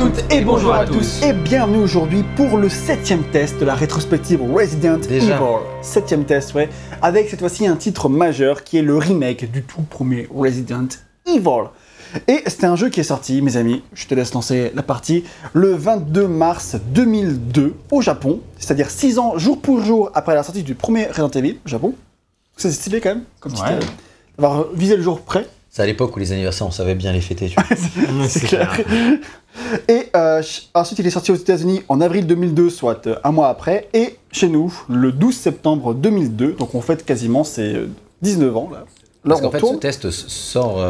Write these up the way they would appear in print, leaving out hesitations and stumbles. toutes et bonjour à tous et bienvenue aujourd'hui pour le 7ème test de la rétrospective Resident Evil. 7ème test, ouais, avec cette fois-ci un titre majeur qui est le remake du tout premier Resident Evil. Et c'est un jeu qui est sorti, mes amis, je te laisse lancer la partie, le 22 mars 2002 au Japon, c'est-à-dire 6 ans jour pour jour après la sortie du premier Resident Evil au Japon. C'est stylé quand même, comme titre, d'avoir visé le jour près. C'est à l'époque où les anniversaires, on savait bien les fêter, tu vois. c'est clair. Et ensuite, il est sorti aux États-Unis en avril 2002, soit un mois après, et chez nous, le 12 septembre 2002, donc on fête quasiment ses 19 ans. Là. Parce qu'en fait, ce test sort...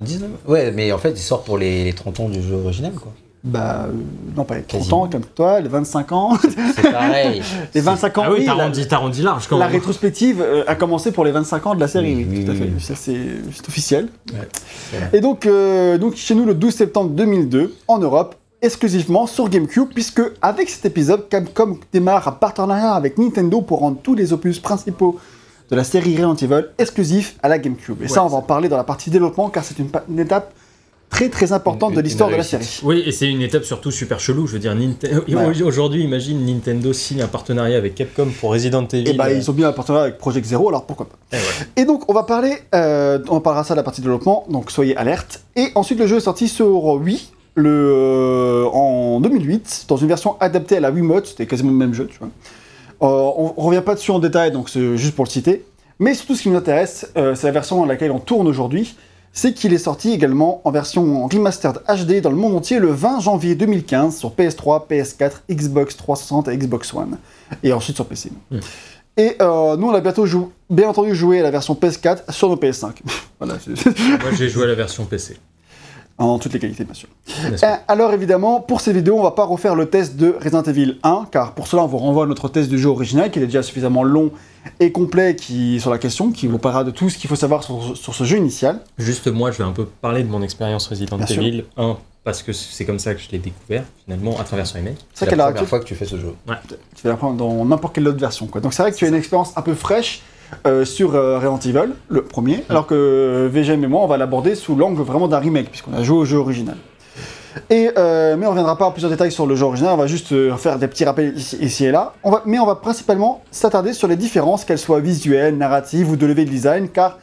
19 ? Ouais, mais en fait, il sort pour les 30 ans du jeu original, quoi. Bah, non, pas les 30 quasiment. Ans comme toi, les 25 ans. C'est pareil. Les 25 ans, ah oui, t'arrondis large quand même. La rétrospective a commencé pour les 25 ans de la série, oui, tout à fait. Oui. Ça, c'est officiel. Ouais, c'est... Et donc, chez nous, le 12 septembre 2002, en Europe, exclusivement sur GameCube, puisque avec cet épisode, Capcom démarre un partenariat avec Nintendo pour rendre tous les opus principaux de la série Resident Evil exclusifs à la GameCube. Et ouais, ça, on va en parler dans la partie développement, car c'est une étape très très importante de l'histoire de la série. Oui, et c'est une étape surtout super chelou, je veux dire, aujourd'hui, imagine, Nintendo signe un partenariat avec Capcom pour Resident Evil. Et bah ils ont bien un partenariat avec Project Zero, alors pourquoi pas. Et donc on parlera ça de la partie développement, donc soyez alerte. Et ensuite le jeu est sorti sur Wii en 2008, dans une version adaptée à la Wiimote, c'était quasiment le même jeu, tu vois. On revient pas dessus en détail, donc c'est juste pour le citer. Mais surtout ce qui nous intéresse, c'est la version à laquelle on tourne aujourd'hui, c'est qu'il est sorti également en version remastered HD dans le monde entier le 20 janvier 2015 sur PS3, PS4, Xbox 360 et Xbox One, et ensuite sur PC. Et nous, on a bientôt bien entendu joué à la version PS4 sur nos PS5. Voilà, moi, j'ai joué à la version PC. En toutes les qualités, bien sûr. Alors évidemment, pour ces vidéos, on va pas refaire le test de Resident Evil 1, car pour cela, on vous renvoie à notre test du jeu original, qui est déjà suffisamment long et complet sur la question, qui vous parlera de tout ce qu'il faut savoir sur ce jeu initial. Juste moi, je vais un peu parler de mon expérience Resident Evil 1, parce que c'est comme ça que je l'ai découvert, finalement, à travers son remake. C'est la première fois que tu fais ce jeu. Ouais. Tu vas l'apprendre dans n'importe quelle autre version, quoi. Donc c'est vrai que tu as une expérience un peu fraîche, sur Resident Evil, le premier, alors que VGM et moi, on va l'aborder sous l'angle vraiment d'un remake, puisqu'on a joué au jeu original. Mais on ne reviendra pas en plusieurs détails sur le jeu original, on va juste faire des petits rappels ici et là. Mais on va principalement s'attarder sur les différences, qu'elles soient visuelles, narratives ou de levée de design, car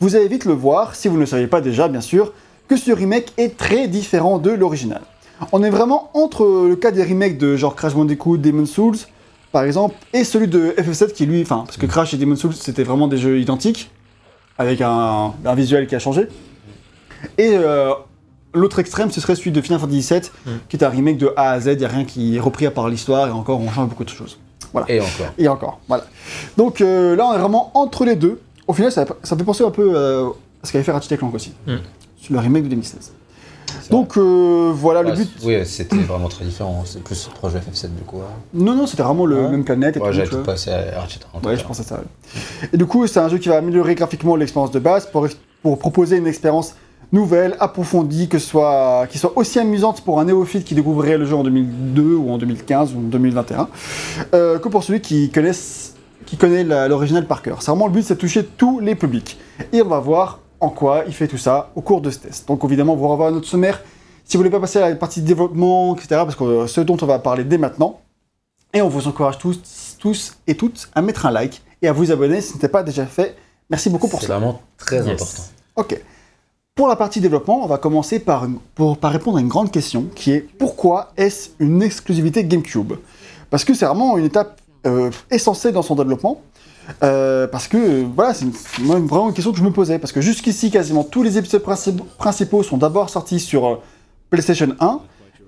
vous allez vite le voir, si vous ne le saviez pas déjà, bien sûr, que ce remake est très différent de l'original. On est vraiment entre le cas des remakes de genre Crash Bandicoot, Demon's Souls, par exemple, et celui de FF7 qui lui, parce que Crash et Demon's Souls c'était vraiment des jeux identiques, avec un visuel qui a changé. Et l'autre extrême, ce serait celui de Final Fantasy VII, qui est un remake de A à Z, il n'y a rien qui est repris à part l'histoire, et encore on change beaucoup de choses. Voilà. Et encore, voilà. Donc là on est vraiment entre les deux. Au final ça peut penser un peu à ce qu'avait fait Ratchet & Clank aussi, sur le remake de 2016. Donc voilà le but. Oui, c'était vraiment très différent. C'est plus le projet FF7 du coup. Non, c'était vraiment le même planète. Et j'avais tout passé à Ratchet & Clank. Ouais, je pense à ça. Ouais. Et du coup, c'est un jeu qui va améliorer graphiquement l'expérience de base pour proposer une expérience nouvelle, approfondie, qui soit aussi amusante pour un néophyte qui découvrirait le jeu en 2002 ou en 2015 ou en 2021 que pour celui qui connaît l'original par cœur. C'est vraiment le but, c'est de toucher tous les publics. Et on va voir en quoi il fait tout ça au cours de ce test. Donc évidemment, vous revoyez notre sommaire si vous voulez pas passer à la partie développement, etc. Parce que ce dont on va parler dès maintenant. Et on vous encourage tous et toutes à mettre un like et à vous abonner si ce n'était pas déjà fait. Merci beaucoup pour ça. C'est vraiment très important. Ok. Pour la partie développement, on va commencer par répondre à une grande question qui est pourquoi est-ce une exclusivité GameCube ? Parce que c'est vraiment une étape essentielle dans son développement. Parce que voilà, c'est vraiment une question que je me posais, parce que jusqu'ici quasiment tous les épisodes principaux sont d'abord sortis sur PlayStation 1,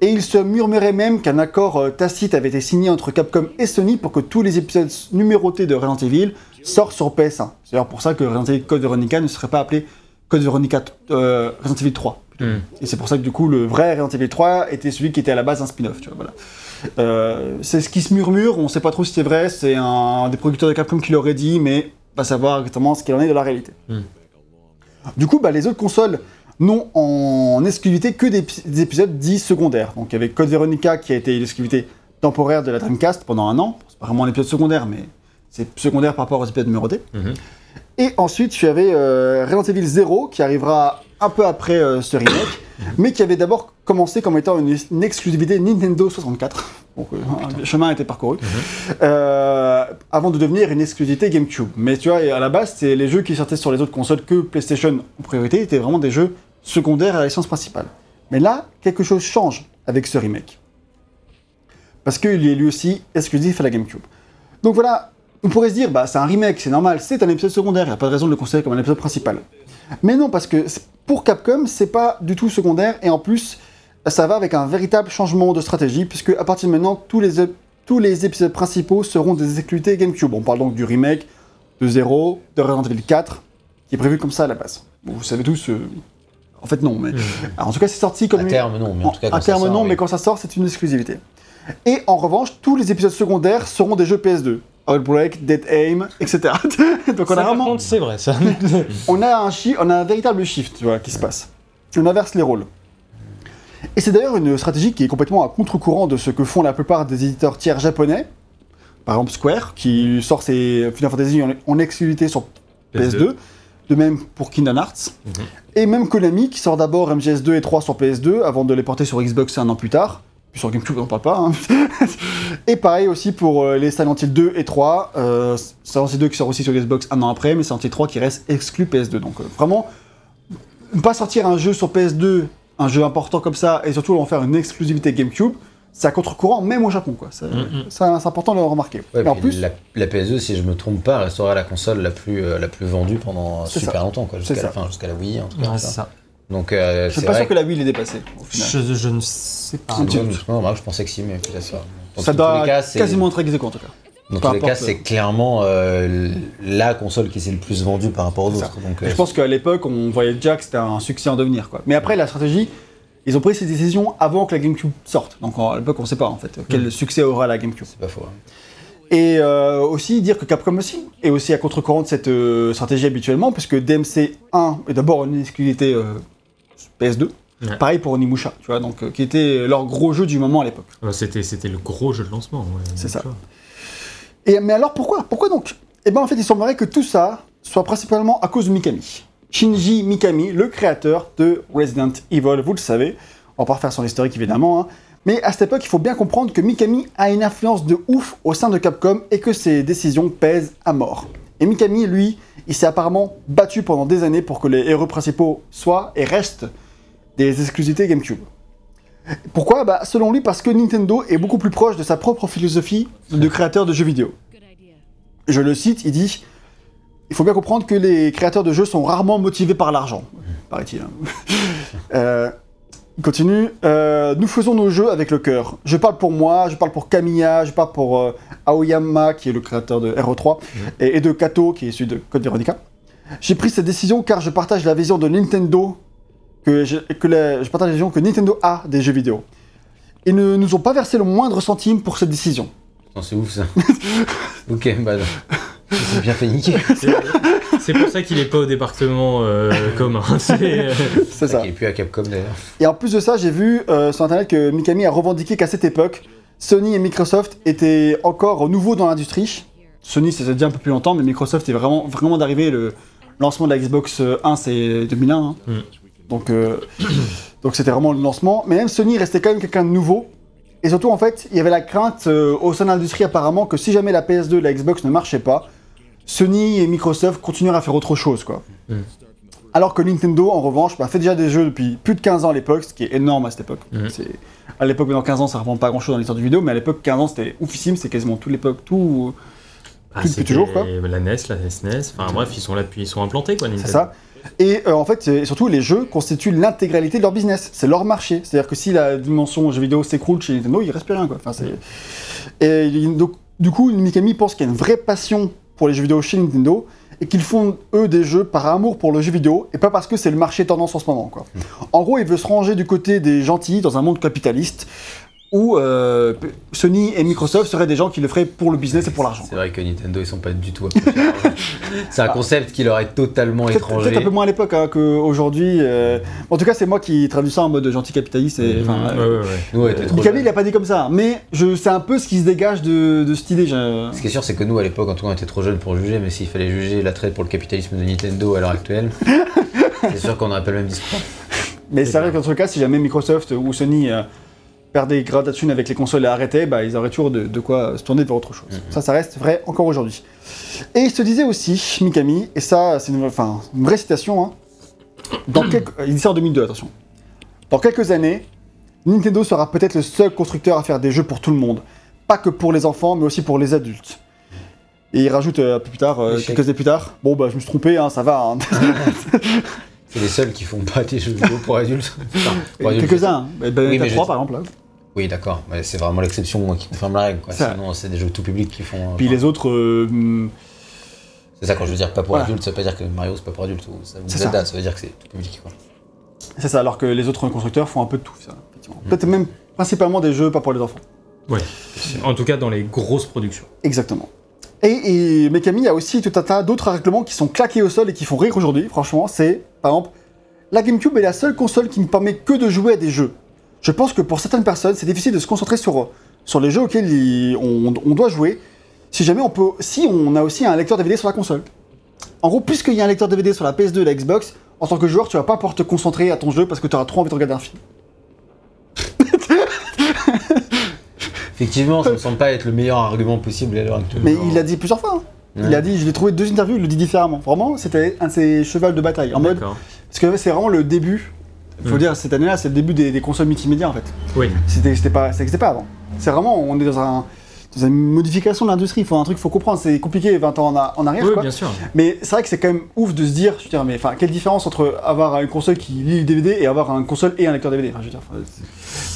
et il se murmurait même qu'un accord tacite avait été signé entre Capcom et Sony pour que tous les épisodes numérotés de Resident Evil sortent sur PS1. C'est d'ailleurs pour ça que Resident Evil Code Veronica ne serait pas appelé Code Veronica Resident Evil 3. Et c'est pour ça que du coup le vrai Resident Evil 3 était celui qui était à la base un spin-off, tu vois, voilà. C'est ce qui se murmure, on sait pas trop si c'est vrai, c'est un des producteurs de Capcom qui l'aurait dit, mais pas savoir exactement ce qu'il en est de la réalité. Du coup, les autres consoles n'ont en exclusivité que des épisodes dits secondaires. Donc avec Code Veronica qui a été l'exclusivité temporaire de la Dreamcast pendant un an, c'est pas vraiment un épisode secondaire, mais c'est secondaire par rapport aux épisodes numérotés. Et ensuite, tu avais Resident Evil 0 qui arrivera un peu après ce remake, mais qui avait d'abord commencé comme étant une exclusivité Nintendo 64. Donc, le chemin a été parcouru. Avant de devenir une exclusivité GameCube. Mais tu vois, à la base, c'est les jeux qui sortaient sur les autres consoles que PlayStation en priorité étaient vraiment des jeux secondaires à la licence principale. Mais là, quelque chose change avec ce remake. Parce qu'il est lui aussi exclusif à la GameCube. Donc voilà, on pourrait se dire, bah, c'est un remake, c'est normal, c'est un épisode secondaire, il n'y a pas de raison de le considérer comme un épisode principal. Mais non, parce que pour Capcom, c'est pas du tout secondaire, et en plus, ça va avec un véritable changement de stratégie, puisque à partir de maintenant, tous les épisodes principaux seront des exclusivités GameCube. On parle donc du remake de 0, de Resident Evil 4, qui est prévu comme ça à la base. Bon, vous savez tous... En fait, non, mais... Alors, en tout cas, c'est sorti comme... À terme, non, mais quand ça sort, c'est une exclusivité. Et en revanche, tous les épisodes secondaires seront des jeux PS2. Outbreak, Dead Aim, etc. Donc on a vraiment... Contre, c'est vrai, ça. on a un véritable shift, tu vois, qui se passe. On inverse les rôles. Et c'est d'ailleurs une stratégie qui est complètement à contre-courant de ce que font la plupart des éditeurs tiers japonais. Par exemple Square, qui sort ses Final Fantasy en exclusivité sur PS2. De même pour Kingdom Hearts. Et même Konami, qui sort d'abord MGS2 et 3 sur PS2, avant de les porter sur Xbox un an plus tard. Puis sur GameCube, on n'en parle pas. Hein. Et pareil aussi pour les Silent Hill 2 et 3. Silent Hill 2 qui sort aussi sur Xbox un an après, mais Silent Hill 3 qui reste exclu PS2. Donc vraiment, ne pas sortir un jeu sur PS2, un jeu important comme ça, et surtout en faire une exclusivité GameCube, c'est à contre-courant, même au Japon. Quoi. C'est important de le remarquer. Ouais, et en plus, la PS2, si je ne me trompe pas, restera la console la plus vendue pendant super longtemps, quoi, jusqu'à la Wii en tout cas. Ouais, c'est ça. Donc, je suis pas sûr que la Wii l'ait dépassée. Je ne sais pas. Je pensais que si, mais peut-être ça. Ça doit quasiment être ex-aequo en tout cas. Dans tous les cas, c'est clairement la console qui s'est le plus vendue par rapport aux autres. Donc, je pense qu'à l'époque, on voyait déjà que c'était un succès en devenir. Quoi. Mais après, la stratégie, ils ont pris ces décisions avant que la GameCube sorte. Donc à l'époque, on ne sait pas en fait quel succès aura la GameCube. C'est pas faux. Hein. Et aussi dire que Capcom aussi est aussi à contre-courant de cette stratégie habituellement, puisque DMC1 est d'abord une exclusivité PS2, pareil pour Onimusha, tu vois, donc qui était leur gros jeu du moment à l'époque. C'était le gros jeu de lancement. Ouais, c'est ça. Et, mais alors pourquoi donc ? Eh bien en fait, il semblerait que tout ça soit principalement à cause de Mikami. Shinji Mikami, le créateur de Resident Evil, vous le savez, on va pas refaire son historique évidemment, hein, mais à cette époque, il faut bien comprendre que Mikami a une influence de ouf au sein de Capcom et que ses décisions pèsent à mort. Et Mikami, lui, il s'est apparemment battu pendant des années pour que les héros principaux soient et restent des exclusivités GameCube. Pourquoi ? Bah, selon lui, parce que Nintendo est beaucoup plus proche de sa propre philosophie de créateur de jeux vidéo. Je le cite, il dit « Il faut bien comprendre que les créateurs de jeux sont rarement motivés par l'argent. » Paraît-il. Il continue « Nous faisons nos jeux avec le cœur. Je parle pour moi, je parle pour Kamiya, je parle pour Aoyama, qui est le créateur de RO3, et de Kato, qui est celui de Code Veronica. J'ai pris cette décision car je partage la vision de Nintendo que Nintendo a des jeux vidéo. Ils ne nous ont pas versé le moindre centime pour cette décision. » Non, c'est ouf ça. Ok, bah non. C'est bien fait niquer. C'est pour ça qu'il n'est pas au département commun. C'est ça. Il n'est plus à Capcom d'ailleurs. Et en plus de ça, j'ai vu sur internet que Mikami a revendiqué qu'à cette époque, Sony et Microsoft étaient encore nouveaux dans l'industrie. Sony, ça déjà un peu plus longtemps, mais Microsoft est vraiment d'arrivée. Le lancement de la Xbox 1, c'est 2001. Hein. Donc c'était vraiment le lancement. Mais même Sony restait quand même quelqu'un de nouveau. Et surtout, en fait, il y avait la crainte au sein de l'industrie apparemment que si jamais la PS2 et la Xbox ne marchaient pas, Sony et Microsoft continueraient à faire autre chose, quoi. Alors que Nintendo, en revanche, fait déjà des jeux depuis plus de 15 ans à l'époque, ce qui est énorme à cette époque. À l'époque, dans 15 ans, ça ne reprend pas grand-chose dans l'histoire du vidéo, mais à l'époque, 15 ans, c'était oufissime, c'était quasiment toute l'époque, tout... Depuis toujours, quoi. La NES, la SNES, enfin bref, ils sont là depuis, ils sont implantés, quoi, Nintendo. C'est ça. Et en fait, surtout, les jeux constituent l'intégralité de leur business, c'est leur marché. C'est-à-dire que si la dimension jeux vidéo s'écroule chez Nintendo, il ne reste plus rien, quoi. Enfin, c'est... Et donc, du coup, Mikami pense qu'il y a une vraie passion pour les jeux vidéo chez Nintendo et qu'ils font eux des jeux par amour pour le jeu vidéo et pas parce que c'est le marché tendance en ce moment, quoi. En gros, il veut se ranger du côté des gentils dans un monde capitaliste où Sony et Microsoft seraient des gens qui le feraient pour le business et pour l'argent. C'est vrai que Nintendo, ils sont pas du tout approchés. C'est un concept qui leur est totalement étranger. Peut-être un peu moins à l'époque qu'aujourd'hui. En tout cas, c'est moi qui traduis ça en mode gentil capitaliste. Mikami, il l'a pas dit comme ça, mais c'est un peu ce qui se dégage de cette idée. Ce qui est sûr, c'est que nous, à l'époque, en tout cas, on était trop jeunes pour juger, mais s'il fallait juger l'attrait pour le capitalisme de Nintendo à l'heure actuelle, c'est sûr qu'on aurait pas le même discours. Mais c'est vrai qu'en tout cas, si jamais Microsoft ou Sony perdaient grave de thunes avec les consoles et arrêtaient, bah, ils auraient toujours de quoi se tourner vers autre chose. Mm-hmm. Ça reste vrai encore aujourd'hui. Et il se disait aussi, Mikami, et ça, c'est une vraie citation, hein. Il dit ça en 2002, attention. Dans quelques années, Nintendo sera peut-être le seul constructeur à faire des jeux pour tout le monde. Pas que pour les enfants, mais aussi pour les adultes. Et il rajoute un peu plus tard, quelques années plus tard, bon bah je me suis trompé, hein, ça va. Hein. C'est les seuls qui font pas des jeux vidéo pour adultes. Enfin, quelques-uns. Ben, oui, t'as trois par exemple. Là. Oui, d'accord. Mais c'est vraiment l'exception qui confirme la règle. Quoi. Sinon, c'est des jeux tout public qui font. Puis les autres. C'est ça, quand je veux dire pas pour adultes, ça veut pas dire que Mario c'est pas pour adultes. Ça veut dire que c'est tout public. Quoi. C'est ça, alors que les autres constructeurs font un peu de tout. Ça, peut-être même principalement des jeux pas pour les enfants. Oui, en tout cas dans les grosses productions. Exactement. Et Mikami a aussi tout un tas d'autres règlements qui sont claqués au sol et qui font rire aujourd'hui, franchement. C'est, par exemple, la GameCube est la seule console qui ne permet que de jouer à des jeux. Je pense que pour certaines personnes, c'est difficile de se concentrer sur les jeux auxquels on doit jouer, si on a aussi un lecteur DVD sur la console. En gros, puisqu'il y a un lecteur DVD sur la PS2 et la Xbox, en tant que joueur, tu vas pas pouvoir te concentrer à ton jeu parce que tu auras trop envie de regarder un film. Effectivement, ça ne me semble pas être le meilleur argument possible à l'heure actuelle. Mais il l'a dit plusieurs fois. Hein. Ouais. Il a dit, je l'ai trouvé deux interviews, il le dit différemment. Vraiment, c'était un de ses chevals de bataille. En mode, parce que c'est vraiment le début. Il faut dire, cette année-là, c'est le début des consoles multimédia en fait. Oui. Ça n'existait pas avant. C'est vraiment, on est dans une modification de l'industrie. Il faut comprendre. C'est compliqué 20 ans en arrière. Oui, quoi. Bien sûr. Mais c'est vrai que c'est quand même ouf de se dire, mais quelle différence entre avoir une console qui lit le DVD et avoir une console et un lecteur DVD.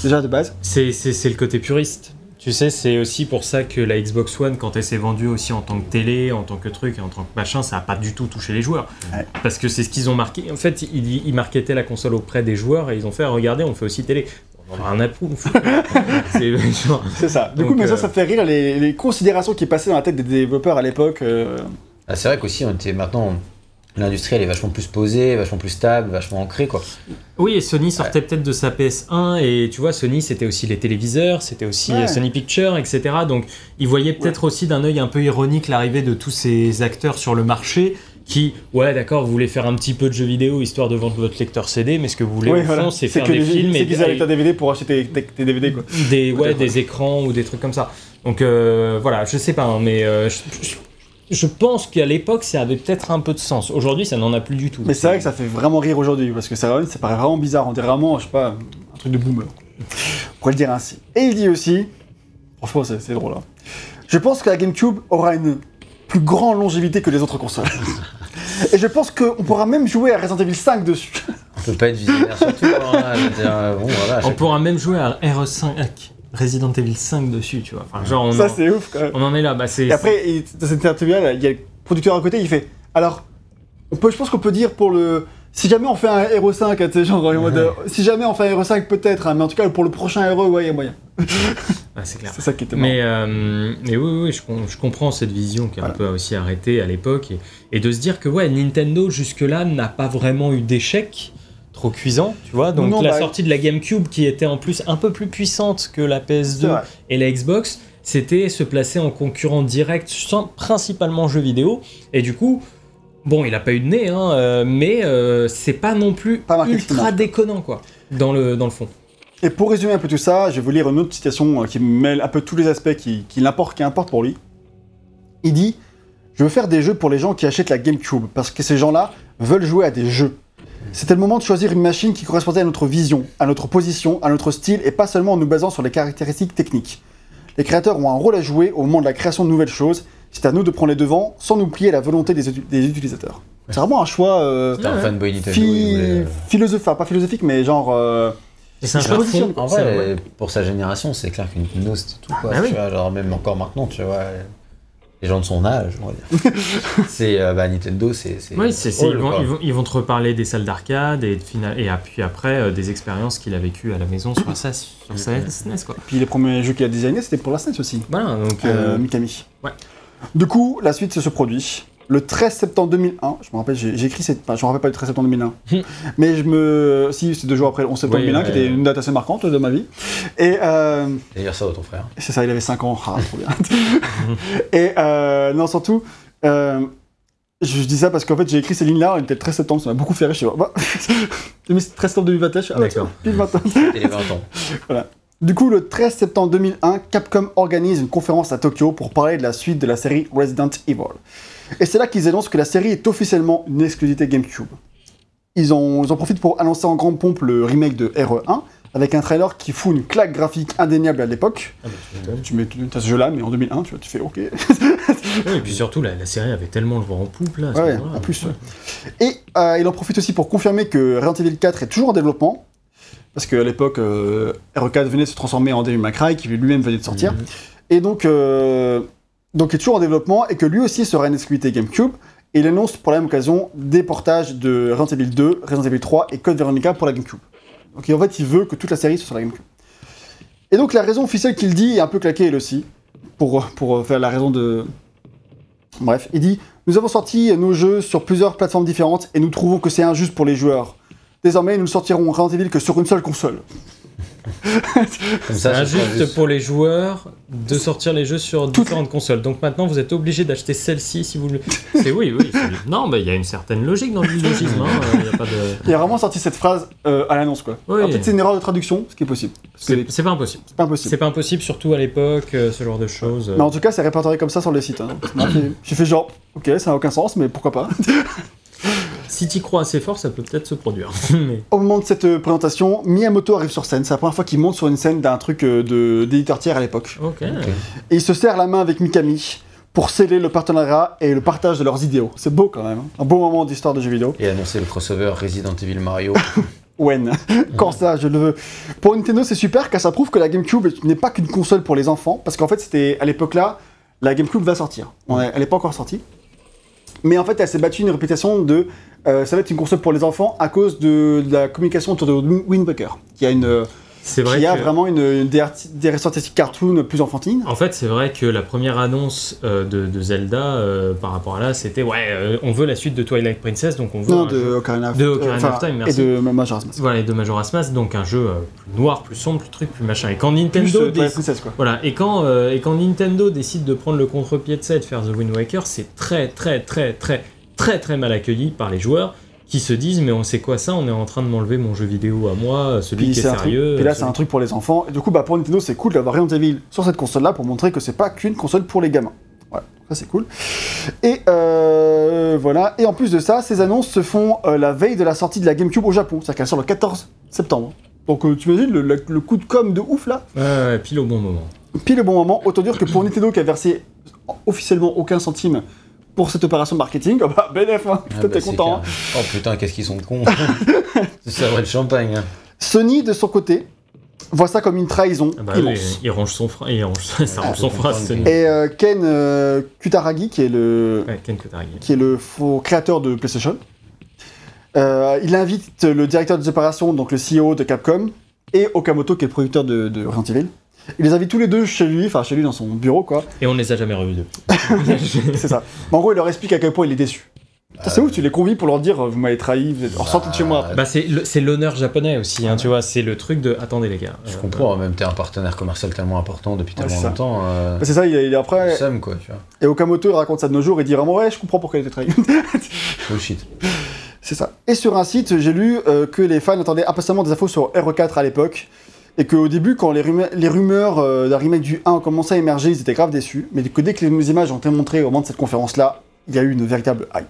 Déjà de base. C'est le côté puriste. Tu sais, c'est aussi pour ça que la Xbox One, quand elle s'est vendue aussi en tant que télé, en tant que truc, en tant que machin, ça n'a pas du tout touché les joueurs. Ouais. Parce que c'est ce qu'ils ont marqué. En fait, ils marketaient la console auprès des joueurs et ils ont fait « Regardez, on fait aussi télé ». On aura un approuve. C'est ça. Du coup, mais ça fait rire les considérations qui passaient dans la tête des développeurs à l'époque. Ah, c'est vrai qu'aussi, maintenant, l'industrie, elle est vachement plus posée, vachement plus stable, vachement ancrée, quoi. Oui, et Sony sortait peut-être de sa PS1, et tu vois, Sony, c'était aussi les téléviseurs, c'était aussi Sony Pictures, etc. Donc, ils voyaient peut-être aussi d'un œil un peu ironique l'arrivée de tous ces acteurs sur le marché qui, vous voulez faire un petit peu de jeux vidéo histoire de vendre votre lecteur CD, mais ce que vous voulez, c'est faire des films. C'est qu'ils avaient un DVD pour acheter tes DVD, quoi. Des écrans ou des trucs comme ça. Donc, je sais pas, hein, mais... Je pense qu'à l'époque, ça avait peut-être un peu de sens. Aujourd'hui, ça n'en a plus du tout. Mais c'est vrai que ça fait vraiment rire aujourd'hui, parce que ça paraît vraiment bizarre. On dirait vraiment, un truc de boomer. On pourrait le dire ainsi. Et il dit aussi, franchement, c'est drôle, hein. Je pense que la GameCube aura une plus grande longévité que les autres consoles. Et je pense qu'on pourra même jouer à Resident Evil 5 dessus. On peut pas être visionnaire surtout. Hein, on pourra même jouer à RE5. Resident Evil 5 dessus, tu vois. C'est ouf quand même. On en est là. Et après, dans cette interview, il y a le producteur à côté, il fait alors, je pense qu'on peut dire pour le. Si jamais on fait un RE5, tu sais, si jamais on fait un RE5, peut-être, hein, mais en tout cas, pour le prochain RE, il y a moyen. Ah, c'est clair. C'est ça qui était marrant. Mais oui, je comprends cette vision qui est un peu aussi arrêtée à l'époque. Et de se dire que, Nintendo, jusque-là, n'a pas vraiment eu d'échec. Trop cuisant, tu vois, donc sortie de la GameCube qui était en plus un peu plus puissante que la PS2 et la Xbox, c'était se placer en concurrent direct principalement jeux vidéo, et du coup, il a pas eu de nez, hein, mais c'est pas non plus ultra déconnant, quoi, dans le fond. Et pour résumer un peu tout ça, je vais vous lire une autre citation qui mêle un peu tous les aspects qui importe pour lui. Il dit « Je veux faire des jeux pour les gens qui achètent la GameCube, parce que ces gens-là veulent jouer à des jeux. » C'était le moment de choisir une machine qui correspondait à notre vision, à notre position, à notre style, et pas seulement en nous basant sur les caractéristiques techniques. Les créateurs ont un rôle à jouer au moment de la création de nouvelles choses, c'est à nous de prendre les devants sans nous plier à la volonté des utilisateurs. Ouais. C'est vraiment un choix philosophique, mais genre... Et c'est un choix de fond. En vrai, pour sa génération, c'est clair qu'une Nintendo, c'était tout, quoi. Genre, même encore maintenant, tu vois... Les gens de son âge, on va dire. Nintendo, ils vont te reparler des salles d'arcade et puis après des expériences qu'il a vécues à la maison sur sa SNES, quoi. Et puis les premiers jeux qu'il a designés, c'était pour la SNES aussi. Voilà, donc Mikami. Ouais. Du coup, la suite se produit le 13 septembre 2001. Je me rappelle, j'ai écrit cette. Enfin, je me rappelle pas du 13 septembre 2001, mais si c'est 2 jours après le 11 septembre 2001, qui était une date assez marquante de ma vie. Et d'ailleurs, ça de ton frère. C'est ça, il avait 5 ans. Ah, trop bien. Et non, surtout, Je dis ça parce qu'en fait j'ai écrit ces lignes-là, on était le 13 septembre, ça m'a beaucoup fait rire, je sais pas. Le 13 septembre 2021, je suis d'accord. Pile 20 ans. C'était les 20 ans. Voilà. Du coup, le 13 septembre 2001, Capcom organise une conférence à Tokyo pour parler de la suite de la série Resident Evil. Et c'est là qu'ils annoncent que la série est officiellement une exclusivité GameCube. Ils en profitent pour annoncer en grande pompe le remake de RE1, avec un trailer qui fout une claque graphique indéniable à l'époque. Ah bah, tu as ce jeu-là, mais en 2001, tu fais OK. Et puis surtout, la série avait tellement le vent en poupe, là. Ouais, en plus. Ouais. Et il en profite aussi pour confirmer que Resident Evil 4 est toujours en développement, parce qu'à l'époque, RE4 venait de se transformer en Devil May Cry, qui lui-même venait de sortir. Mmh. Et donc il est toujours en développement, et que lui aussi sera une exclusivité GameCube. Et il annonce pour la même occasion des portages de Resident Evil 2, Resident Evil 3 et Code Veronica pour la GameCube. Donc en fait, il veut que toute la série soit sur la GameCube. Et donc la raison officielle qu'il dit est un peu claquée, elle aussi, pour faire la raison de... Bref, il dit « Nous avons sorti nos jeux sur plusieurs plateformes différentes et nous trouvons que c'est injuste pour les joueurs. Désormais, nous ne sortirons Resident Evil que sur une seule console. » Comme ça, c'est injuste pour les joueurs de sortir les jeux sur différentes consoles. Donc maintenant, vous êtes obligé d'acheter celle-ci si vous le. C'est oui. C'est... Non, mais il y a une certaine logique dans le logisme. Il y a vraiment sorti cette phrase à l'annonce, quoi. Oui. Alors, peut-être c'est une erreur de traduction, ce qui est possible. C'est pas impossible. Surtout à l'époque, ce genre de choses. Mais en tout cas, c'est répertorié comme ça sur le site. Hein. J'ai fait genre, ok, ça n'a aucun sens, mais pourquoi pas. Si t'y crois assez fort, ça peut-être se produire. Mais... Au moment de cette présentation, Miyamoto arrive sur scène. C'est la première fois qu'il monte sur une scène d'un truc d'éditeur tiers à l'époque. Okay. Et il se serre la main avec Mikami pour sceller le partenariat et le partage de leurs idéaux. C'est beau quand même. Un beau moment d'histoire de jeux vidéo. Et annoncer le crossover Resident Evil Mario. When quand ça, je le veux. Pour Nintendo, c'est super car ça prouve que la GameCube n'est pas qu'une console pour les enfants. Parce qu'en fait, c'était à l'époque-là, la GameCube va sortir. Elle n'est pas encore sortie. Mais en fait, elle s'est battue une réputation de ça va être une console pour les enfants à cause de la communication autour de Wind Waker, qui a vraiment des ressorties cartoon plus enfantines. En fait, c'est vrai que la première annonce de Zelda par rapport à là, c'était on veut la suite de Twilight Princess, donc on veut Ocarina of Time, merci. Et de Majora's Mask. Voilà, et de Majora's Mask, donc un jeu plus noir, plus sombre, plus truc, plus machin. Et quand Nintendo quand Nintendo décide de prendre le contre-pied de ça et de faire The Wind Waker, c'est très très mal accueilli par les joueurs. Qui se disent, mais on sait quoi ça, on est en train de m'enlever mon jeu vidéo à moi, celui qui est sérieux. Et là, c'est un truc pour les enfants. Et du coup, pour Nintendo, c'est cool d'avoir Resident Evil sur cette console-là pour montrer que c'est pas qu'une console pour les gamins. Voilà, ça c'est cool. Et voilà. Et en plus de ça, ces annonces se font la veille de la sortie de la GameCube au Japon. C'est-à-dire qu'elle sort le 14 septembre. Donc tu imagines le coup de com' de ouf là. Ouais, pile au bon moment. Pile au bon moment. Autant dire que pour Nintendo qui a versé officiellement aucun centime pour cette opération marketing, BNF, hein, t'es content. Hein. Oh putain, qu'est-ce qu'ils sont cons. C'est vrai, le champagne. Hein. Sony, de son côté, voit ça comme une trahison immense. Il range son frein, Sony. Et Ken Kutaragi, qui est le créateur de PlayStation, il invite le directeur des opérations, donc le CEO de Capcom, et Okamoto, qui est le producteur de Resident Evil. Il les invite tous les deux chez lui dans son bureau, quoi. Et on les a jamais revus depuis. C'est ça. Mais en gros, il leur explique à quel point il est déçu. C'est ouf, tu les convies pour leur dire vous m'avez trahi, vous êtes ressortis de chez moi. C'est l'honneur japonais aussi, hein, tu vois. C'est le truc de attendez les gars. Je comprends, même t'es un partenaire commercial tellement important depuis tellement longtemps. C'est ça, il est après. Le seum, quoi, tu vois. Et Okamoto, il raconte ça de nos jours, il dit vraiment je comprends pourquoi il était trahi. Oh shit. C'est ça. Et sur un site, j'ai lu que les fans attendaient impatiemment des infos sur RE4 à l'époque. Et qu'au début, quand les rumeurs d'un remake du 1 ont commencé à émerger, ils étaient grave déçus. Mais que dès que les images ont été montrées au moment de cette conférence-là, il y a eu une véritable hype.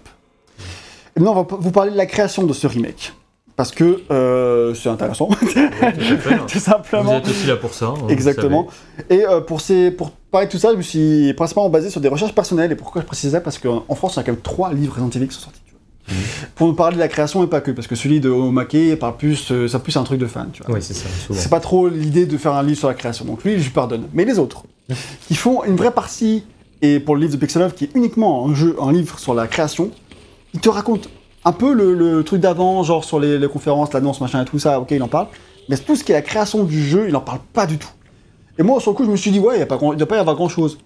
Et maintenant, on va vous parler de la création de ce remake. Parce que c'est intéressant. Tout simplement. Vous êtes aussi là pour ça. Exactement. Et pour parler de tout ça, je me suis principalement basé sur des recherches personnelles. Et pourquoi je précise ça ? Parce qu'en France, il y a quand même 3 livres Resident Evil qui sont sortis. Mmh. Pour nous parler de la création et pas que, parce que celui de Omake parle plus, ça plus un truc de fan, tu vois. Oui, c'est ça, souvent. C'est pas trop l'idée de faire un livre sur la création, donc lui, je lui pardonne. Mais les autres, qui font une vraie partie, et pour le livre de Pixel Love, qui est uniquement un livre sur la création, il te raconte un peu le truc d'avant, genre sur les conférences, l'annonce, machin et tout ça, ok, il en parle, mais tout ce qui est la création du jeu, il en parle pas du tout. Et moi, sur le coup, je me suis dit, il doit pas y avoir grand chose.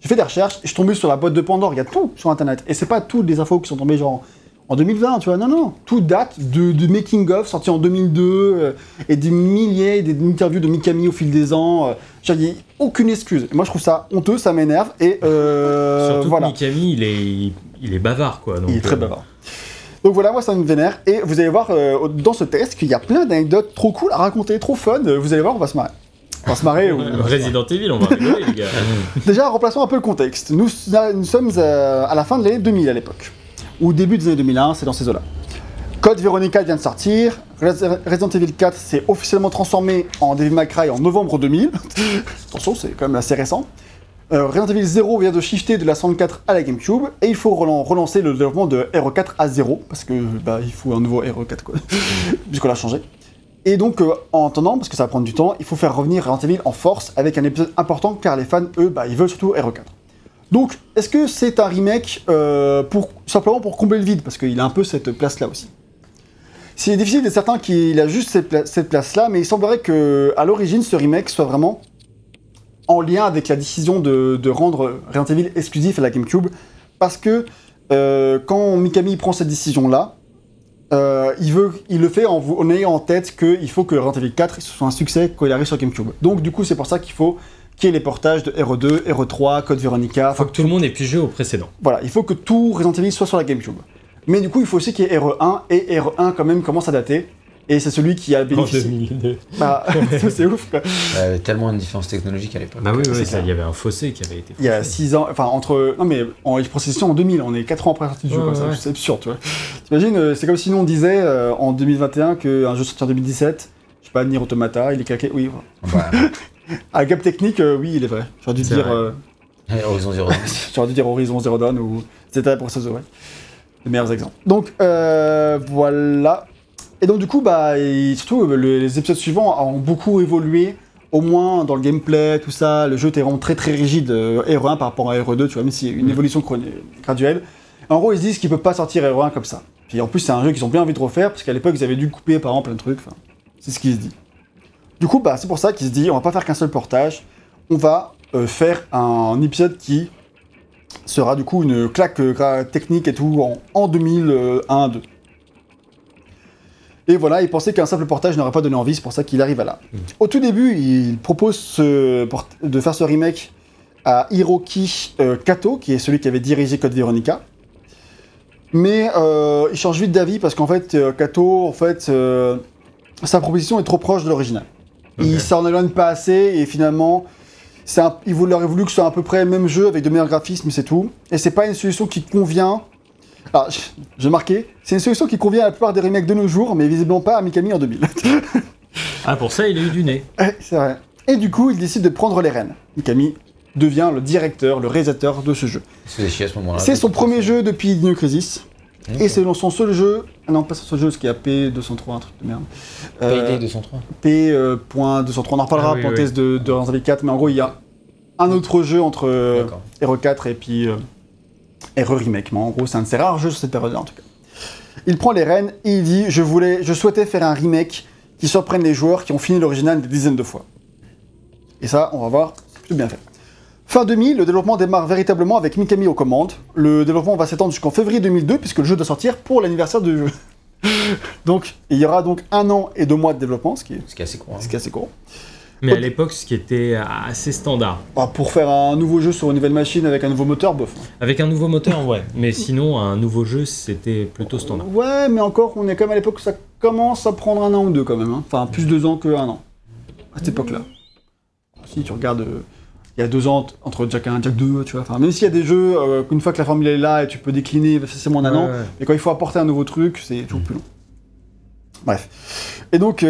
J'ai fait des recherches, je suis tombé sur la boîte de Pandore, il y a tout sur internet, et c'est pas toutes les infos qui sont tombées, genre. En 2020, tu vois, non. Tout date de making-of sorti en 2002 et des milliers d'interviews de Mikami au fil des ans. J'ai dit aucune excuse. Et moi, je trouve ça honteux, ça m'énerve. Et surtout voilà. Que Mikami, il il est bavard, quoi. Donc, il est très bavard. Donc voilà, moi ça me vénère. Et vous allez voir dans ce test qu'il y a plein d'anecdotes trop cool à raconter, trop fun. Vous allez voir, on va se marrer. On va se marrer. Resident Evil, on va rigoler, les gars. Déjà, remplaçons un peu le contexte. Nous sommes à la fin de l'année 2000 à l'époque. Ou début des années 2001, c'est dans ces eaux-là. Code Veronica vient de sortir. Resident Evil 4 s'est officiellement transformé en Devil May Cry en novembre 2000. Attention, c'est quand même assez récent. Resident Evil 0 vient de shifter de la 64 à la GameCube et il faut relancer le développement de RE4 à 0 parce que il faut un nouveau RE4 quoi, puisqu'on l'a changé. Et donc en attendant, parce que ça va prendre du temps, il faut faire revenir Resident Evil en force avec un épisode important car les fans eux ils veulent surtout RE4. Donc est-ce que c'est un remake simplement pour combler le vide parce qu'il a un peu cette place là aussi. C'est difficile d'être certain qu'il a juste cette place là, mais il semblerait que à l'origine ce remake soit vraiment en lien avec la décision de rendre Resident Evil exclusif à la GameCube, parce que quand Mikami prend cette décision-là, il le fait en ayant en tête qu'il faut que Resident Evil 4 soit un succès quand il arrive sur GameCube. Donc du coup, c'est pour ça qu'il y ait les portages de RE2, RE3, Code Veronica... Il faut que tout le monde ait pu jouer au précédent. Voilà, il faut que tout Resident Evil soit sur la GameCube. Mais du coup, il faut aussi qu'il y ait RE1, et RE1 quand même commence à dater. Et c'est celui qui a bénéficié. En 2002. Bah, c'est ouf quoi. Il y avait tellement de différences technologiques à l'époque. Bah oui, il y avait un fossé qui avait été fossé. Il y a 6 ans, enfin entre. Non mais en procession en 2000, on est 4 ans après la sortie du jeu comme ça, c'est absurde, tu vois. T'imagines, c'est comme si nous on disait en 2021 qu'un jeu sorti en 2017, je sais pas, Nier Automata, il est claqué, oui. Voilà. À gap technique, oui, il est vrai. J'aurais dû dire. Horizon Zero Dawn. J'aurais dû dire Horizon Zero Dawn ou Zeta pour ça, ouais. Les meilleurs exemples. Donc, voilà. Et donc du coup, surtout les épisodes suivants ont beaucoup évolué, au moins dans le gameplay, tout ça. Le jeu était vraiment très très rigide, RE1 par rapport à RE2, tu vois, même s'il y a une évolution graduelle. En gros, ils se disent qu'il ne peut pas sortir RE1 comme ça. Puis en plus, c'est un jeu qu'ils ont bien envie de refaire, parce qu'à l'époque, ils avaient dû couper par exemple plein de trucs, enfin, c'est ce qu'ils se disent. Du coup, c'est pour ça qu'ils se disent, on va pas faire qu'un seul portage, on va faire un épisode qui sera du coup une claque technique et tout en 2001-2. Et voilà, il pensait qu'un simple portage n'aurait pas donné envie, c'est pour ça qu'il arrive à là. Au tout début, il propose de faire ce remake à Hiroki Kato, qui est celui qui avait dirigé Code Veronica. Mais il change vite d'avis parce qu'en fait, Kato, sa proposition est trop proche de l'original. Okay. Il s'en éloigne pas assez et finalement, il aurait voulu que ce soit à peu près le même jeu avec de meilleurs graphismes, c'est tout. Et c'est pas une solution qui convient. Ah, j'ai marqué, c'est une solution qui convient à la plupart des remakes de nos jours, mais visiblement pas à Mikami en 2000. Ah, pour ça, il a eu du nez. C'est vrai. Et du coup, il décide de prendre les rênes. Mikami devient le directeur, le réalisateur de ce jeu. C'est chier à ce moment-là. C'est son premier jeu depuis Dino Crisis. Okay. Et c'est son seul jeu... Ah non, pas son seul jeu, ce qui est à P203, un truc de merde. P203 P.203, on en reparlera pour le test de Resident Evil 4, mais en gros, il y a un autre jeu entre RE4 et puis... remake, mais en gros c'est un de ses rares jeux sur cette période-là en tout cas. Il prend les rênes et il dit je souhaitais faire un remake qui surprenne les joueurs qui ont fini l'original des dizaines de fois. Et ça, on va voir, c'est plutôt bien fait. Fin 2000, le développement démarre véritablement avec Mikami aux commandes. Le développement va s'étendre jusqu'en février 2002 puisque le jeu doit sortir pour l'anniversaire du jeu. Donc il y aura donc 1 an et 2 mois de développement, ce qui est assez court. Mais à l'époque, ce qui était assez standard. Pour faire un nouveau jeu sur une nouvelle machine avec un nouveau moteur, bof. Avec un nouveau moteur, ouais. Mais sinon, un nouveau jeu, c'était plutôt standard. Ouais, mais encore, on est quand même à l'époque où ça commence à prendre 1 an ou 2 quand même. Hein. Enfin, plus 2 ans que 1 an. À cette époque-là. Si tu regardes, il y a 2 ans entre Jack 1 et Jack 2, tu vois. Enfin, même s'il y a des jeux qu'une fois que la formule est là et tu peux décliner facilement en 1 an, mais quand il faut apporter un nouveau truc, c'est toujours plus long. Bref. Et donc,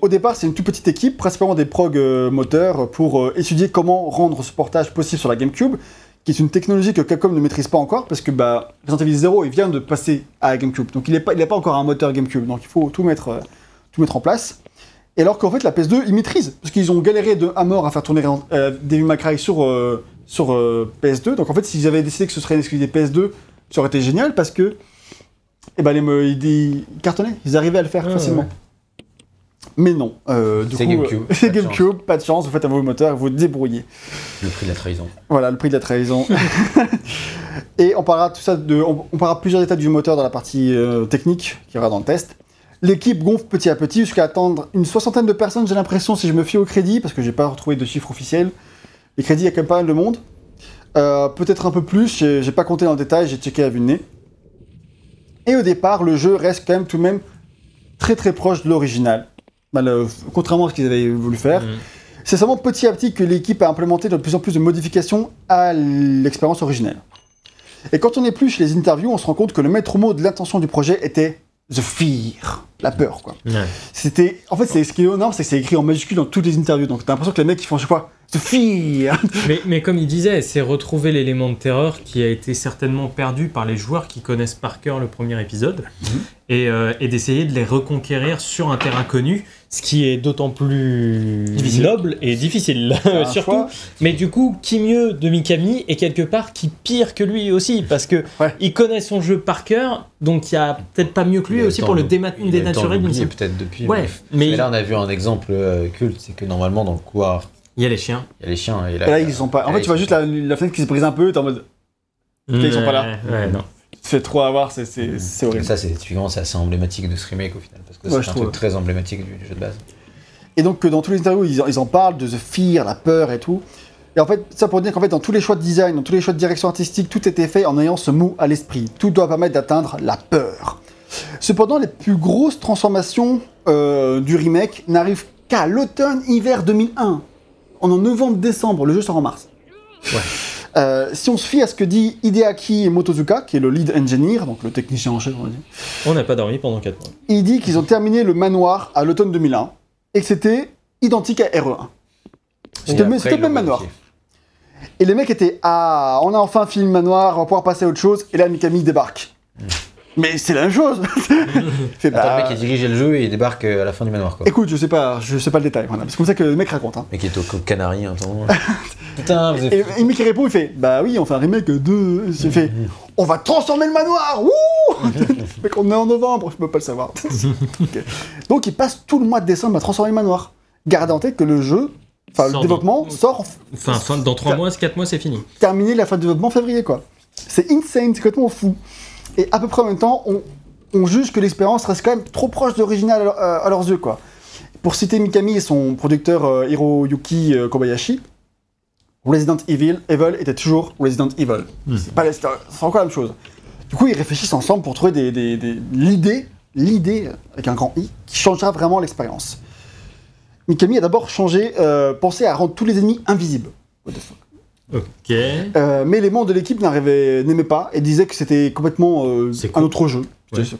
au départ, c'est une toute petite équipe, principalement des prog moteurs, pour étudier comment rendre ce portage possible sur la GameCube, qui est une technologie que Capcom ne maîtrise pas encore, parce que Resident Evil 0, il vient de passer à la GameCube, donc il n'a pas encore un moteur GameCube, donc il faut tout mettre en place. Et alors qu'en fait, la PS2, ils maîtrisent, parce qu'ils ont galéré à mort à faire tourner Devil May Cry sur PS2, donc en fait, s'ils avaient décidé que ce serait une exclusivité PS2, ça aurait été génial, parce que ils cartonnaient, ils arrivaient à le faire facilement. Ouais. Mais non, du coup, GameCube, c'est GameCube, pas de chance, vous faites un nouveau moteur, vous débrouillez. Le prix de la trahison. Voilà, le prix de la trahison. Et on parlera tout ça on parlera plusieurs détails du moteur dans la partie technique qui ira dans le test. L'équipe gonfle petit à petit jusqu'à atteindre une 60aine de personnes, j'ai l'impression, si je me fie au crédit, parce que j'ai pas retrouvé de chiffres officiels. Les crédits, il y a quand même pas mal de monde. Peut-être un peu plus, j'ai pas compté dans le détail, j'ai checké à vue de nez. Et au départ, le jeu reste quand même tout de même très très proche de l'original, contrairement à ce qu'ils avaient voulu faire. Mmh. C'est seulement petit à petit que l'équipe a implémenté de plus en plus de modifications à l'expérience originelle. Et quand on épluche les interviews, on se rend compte que le maître mot de l'intention du projet était The Fear, la peur quoi. Ouais. C'était, en fait, c'est ce qui est énorme, c'est que c'est écrit en majuscule dans toutes les interviews, donc t'as l'impression que les mecs ils font je sais quoi, The Fear. Mais comme il disait, c'est retrouver l'élément de terreur qui a été certainement perdu par les joueurs qui connaissent par cœur le premier épisode, et d'essayer de les reconquérir sur un terrain connu, ce qui est d'autant plus noble et difficile surtout. Choix. Mais du coup, qui mieux de Mikami et quelque part qui pire que lui aussi, parce que il connaît son jeu par cœur, donc il y a peut-être pas mieux que lui aussi pour le dénaturer. C'est peut-être depuis. Ouais, mais là on a vu un exemple culte, c'est que normalement dans le couloir il y a les chiens. Et là ils sont pas. En fait tu vois juste la fenêtre qui se brise un peu, t'es en mode ils sont pas là. Ouais, non. C'est trop à voir, c'est horrible. Ça, c'est assez emblématique de ce remake au final, parce que c'est un truc très emblématique du jeu de base. Et donc, dans tous les interviews, ils en parlent de The Fear, la peur et tout. Et en fait, ça pour dire qu'en fait, dans tous les choix de design, dans tous les choix de direction artistique, tout était fait en ayant ce mot à l'esprit. Tout doit permettre d'atteindre la peur. Cependant, les plus grosses transformations du remake n'arrivent qu'à l'automne-hiver 2001. En novembre-décembre, le jeu sort en mars. Ouais. Si on se fie à ce que dit Hideaki Motozuka, qui est le lead engineer, donc le technicien en chef, on va dire. On n'a pas dormi pendant 4 mois. Il dit qu'ils ont terminé le manoir à l'automne 2001 et que c'était identique à RE1. C'était le même manoir. Et les mecs étaient « Ah, on a enfin fini le manoir, on va pouvoir passer à autre chose. » Et là, Mikami débarque. Mais c'est la même chose. Attends, le mec qui dirigeait le jeu et il débarque à la fin du manoir quoi. Écoute, je sais pas le détail, voilà. C'est comme ça que le mec raconte. Hein. Le mec est aux Canaries, entends. Putain, vous avez fait. Et le mec qui répond, il fait bah oui, on fait un remake de. Il fait on va transformer le manoir. Wouh. Mais qu'on est en novembre, je peux pas le savoir. Okay. Donc il passe tout le mois de décembre à transformer le manoir. Gardez en tête que le jeu, le développement sort. Enfin, dans 3 mois, 4 mois, c'est fini. Terminé la fin du développement en février quoi. C'est insane, c'est complètement fou. Et à peu près en même temps, on juge que l'expérience reste quand même trop proche de l'original à leurs yeux, quoi. Pour citer Mikami et son producteur Hiroyuki Kobayashi, Resident Evil était toujours Resident Evil. Mmh. C'est encore la même chose. Du coup, ils réfléchissent ensemble pour trouver l'idée, avec un grand I, qui changera vraiment l'expérience. Mikami a d'abord pensé à rendre tous les ennemis invisibles. What the fuck? Okay. Mais les membres de l'équipe n'aimaient pas et disaient que c'était complètement un autre jeu. Ouais. C'est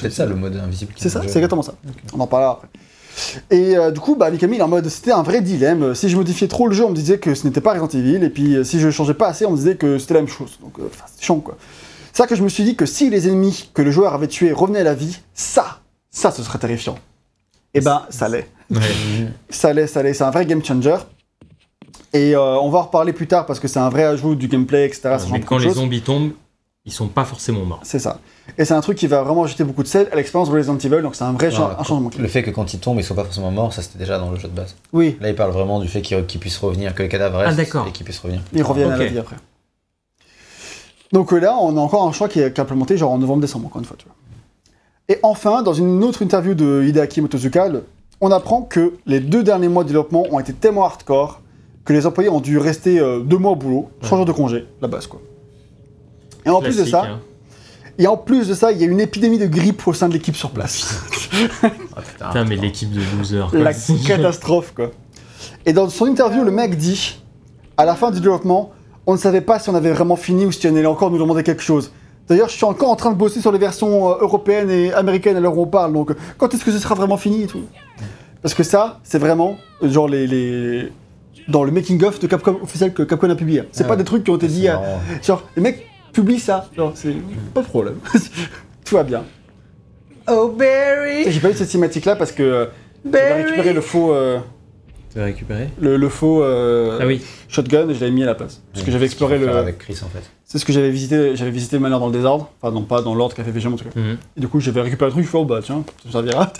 peut-être ça le mode invisible. C'est ça, c'est exactement ça. Okay. On en parlera après. Et du coup, Mikami il est en mode c'était un vrai dilemme. Si je modifiais trop le jeu, on me disait que ce n'était pas Resident Evil, et puis si je changeais pas assez, on me disait que c'était la même chose. Donc c'est chiant quoi. C'est ça que je me suis dit que si les ennemis que le joueur avait tués revenaient à la vie, ça ce serait terrifiant. Et ça l'est. Ouais. ça l'est. C'est un vrai game changer. Et on va en reparler plus tard parce que c'est un vrai ajout du gameplay, etc. Ouais, mais quand les zombies tombent, ils sont pas forcément morts. C'est ça. Et c'est un truc qui va vraiment ajouter beaucoup de sel à l'expérience de Resident Evil, donc c'est un vrai un changement. Le fait que quand ils tombent, ils sont pas forcément morts, ça c'était déjà dans le jeu de base. Oui. Là, ils parlent vraiment du fait qu'ils puissent revenir, que les cadavres restent et qu'ils puissent revenir. Ils reviennent à la vie après. Donc là, on a encore un choix qui est implémenté genre en novembre-décembre, encore une fois. Tu vois. Et enfin, dans une autre interview de Hideaki Motozuka, on apprend que les 2 derniers mois de développement ont été tellement hardcore que les employés ont dû rester 2 mois au boulot, sans jour de congé, la base quoi. Et en plus de ça, il y a une épidémie de grippe au sein de l'équipe sur place. Putain, mais l'équipe de losers. La catastrophe quoi. Et dans son interview, le mec dit, à la fin du développement, on ne savait pas si on avait vraiment fini ou si on allait encore nous demander quelque chose. D'ailleurs, je suis encore en train de bosser sur les versions européennes et américaines à l'heure où on parle, donc quand est-ce que ce sera vraiment fini et tout. Parce que ça, c'est vraiment genre les dans le making of de Capcom officiel que Capcom a publié. C'est pas des trucs qui ont été dit genre les mecs publient ça. Genre c'est pas de problème. Tout va bien. Oh Barry. J'ai pas eu cette cinématique là parce que j'avais récupéré le faux shotgun et je l'avais mis à la place parce que j'avais exploré le avec Chris en fait. C'est ce que j'avais visité le manoir dans le désordre, enfin non pas dans l'ordre qu'a fait VG en tout cas. Et du coup, j'avais récupéré le truc, je fais tiens, ça servira.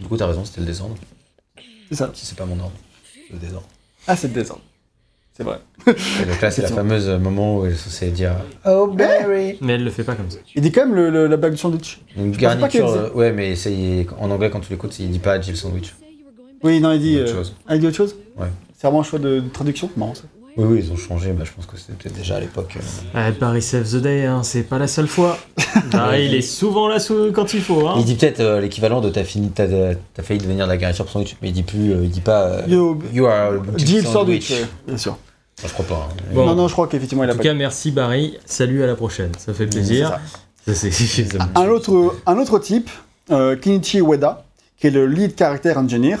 Du coup, t'as raison, c'était le désordre. C'est ça. Si c'est pas mon ordre. Le désordre. Ah, c'est le désordre. C'est vrai. Et donc là, c'est la fameuse moment où elle est censée dire Oh Barry. Mais elle le fait pas comme ça. Il dit quand même la blague du sandwich. Une garniture. Ouais, mais en anglais, quand tu l'écoutes, il dit pas Jill Sandwich. Oui, non, il dit autre chose. Ouais. C'est vraiment un choix de traduction. Marrant ça. Oui, oui, ils ont changé. Bah, je pense que c'était peut-être déjà à l'époque. Paris Save the Day, hein, c'est pas la seule fois. Bah, il est souvent là quand il faut. Hein. Il dit peut-être l'équivalent de t'as failli devenir de la garniture pour sandwich, mais il dit plus, il dit pas. You are Jill Sandwich. Bien sûr. Enfin, je crois pas. Hein. Bon. Non, je crois qu'effectivement il a pas. En tout cas, merci Barry. Salut, à la prochaine. Ça fait plaisir. C'est ça. Un autre type, Kenichi Ueda, qui est le lead character engineer,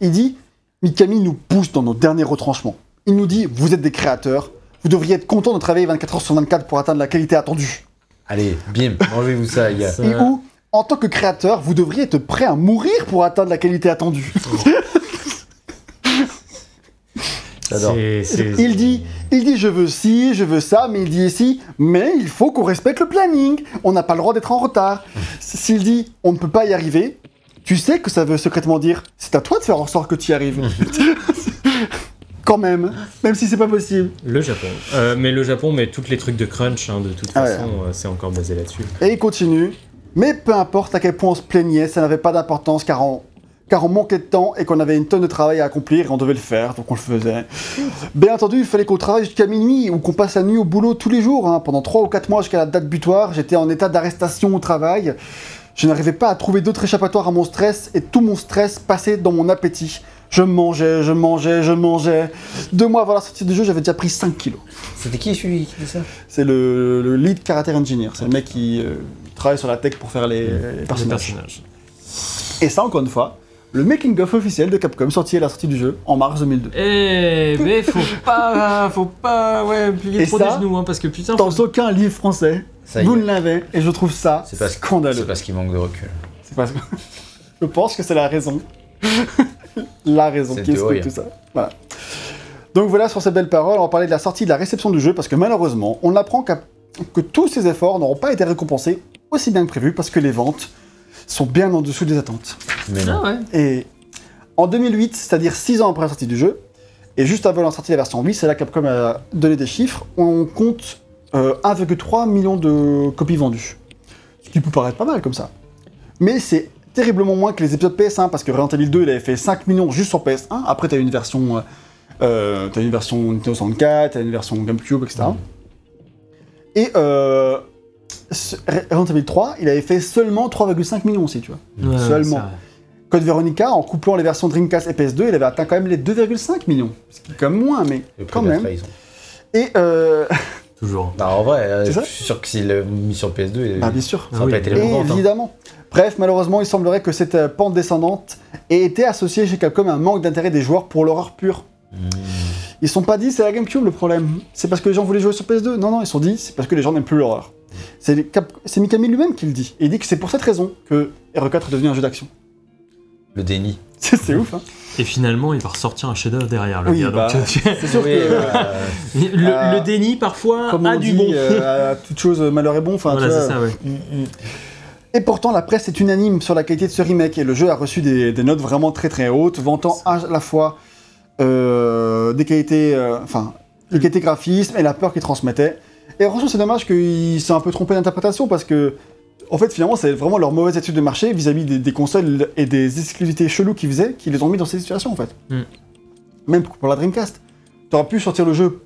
il dit Mikami nous pousse dans nos derniers retranchements. Il nous dit, vous êtes des créateurs, vous devriez être contents de travailler 24h sur 24 pour atteindre la qualité attendue. Allez, bim, mangez-vous ça, les gars. Et où, en tant que créateur, vous devriez être prêt à mourir pour atteindre la qualité attendue. J'adore. Il dit, je veux ci, je veux ça, mais il dit ici, mais il faut qu'on respecte le planning. On n'a pas le droit d'être en retard. S'il dit, on ne peut pas y arriver, tu sais que ça veut secrètement dire, c'est à toi de faire en sorte que tu y arrives. Quand même si c'est pas possible. Le Japon. Mais tous les trucs de crunch, hein, de toute façon, c'est encore basé là-dessus. Et il continue. Mais peu importe à quel point on se plaignait, ça n'avait pas d'importance car on manquait de temps et qu'on avait une tonne de travail à accomplir et on devait le faire, donc on le faisait. Bien entendu, il fallait qu'on travaille jusqu'à minuit ou qu'on passe la nuit au boulot tous les jours. Hein. Pendant 3 ou 4 mois jusqu'à la date butoir, j'étais en état d'arrestation au travail. Je n'arrivais pas à trouver d'autres échappatoires à mon stress et tout mon stress passait dans mon appétit. Je mangeais. 2 mois avant la sortie du jeu, j'avais déjà pris 5 kilos. C'était qui celui qui dit ça ? C'est le lead character engineer. C'est le mec qui travaille sur la tech pour faire les personnages. Et ça, encore une fois, le making-of officiel de Capcom sorti à la sortie du jeu en mars 2002. Mais faut pas plier trop des genoux, hein, parce que putain... Dans aucun livre français, vous ne l'avez, et je trouve ça scandaleux. C'est parce qu'il manque de recul. Je pense que c'est la raison. La raison qui explique tout ça. Voilà. Donc voilà, sur ces belles paroles, on va parler de la sortie, de la réception du jeu, parce que malheureusement, on apprend que tous ces efforts n'auront pas été récompensés aussi bien que prévu, parce que les ventes sont bien en dessous des attentes. Mais non. Ah ouais. Et en 2008, c'est-à-dire 6 ans après la sortie du jeu, et juste avant la sortie de la version 8, c'est là que Capcom a donné des chiffres, on compte 1,3 million de copies vendues. Ce qui peut paraître pas mal comme ça. Mais c'est terriblement moins que les épisodes PS1, parce que Resident Evil 2 il avait fait 5 millions juste sur PS1, après t'as une version Nintendo 64, t'as une version GameCube, etc. Et Resident Evil 3, il avait fait seulement 3,5 millions aussi, tu vois. Ouais, seulement. Code Veronica, en couplant les versions Dreamcast et PS2, il avait atteint quand même les 2,5 millions. Ce qui est quand même moins, mais quand même. Et toujours. Bah en vrai, je suis sûr que s'il l'a mis sur PS2, ça aurait pas été les mêmes ventes. Évidemment. Bref, malheureusement, il semblerait que cette pente descendante ait été associée chez Capcom à un manque d'intérêt des joueurs pour l'horreur pure. Ils se sont pas dit, c'est la GameCube le problème. C'est parce que les gens voulaient jouer sur PS2. Non, ils se sont dit, c'est parce que les gens n'aiment plus l'horreur. C'est Mikami lui-même qui le dit. Et il dit que c'est pour cette raison que R4 est devenu un jeu d'action. Le déni. C'est ouf, hein. Et finalement, il va ressortir un chef-d'œuvre derrière, le gars. Bah, donc, c'est sûr que... le déni, parfois, a du bon. Toute chose, malheur est bon. Voilà, c'est ça, ouais. Et pourtant, la presse est unanime sur la qualité de ce remake et le jeu a reçu des notes vraiment très très hautes, vantant à la fois des qualités, les qualités graphisme et la peur qu'il transmettait. Et franchement, c'est dommage qu'ils s'est un peu trompé d'interprétation parce que, en fait, finalement, c'est vraiment leur mauvaise attitude de marché vis-à-vis des consoles et des exclusivités cheloues qu'ils faisaient qui les ont mis dans ces situations en fait. Même pour la Dreamcast. T'aurais pu sortir le jeu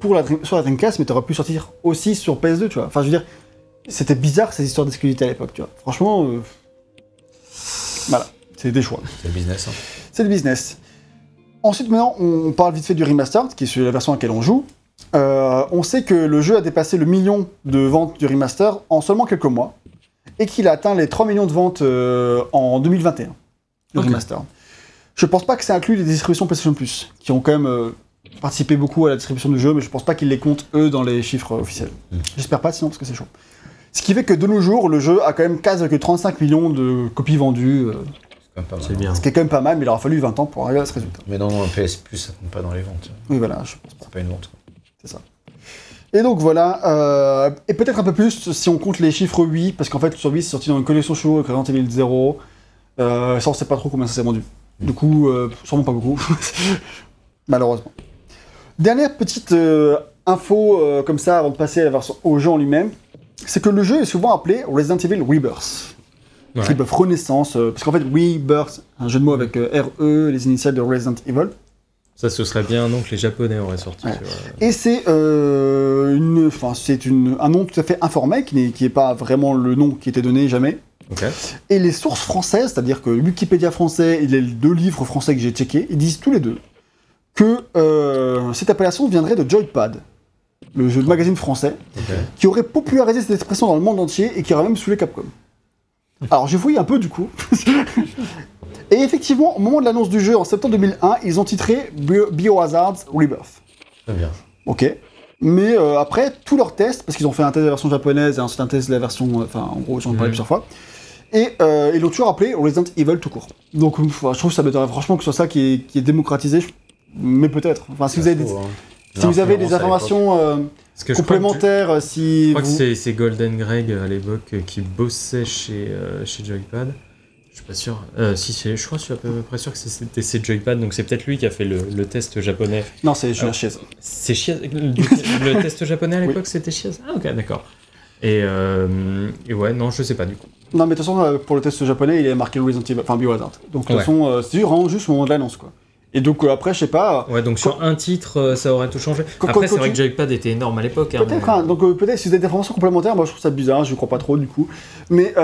sur la Dreamcast, mais t'aurais pu sortir aussi sur PS2, tu vois. Enfin, je veux dire. C'était bizarre ces histoires d'exclusivité à l'époque, tu vois. Franchement, voilà, c'est des choix. C'est le business, hein. C'est le business. Ensuite, maintenant, on parle vite fait du remastered, qui est la version à laquelle on joue. On sait que le jeu a dépassé le million de ventes du remaster en seulement quelques mois, et qu'il a atteint les 3 millions de ventes en 2021, le remaster. Je pense pas que ça inclut les distributions PlayStation Plus, qui ont quand même participé beaucoup à la distribution du jeu, mais je pense pas qu'ils les comptent, eux, dans les chiffres officiels. J'espère pas, sinon, parce que c'est chaud. Ce qui fait que de nos jours, le jeu a quand même 35 millions de copies vendues. C'est quand même pas mal. C'est bien. Ce qui est quand même pas mal, mais il aura fallu 20 ans pour arriver à ce résultat. Mais non, un PS Plus, ça compte pas dans les ventes. Oui, voilà, je pense pas. C'est pas une vente. C'est ça. Et donc voilà, et peut-être un peu plus si on compte les chiffres 8, parce qu'en fait, sur 8, c'est sorti dans une collection chaude avec Resident Evil 0. Ça, on sait pas trop combien ça s'est vendu. Du coup, sûrement pas beaucoup. Malheureusement. Dernière petite info comme ça, avant de passer à la version au jeu en lui-même. C'est que le jeu est souvent appelé Resident Evil Rebirth. Ouais. Rebirth, Renaissance, parce qu'en fait Rebirth, un jeu de mots avec RE, les initiales de Resident Evil, Ça, ce serait bien un nom que les Japonais auraient sorti. Ouais. Et c'est, un nom tout à fait informel, qui n'est pas vraiment le nom qui était donné jamais. Okay. Et les sources françaises, c'est-à-dire que Wikipédia français et les deux livres français que j'ai checkés, ils disent tous les deux que cette appellation viendrait de Joypad, le jeu de magazine français, qui aurait popularisé cette expression dans le monde entier et qui aurait même saoulé Capcom. Alors j'ai fouillé un peu du coup. Et effectivement, au moment de l'annonce du jeu, en septembre 2001, ils ont titré Biohazard's Rebirth. Très bien. Ok. Mais après, tous leurs tests, parce qu'ils ont fait un test de la version japonaise et ensuite un test de la version... Enfin, en gros, j'en ai parlé plusieurs fois. Et ils l'ont toujours appelé Resident Evil tout court. Donc, je trouve que ça m'étonnerait franchement que ce soit ça qui est démocratisé. Mais peut-être. Enfin, si vous avez des informations complémentaires... Je crois que c'est Golden Greg, à l'époque, qui bossait chez Joypad. Je suis pas sûr. Je suis à peu près sûr que c'est Joypad, donc c'est peut-être lui qui a fait le test japonais. Non, c'est Chiaz. C'est Chiaz. Le test japonais à l'époque, c'était Chiaz. Ah, ok, d'accord. Et ouais, non, je sais pas du coup. Non, mais de toute façon, pour le test japonais, il est marqué Resident Evil, enfin Biohazard. Donc de toute façon, c'est vraiment juste au moment de l'annonce, quoi. Et donc après, je sais pas. Ouais, donc sur un titre, ça aurait tout changé. Après, c'est vrai que Joypad était énorme à l'époque. Peut-être, hein, donc peut-être si vous avez des informations complémentaires, moi je trouve ça bizarre, je crois pas trop du coup. Mais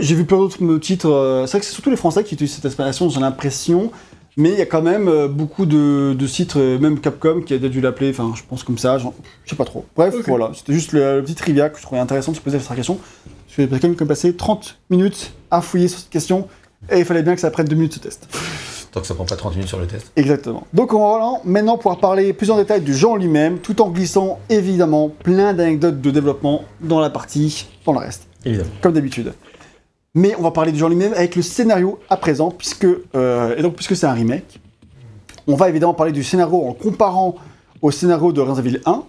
j'ai vu plein d'autres titres. C'est vrai que c'est surtout les Français qui utilisent cette expression, j'ai l'impression. Mais il y a quand même beaucoup de sites, même Capcom qui a dû l'appeler, enfin je pense comme ça, je sais pas trop. Bref, voilà, c'était juste le petit trivia que je trouvais intéressant de se poser cette question. Parce que j'ai quand même passé 30 minutes à fouiller sur cette question et il fallait bien que ça prenne 2 minutes ce test. Tant que ça prend pas 30 minutes sur le test. Exactement. Donc on va maintenant pouvoir parler plus en détail du genre lui-même, tout en glissant évidemment plein d'anecdotes de développement dans la partie, dans le reste. Évidemment. Comme d'habitude. Mais on va parler du genre lui-même avec le scénario à présent, puisque c'est un remake, on va évidemment parler du scénario en comparant au scénario de Resident Evil 1,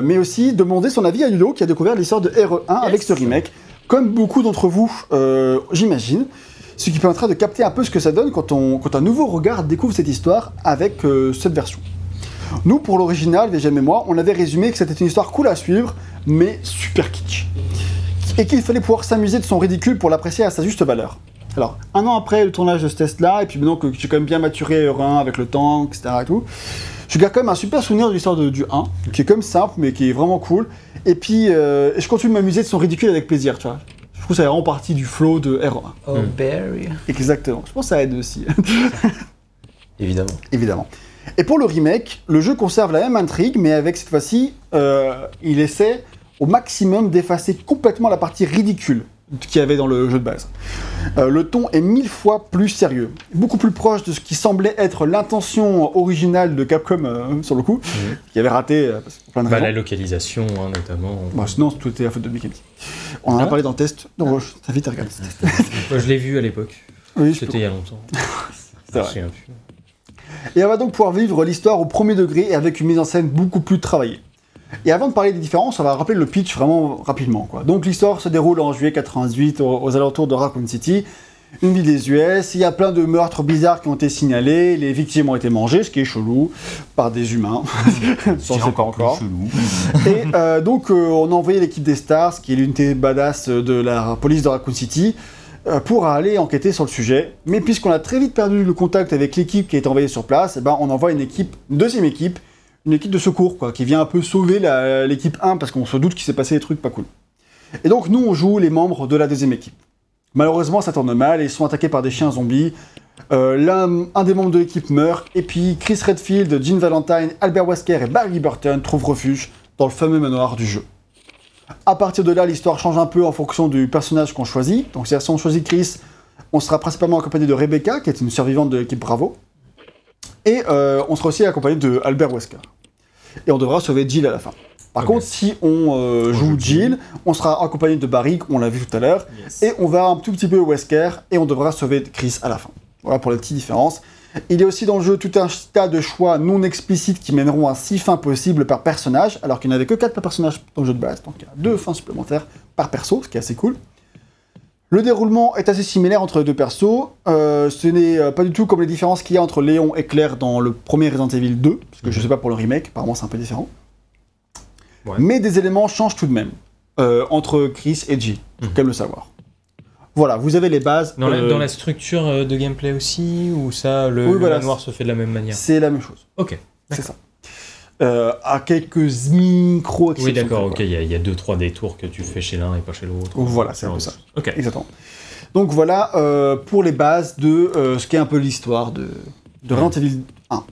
mais aussi demander son avis à Ludo qui a découvert l'histoire de RE1 avec ce remake, comme beaucoup d'entre vous, j'imagine. Ce qui permettra de capter un peu ce que ça donne quand un nouveau regard découvre cette histoire avec cette version. Nous, pour l'original, Vegem et moi, on avait résumé que c'était une histoire cool à suivre, mais super kitsch. Et qu'il fallait pouvoir s'amuser de son ridicule pour l'apprécier à sa juste valeur. Alors, un an après le tournage de ce test-là, et puis maintenant que j'ai quand même bien maturé R1 avec le temps, etc. et tout, je garde quand même un super souvenir de l'histoire du 1, qui est comme simple, mais qui est vraiment cool. Et puis, je continue de m'amuser de son ridicule avec plaisir, tu vois. Je trouve que ça est vraiment partie du flow de R1. Oh, Barry. Exactement. Je pense que ça aide aussi. Évidemment. Et pour le remake, le jeu conserve la même intrigue, mais avec cette fois-ci, il essaie au maximum d'effacer complètement la partie ridicule qu'il y avait dans le jeu de base. Le ton est 1000 fois plus sérieux, beaucoup plus proche de ce qui semblait être l'intention originale de Capcom sur le coup, qui avait raté plein de raisons. La localisation hein, notamment. Sinon tout était la faute de Mikami. On en a parlé dans le test, donc je t'invite à regarder ce test. Je l'ai vu à l'époque, c'était il y a longtemps. C'est vrai. Et on va donc pouvoir vivre l'histoire au premier degré et avec une mise en scène beaucoup plus travaillée. Et avant de parler des différences, on va rappeler le pitch vraiment rapidement, quoi. Donc l'histoire se déroule en juillet 98 aux alentours de Raccoon City, une ville des US, il y a plein de meurtres bizarres qui ont été signalés, les victimes ont été mangées, ce qui est chelou, par des humains, ça on sait pas encore. Et donc on a envoyé l'équipe des Stars, qui est l'unité badass de la police de Raccoon City, pour aller enquêter sur le sujet. Mais puisqu'on a très vite perdu le contact avec l'équipe qui a été envoyée sur place, eh ben, on envoie une deuxième équipe, une équipe de secours, quoi, qui vient un peu sauver l'équipe 1, parce qu'on se doute qu'il s'est passé des trucs pas cool. Et donc, nous, on joue les membres de la deuxième équipe. Malheureusement, ça tourne mal, et ils sont attaqués par des chiens zombies. Un des membres de l'équipe meurt, et puis Chris Redfield, Gene Valentine, Albert Wesker et Barry Burton trouvent refuge dans le fameux manoir du jeu. À partir de là, l'histoire change un peu en fonction du personnage qu'on choisit. Donc, si on choisit Chris, on sera principalement accompagné de Rebecca, qui est une survivante de l'équipe Bravo. Et on sera aussi accompagné de Albert Wesker. Et on devra sauver Jill à la fin. Par contre, si on joue Jill, on sera accompagné de Barry, on l'a vu tout à l'heure, et on va un tout petit peu Wesker, et on devra sauver Chris à la fin. Voilà pour les petites différences. Il y a aussi dans le jeu tout un tas de choix non explicites qui mèneront à 6 fins possibles par personnage, alors qu'il n'y en avait que 4 par personnage dans le jeu de base, donc il y a 2 fins supplémentaires par perso, ce qui est assez cool. Le déroulement est assez similaire entre les deux persos, ce n'est pas du tout comme les différences qu'il y a entre Léon et Claire dans le premier Resident Evil 2, parce que je sais pas pour le remake, apparemment c'est un peu différent. Ouais. Mais des éléments changent tout de même, entre Chris et Jill, faut quand même le savoir. Voilà, vous avez les bases. Dans la structure de gameplay aussi, ou ça, le manoir se fait de la même manière. C'est la même chose. Ok, d'accord. C'est ça. À quelques micro exceptions. Oui, d'accord, ok, il y a 2-3 détours que tu fais chez l'un et pas chez l'autre. Voilà, c'est un peu ça. Ok. Exactement. Donc voilà pour les bases de ce qui est un peu l'histoire de Resident Evil 1.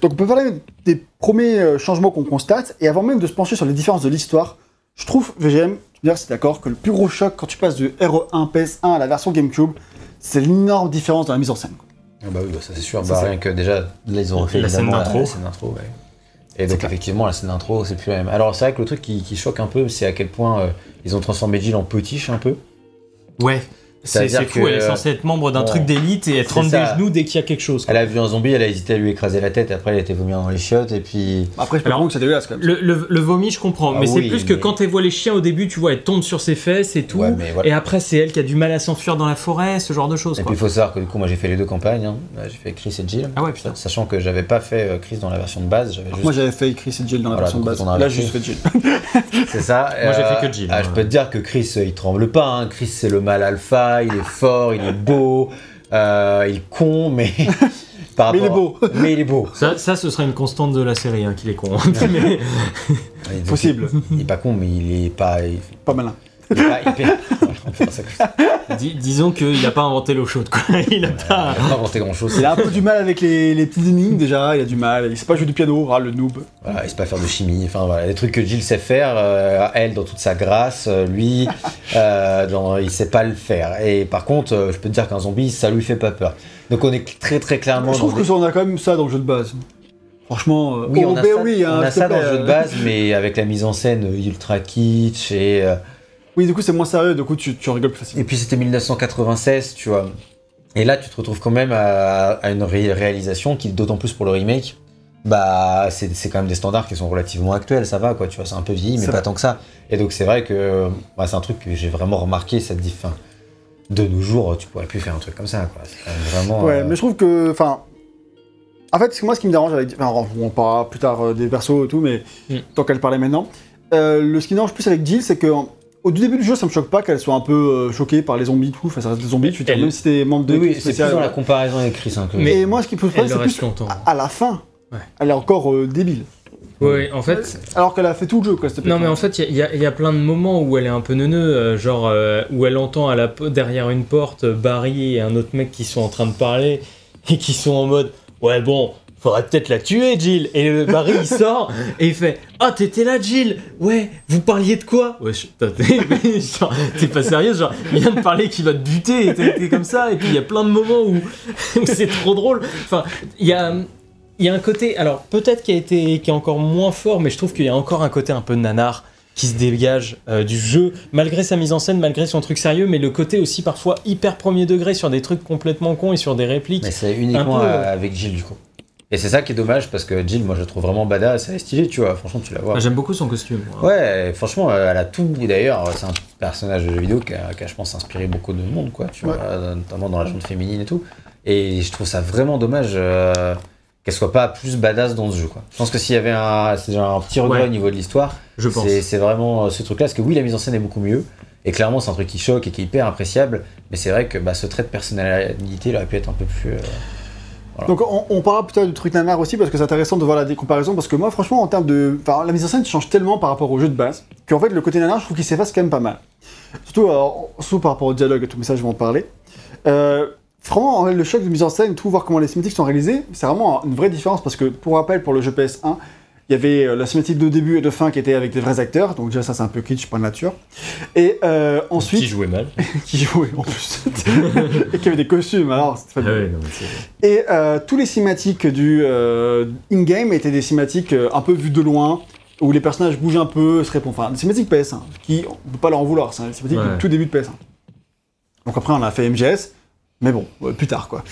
Donc on peut parler des premiers changements qu'on constate, et avant même de se pencher sur les différences de l'histoire, je trouve, VGM, tu me diras si t'es d'accord, que le plus gros choc quand tu passes de RE1 PS1 à la version GameCube, c'est l'énorme différence dans la mise en scène. Ah bah oui, ça c'est sûr, rien que déjà, là ils ont refait la scène d'intro. La scène d'intro, ouais. Et donc effectivement, la scène d'intro, c'est plus la même. Alors c'est vrai que le truc qui choque un peu, c'est à quel point ils ont transformé Jill en potiche un peu. Ouais. C'est fou, elle est censée être membre d'un truc d'élite et elle trempe des genoux dès qu'il y a quelque chose. Quoi. Elle a vu un zombie, elle a hésité à lui écraser la tête, et après elle a été vomie dans les chiottes et puis... Après je comprends que c'est dégueulasse quand même. Le vomi je comprends, mais c'est plus que quand elle voit les chiens au début, tu vois, elle tombe sur ses fesses et tout, ouais, voilà. Et après c'est elle qui a du mal à s'enfuir dans la forêt, ce genre de choses. Et puis il faut savoir que du coup moi j'ai fait les deux campagnes, hein. J'ai fait Chris et Jill, sachant que j'avais pas fait Chris dans la version de base. Moi j'avais fait Chris et Jill dans la version de base, là j'ai juste fait Jill. C'est ça. Moi j'ai fait que Jill. Je peux te dire que Chris il tremble pas, Chris c'est le mâle alpha. Il est fort, il est beau, il est con, mais. Mais il est beau. Ça, ce serait une constante de la série, hein, qu'il est con. Mais... Il est possible. Il est pas con, mais il est pas. Pas malin. Il est pas hyper. Disons qu'il n'a pas inventé l'eau chaude, quoi. Il n'a pas inventé grand chose. Il a un peu du mal avec les petits énigmes déjà, il a du mal, il sait pas jouer du piano, le noob. Voilà, il sait pas faire de chimie, enfin voilà, les trucs que Jill sait faire, elle dans toute sa grâce, lui, il sait pas le faire. Et par contre, je peux te dire qu'un zombie, ça lui fait pas peur. Donc on est très très clairement... Je trouve que ça, on a quand même ça dans le jeu de base. Franchement, on a ça dans le jeu de base, mais avec la mise en scène ultra kitsch et... Oui, du coup, c'est moins sérieux, du coup, tu rigoles plus facilement. Et puis, c'était 1996, tu vois. Et là, tu te retrouves quand même à une réalisation qui, d'autant plus pour le remake, bah, c'est quand même des standards qui sont relativement actuels, ça va, quoi. Tu vois, c'est un peu vieilli, mais pas tant que ça. Et donc, c'est vrai que c'est un truc que j'ai vraiment remarqué, cette diff. De nos jours, tu pourrais plus faire un truc comme ça, quoi. C'est quand même vraiment... Ouais, mais je trouve que, en fait, moi, ce qui me dérange avec... on parlera plus tard des persos et tout, mais tant qu'elle parlait maintenant. Ce qui me dérange plus avec Jill, c'est que... Au début du jeu, ça me choque pas qu'elle soit un peu choquée par les zombies, tout. Enfin, ça reste des zombies, tu te dis, même si t'es membre de l'équipe spéciale. C'est plus dans la comparaison avec Chris. Mais moi, ce qui me pose problème, c'est plus à la fin. Ouais. Elle est encore débile. Oui, en fait. Alors qu'elle a fait tout le jeu, quoi. Non, mais en fait, il y a plein de moments où elle est un peu neuneu, genre où elle entend derrière une porte Barry et un autre mec qui sont en train de parler et qui sont en mode, ouais, bon. Faudrait peut-être la tuer, Jill. Et Barry, il sort et il fait « Ah, t'étais là, Jill. Ouais, vous parliez de quoi ?»« Ouais, t'es pas sérieux, genre, il vient de parler qu'il va te buter, et t'es comme ça. » Et puis, il y a plein de moments où c'est trop drôle. Enfin, il y a un côté... Alors, peut-être qui est encore moins fort, mais je trouve qu'il y a encore un côté un peu nanar qui se dégage du jeu, malgré sa mise en scène, malgré son truc sérieux, mais le côté aussi parfois hyper premier degré sur des trucs complètement cons et sur des répliques. Mais c'est uniquement avec Jill, du coup. Et c'est ça qui est dommage, parce que Jill, moi je la trouve vraiment badass, elle est stylée, tu vois, franchement tu la vois. J'aime beaucoup son costume. Ouais, franchement, elle a tout, et d'ailleurs, c'est un personnage de jeu vidéo qui a je pense, inspiré beaucoup de monde, quoi, tu vois, notamment dans la gente féminine et tout. Et je trouve ça vraiment dommage qu'elle soit pas plus badass dans ce jeu, quoi. Je pense que s'il y avait un petit regret au niveau de l'histoire, je pense. C'est vraiment ce truc-là, parce que oui, la mise en scène est beaucoup mieux, et clairement, c'est un truc qui choque et qui est hyper appréciable, mais c'est vrai que ce trait de personnalité, il aurait pu être un peu plus... Voilà. Donc on parlera peut-être du truc nanar aussi, parce que c'est intéressant de voir la comparaison, parce que moi franchement en termes de... Enfin, la mise en scène change tellement par rapport au jeu de base, qu'en fait le côté nanar je trouve qu'il s'efface quand même pas mal. Surtout par rapport au dialogue et tout, mais ça je vais en parler. Franchement, le choc de mise en scène, tout, voir comment les cinématiques sont réalisées, c'est vraiment une vraie différence, parce que pour rappel, pour le jeu PS1, il y avait la cinématique de début et de fin qui était avec des vrais acteurs, donc déjà ça c'est un peu kitsch par nature. Et ensuite... Qui jouait mal. Qui jouait en plus. Et qui avait des costumes, alors c'était fabuleux. Ah oui, non, et tous les cinématiques du in-game étaient des cinématiques un peu vues de loin, où les personnages bougent un peu, se répondent. Enfin, des cinématiques PS1, qui on ne peut pas leur en vouloir, c'est des cinématiques du tout début de PS1. Donc après on a fait MGS, mais bon, plus tard quoi.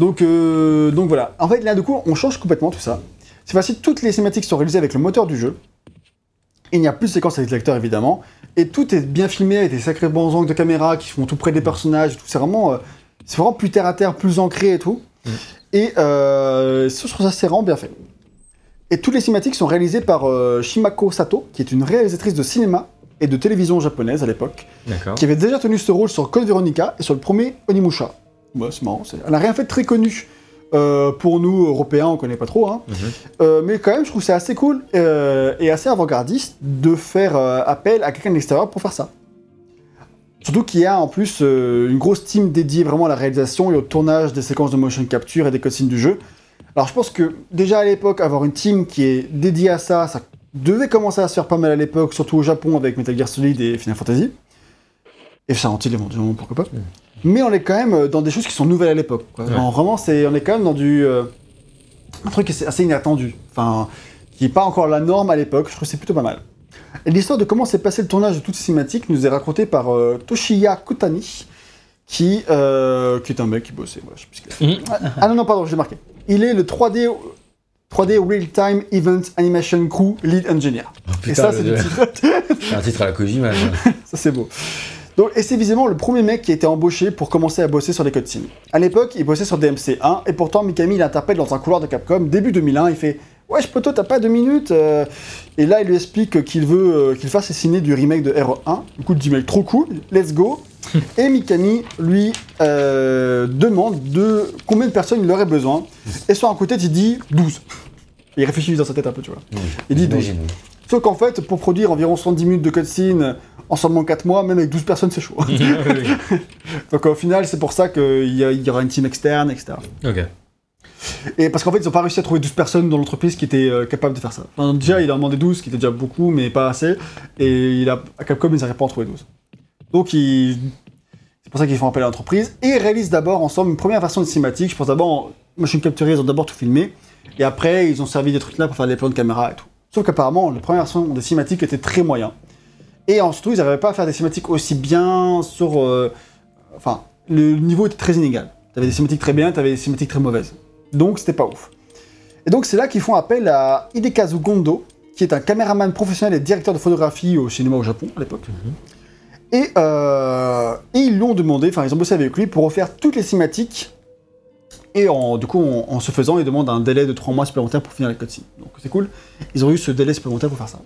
Donc voilà. En fait là du coup on change complètement tout ça. C'est facile, toutes les cinématiques sont réalisées avec le moteur du jeu. Il n'y a plus de séquences avec l'acteur, évidemment. Et tout est bien filmé, avec des sacrés bons angles de caméra qui font tout près des personnages. Tout. C'est vraiment plus terre à terre, plus ancré et tout. Et je trouve ça c'est vraiment bien fait. Et toutes les cinématiques sont réalisées par Shimako Sato, qui est une réalisatrice de cinéma et de télévision japonaise à l'époque, qui avait déjà tenu ce rôle sur Code Veronica et sur le premier Onimusha. Ouais, c'est marrant, elle n'a rien fait de très connu. Pour nous, Européens, on ne connaît pas trop, hein. Mais quand même, je trouve que c'est assez cool et assez avant-gardiste de faire appel à quelqu'un de l'extérieur pour faire ça. Surtout qu'il y a en plus une grosse team dédiée vraiment à la réalisation et au tournage des séquences de motion capture et des cutscenes du jeu. Alors je pense que déjà à l'époque, avoir une team qui est dédiée à ça, ça devait commencer à se faire pas mal à l'époque, surtout au Japon avec Metal Gear Solid et Final Fantasy. Et ça rentre éventuellement, pourquoi pas. Mais on est quand même dans des choses qui sont nouvelles à l'époque. Alors, vraiment, on est quand même dans un truc assez inattendu, qui n'est pas encore la norme à l'époque, je trouve que c'est plutôt pas mal. Et l'histoire de comment s'est passé le tournage de toutes ces cinématiques nous est racontée par Toshiya Kutani, qui est un mec qui bossait. Moi, je sais plus ce qu'il a fait. Ah non, pardon, j'ai marqué. Il est le 3D Real Time Event Animation Crew Lead Engineer. Oh, putain, et ça, c'est du titre. C'est un titre à la Kojima. Ça, c'est beau. Donc, et c'est visiblement le premier mec qui a été embauché pour commencer à bosser sur les cutscenes. À l'époque, il bossait sur DMC1, et pourtant Mikami l'interpelle dans un couloir de Capcom, début 2001, il fait « Wesh poto, t'as pas 2 minutes ?» Et là, il lui explique qu'il veut qu'il fasse signer du remake de RE1. Du coup, il dit « Mec, trop cool, let's go !» Et Mikami, lui, demande de combien de personnes il aurait besoin, et sur un côté, il dit « 12 !» Il réfléchit dans sa tête un peu, tu vois. Il dit « 12 !» Sauf qu'en fait, pour produire environ 70 minutes de cutscene en seulement 4 mois, même avec 12 personnes, c'est chaud. Donc au final, c'est pour ça qu'il y aura une team externe, etc. Okay. Et parce qu'en fait, ils n'ont pas réussi à trouver 12 personnes dans l'entreprise qui étaient capables de faire ça. Enfin, déjà, il a demandé 12, qui était déjà beaucoup, mais pas assez. Et à Capcom, ils n'arrivent pas à en trouver 12. Donc c'est pour ça qu'ils font appel à l'entreprise. Et ils réalisent d'abord ensemble une première version de cinématique. Je pense d'abord, machine capturée, ils ont d'abord tout filmé. Et après, ils ont servi des trucs là pour faire des plans de caméra et tout. Sauf qu'apparemment, la première version des cinématiques était très moyen. Et en surtout, ils n'arrivaient pas à faire des cinématiques aussi bien sur... Enfin, le niveau était très inégal. T'avais des cinématiques très bien, t'avais des cinématiques très mauvaises. Donc, c'était pas ouf. Et donc, c'est là qu'ils font appel à Hidekazu Gondo, qui est un caméraman professionnel et directeur de photographie au cinéma au Japon, à l'époque. Et ils l'ont demandé, enfin, ils ont bossé avec lui pour refaire toutes les cinématiques. Et en se faisant, ils demandent un délai de 3 mois supplémentaires pour finir les cutscenes. Donc, c'est cool. Ils ont eu ce délai supplémentaire pour faire ça.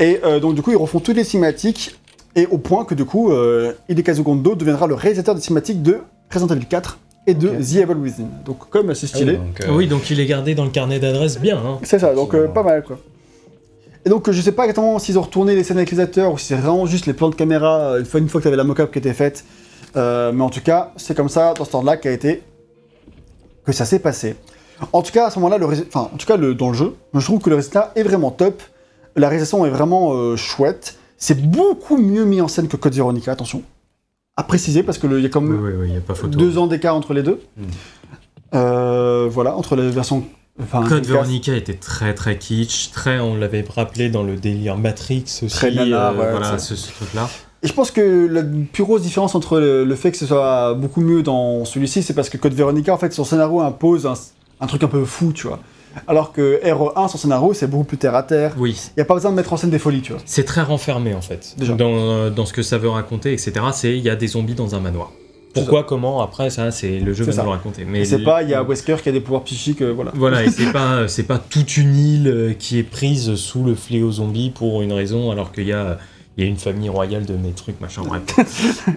Et donc du coup, ils refont toutes les cinématiques, et au point que du coup, Hidekazu Gondo deviendra le réalisateur des cinématiques de Resident Evil 4 et de The Evil Within. Donc comme assez stylé. Oui, donc il est gardé dans le carnet d'adresse bien. Hein. C'est ça, donc pas mal quoi. Et donc je sais pas exactement s'ils ont retourné les scènes avec les acteurs, ou si c'est vraiment juste les plans de caméra une fois que t'avais la mock-up qui était faite. Mais en tout cas, c'est comme ça, dans ce temps-là, que ça s'est passé. En tout cas, à ce moment-là, dans le jeu, je trouve que le résultat est vraiment top. La réalisation est vraiment chouette. C'est beaucoup mieux mis en scène que Code Veronica, attention. À préciser, parce qu'il y a quand même 2 ans d'écart entre les deux. Voilà, entre les versions... Code Veronica était très très kitsch, on l'avait rappelé dans le délire Matrix aussi. Très nana, voilà, ce truc-là. Et je pense que la plus grosse différence entre le fait que ce soit beaucoup mieux dans celui-ci, c'est parce que Code Veronica, en fait, son scénario impose un truc un peu fou, tu vois. Alors que RE1, son scénario, c'est beaucoup plus terre-à-terre. Oui. Il n'y a pas besoin de mettre en scène des folies, tu vois. C'est très renfermé, en fait, dans ce que ça veut raconter, etc. Il y a des zombies dans un manoir. Pourquoi, comment, après, ça, c'est le jeu va nous raconter. Mais c'est pas, il y a Wesker qui a des pouvoirs psychiques, voilà. Voilà, et c'est pas toute une île qui est prise sous le fléau zombie pour une raison, alors qu'il y a une famille royale de mes trucs, machin, bref.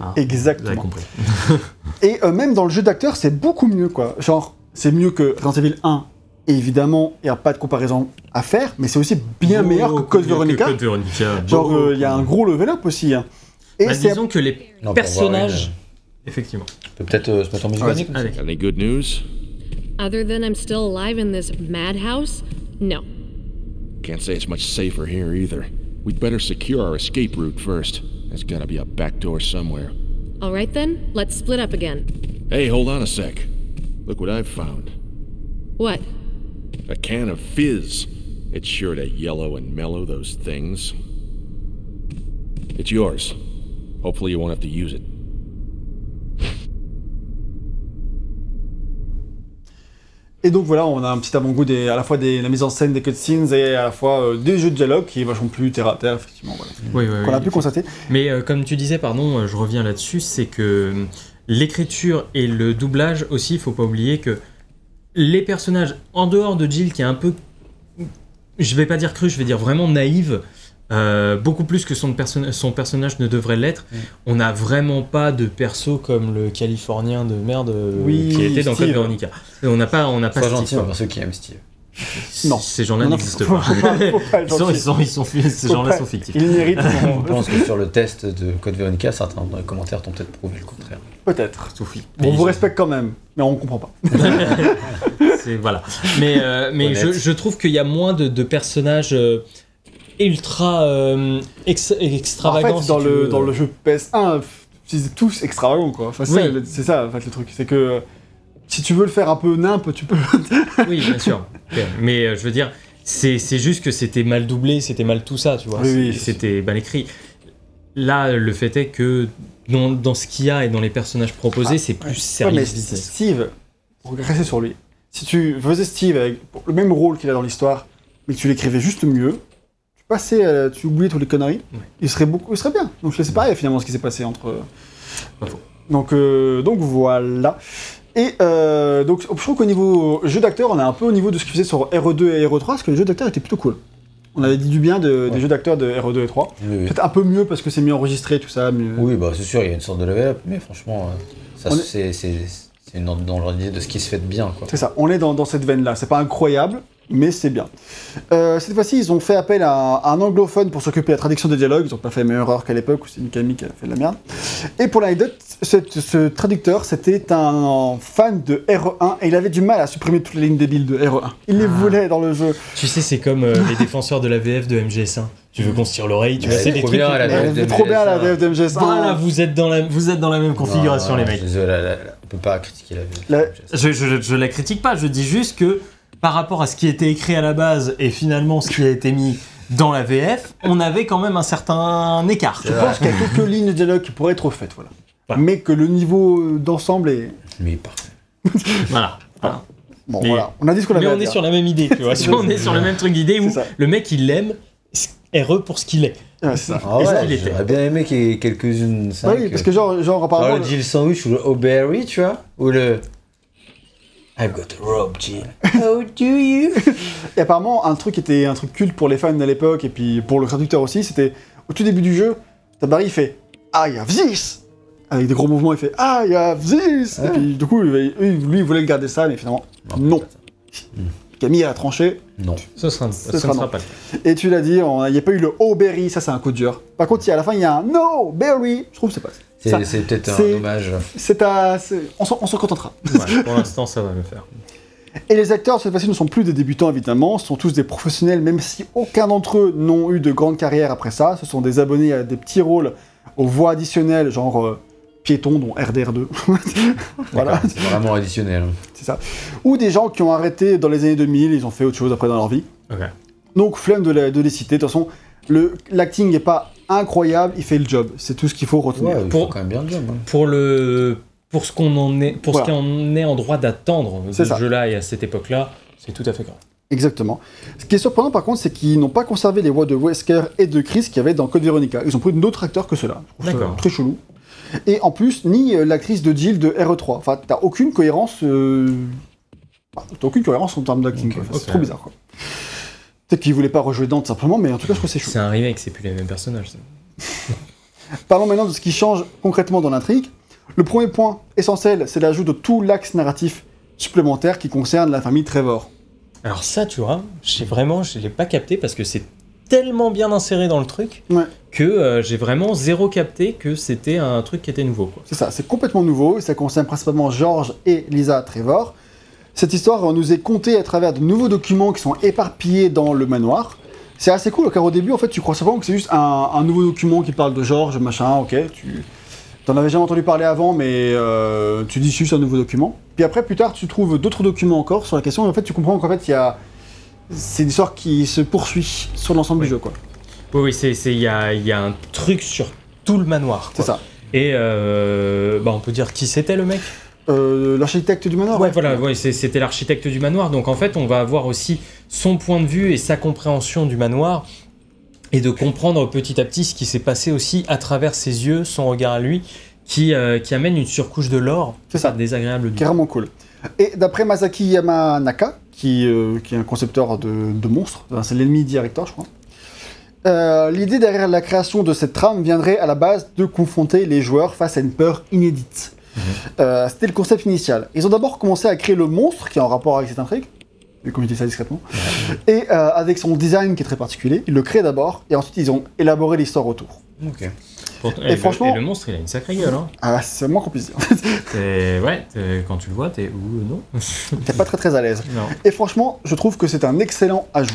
Ah, exactement. Vous avez compris. Et même dans le jeu d'acteur, c'est beaucoup mieux, quoi. Genre, c'est mieux que Resident Evil 1. Et évidemment, il n'y a pas de comparaison à faire, mais c'est aussi bien meilleur que Code Veronica. Genre, il y a un gros level up aussi. Hein. Et disons que les personnages... Effectivement. On peut peut-être se mettre en musique. Allez. Any good news? Other than I'm still alive in this madhouse? No. Can't say it's much safer here either. We'd better secure our escape route first. There's gotta be a back door somewhere. All right then, let's split up again. Hey, hold on a sec. Look what I've found. What? A can of fizz. It's sure to yellow and mellow those things. It's yours. Hopefully you won't have to use it. Et donc voilà, on a un petit avant-goût à la fois de la mise en scène des cutscenes et à la fois des jeux de dialogue qui est vachement plus terre à terre, effectivement. Voilà. Qu'on a pu constater. Mais comme tu disais, pardon, je reviens là-dessus, c'est que l'écriture et le doublage aussi, il faut pas oublier que les personnages, en dehors de Jill, qui est un peu, je vais pas dire crue, je vais dire vraiment naïve, Beaucoup plus que son personnage ne devrait l'être. Mmh. On n'a vraiment pas de perso comme le Californien de merde qui était dans Code Veronica. On n'a pas Steve. Gentil pour ceux qui aiment Steve. Non. Ces gens-là n'existent pas. Ces gens-là sont fictifs. Ils méritent. Je pense que sur le test de Code Veronica, certains dans les commentaires t'ont peut-être prouvé le contraire. Peut-être. Sophie. On vous respecte quand même, mais on comprend pas. Voilà. Mais je trouve qu'il y a moins de personnages ultra extravagants. En fait, dans le jeu PS1, c'est tous extravagants quoi. Enfin, c'est, oui. C'est ça en fait, le truc, c'est que. Si tu veux le faire un peu nimp, tu peux. Oui, bien sûr. Mais je veux dire, c'est juste que c'était mal doublé, c'était mal tout ça, tu vois. Oui, c'était mal écrit. Là, le fait est que dans ce qu'il y a et dans les personnages proposés, c'est plus sérieux. Mais Steve, restez sur lui. Si tu faisais Steve avec le même rôle qu'il a dans l'histoire, mais que tu l'écrivais juste mieux, tu oubliais toutes les conneries, il serait bien. Donc c'est pareil finalement ce qui s'est passé entre. Pas faux. Donc voilà. Et donc, je trouve qu'au niveau jeu d'acteur, on est un peu au niveau de ce qu'ils faisaient sur RE2 et RE3, parce que les jeux d'acteurs étaient plutôt cool. On avait dit du bien des jeux d'acteurs de RE2 et 3. Oui. Peut-être un peu mieux parce que c'est mieux enregistré, tout ça. Mieux... Oui, bah c'est sûr, il y a une sorte de level up, mais franchement, ça, c'est dans l'idée de ce qui se fait de bien. Quoi. C'est ça, on est dans cette veine-là. C'est pas incroyable, mais c'est bien. Cette fois-ci, ils ont fait appel à un anglophone pour s'occuper de la traduction des dialogues. Ils ont pas fait la meilleure erreur qu'à l'époque où c'est Mikami qui a fait de la merde. Et pour l'anecdote, ce traducteur, c'était un fan de RE1 et il avait du mal à supprimer toutes les lignes débiles de RE1. Il les voulait dans le jeu. Tu sais, c'est comme les défenseurs de la VF de MGS1. Tu veux qu'on se tire l'oreille, tu vois, c'est des trucs. C'est trop bien la VF de MGS1. Voilà, vous êtes dans la même configuration, les mecs. On peut pas critiquer la VF. Je la critique pas, je dis juste que par rapport à ce qui était écrit à la base et finalement ce qui a été mis dans la VF, on avait quand même un certain écart. Je pense qu'il y a quelques lignes de dialogue qui pourraient être refaites, voilà. Ouais. Mais que le niveau d'ensemble est... Mais parfait. Voilà. Bon, mais, voilà. On a dit ce qu'on avait à dire. Mais on est sur la même idée, tu vois. On est sur le même truc d'idée où le mec, il l'aime RE pour ce qu'il est. Ah, c'est ça. Ah ouais, j'aurais bien aimé qu'il y ait quelques-unes... Bah oui, parce que genre apparemment... Le Jill Sandwich ou le O'Berry, tu vois, ou le... I've got a robe, Jill. Oh, do you? Et apparemment, un truc qui était un truc culte pour les fans à l'époque et puis pour le traducteur aussi, c'était au tout début du jeu, Tabari il fait I have this avec des gros mouvements, il fait I have this. Ouais. Et puis du coup, lui, il voulait le garder ça, mais finalement, non. Camille a tranché. Non. Ce sera non. Pas. Et tu l'as dit, il n'y a pas eu le oh berry, ça c'est un coup dur. Par contre, à la fin, il y a un no berry. Je trouve que c'est pas. C'est peut-être un hommage. On s'en contentera. Ouais, pour l'instant, ça va me faire. Et les acteurs, cette fois-ci, ne sont plus des débutants, évidemment. Ce sont tous des professionnels, même si aucun d'entre eux n'ont eu de grande carrière après ça. Ce sont des abonnés à des petits rôles aux voix additionnelles, genre piéton, dont RDR2. Voilà. C'est vraiment additionnel. C'est ça. Ou des gens qui ont arrêté dans les années 2000, ils ont fait autre chose après dans leur vie. Okay. Donc, flemme de les citer. De toute façon, l'acting n'est pas incroyable, il fait le job. C'est tout ce qu'il faut retenir. Ouais, il faut quand même bien le job. Pour ce qu'on est en droit d'attendre de ce jeu-là et à cette époque-là, c'est tout à fait grave. Exactement. Ce qui est surprenant par contre, c'est qu'ils n'ont pas conservé les voix de Wesker et de Chris qu'il y avait dans Code Veronica. Ils ont pris d'autres acteurs que ceux-là. D'accord. Très chelou. Et en plus, ni l'actrice de Jill de RE3. Enfin, t'as aucune cohérence. T'as aucune cohérence en termes d'acting. Okay. Enfin, c'est trop bizarre quoi. Peut-être qu'ils voulaient pas rejouer Dante simplement, mais en tout cas, je trouve que c'est chaud. C'est un remake, c'est plus les mêmes personnages. Ça. Parlons maintenant de ce qui change concrètement dans l'intrigue. Le premier point essentiel, c'est l'ajout de tout l'axe narratif supplémentaire qui concerne la famille Trevor. Alors ça, tu vois, je l'ai pas capté parce que c'est tellement bien inséré dans le truc que j'ai vraiment zéro capté que c'était un truc qui était nouveau. Quoi. C'est ça, c'est complètement nouveau et ça concerne principalement George et Lisa Trevor. Cette histoire nous est contée à travers de nouveaux documents qui sont éparpillés dans le manoir. C'est assez cool car au début, en fait, tu crois simplement que c'est juste un nouveau document qui parle de George, machin, ok, t'en avais jamais entendu parler avant, mais tu dis juste un nouveau document. Puis après, plus tard, tu trouves d'autres documents encore sur la question. Et en fait, tu comprends qu'en fait, c'est une histoire qui se poursuit sur l'ensemble du jeu, quoi. Oui, il y a un truc sur tout le manoir, quoi. C'est ça. Et on peut dire qui c'était le mec. L'architecte du manoir. C'était l'architecte du manoir. Donc en fait, on va avoir aussi son point de vue et sa compréhension du manoir. Et de comprendre petit à petit ce qui s'est passé aussi à travers ses yeux, son regard à lui, qui amène une surcouche de lore. C'est ça, désagréable. C'est vraiment cool. Et d'après Masaki Yamanaka, qui est un concepteur de monstres, c'est l'ennemi directeur, je crois, L'idée derrière la création de cette trame viendrait à la base de confronter les joueurs face à une peur inédite. C'était le concept initial. Ils ont d'abord commencé à créer le monstre qui est en rapport avec cette intrigue, comme je dis ça discrètement, et avec son design qui est très particulier, ils le créent d'abord et ensuite ils ont élaboré l'histoire autour. Ok. Et franchement, le monstre il a une sacrée gueule, hein. Ah, c'est moins qu'on puisse dire. Quand tu le vois, t'es t'es pas très à l'aise. Non. Et franchement, je trouve que c'est un excellent ajout.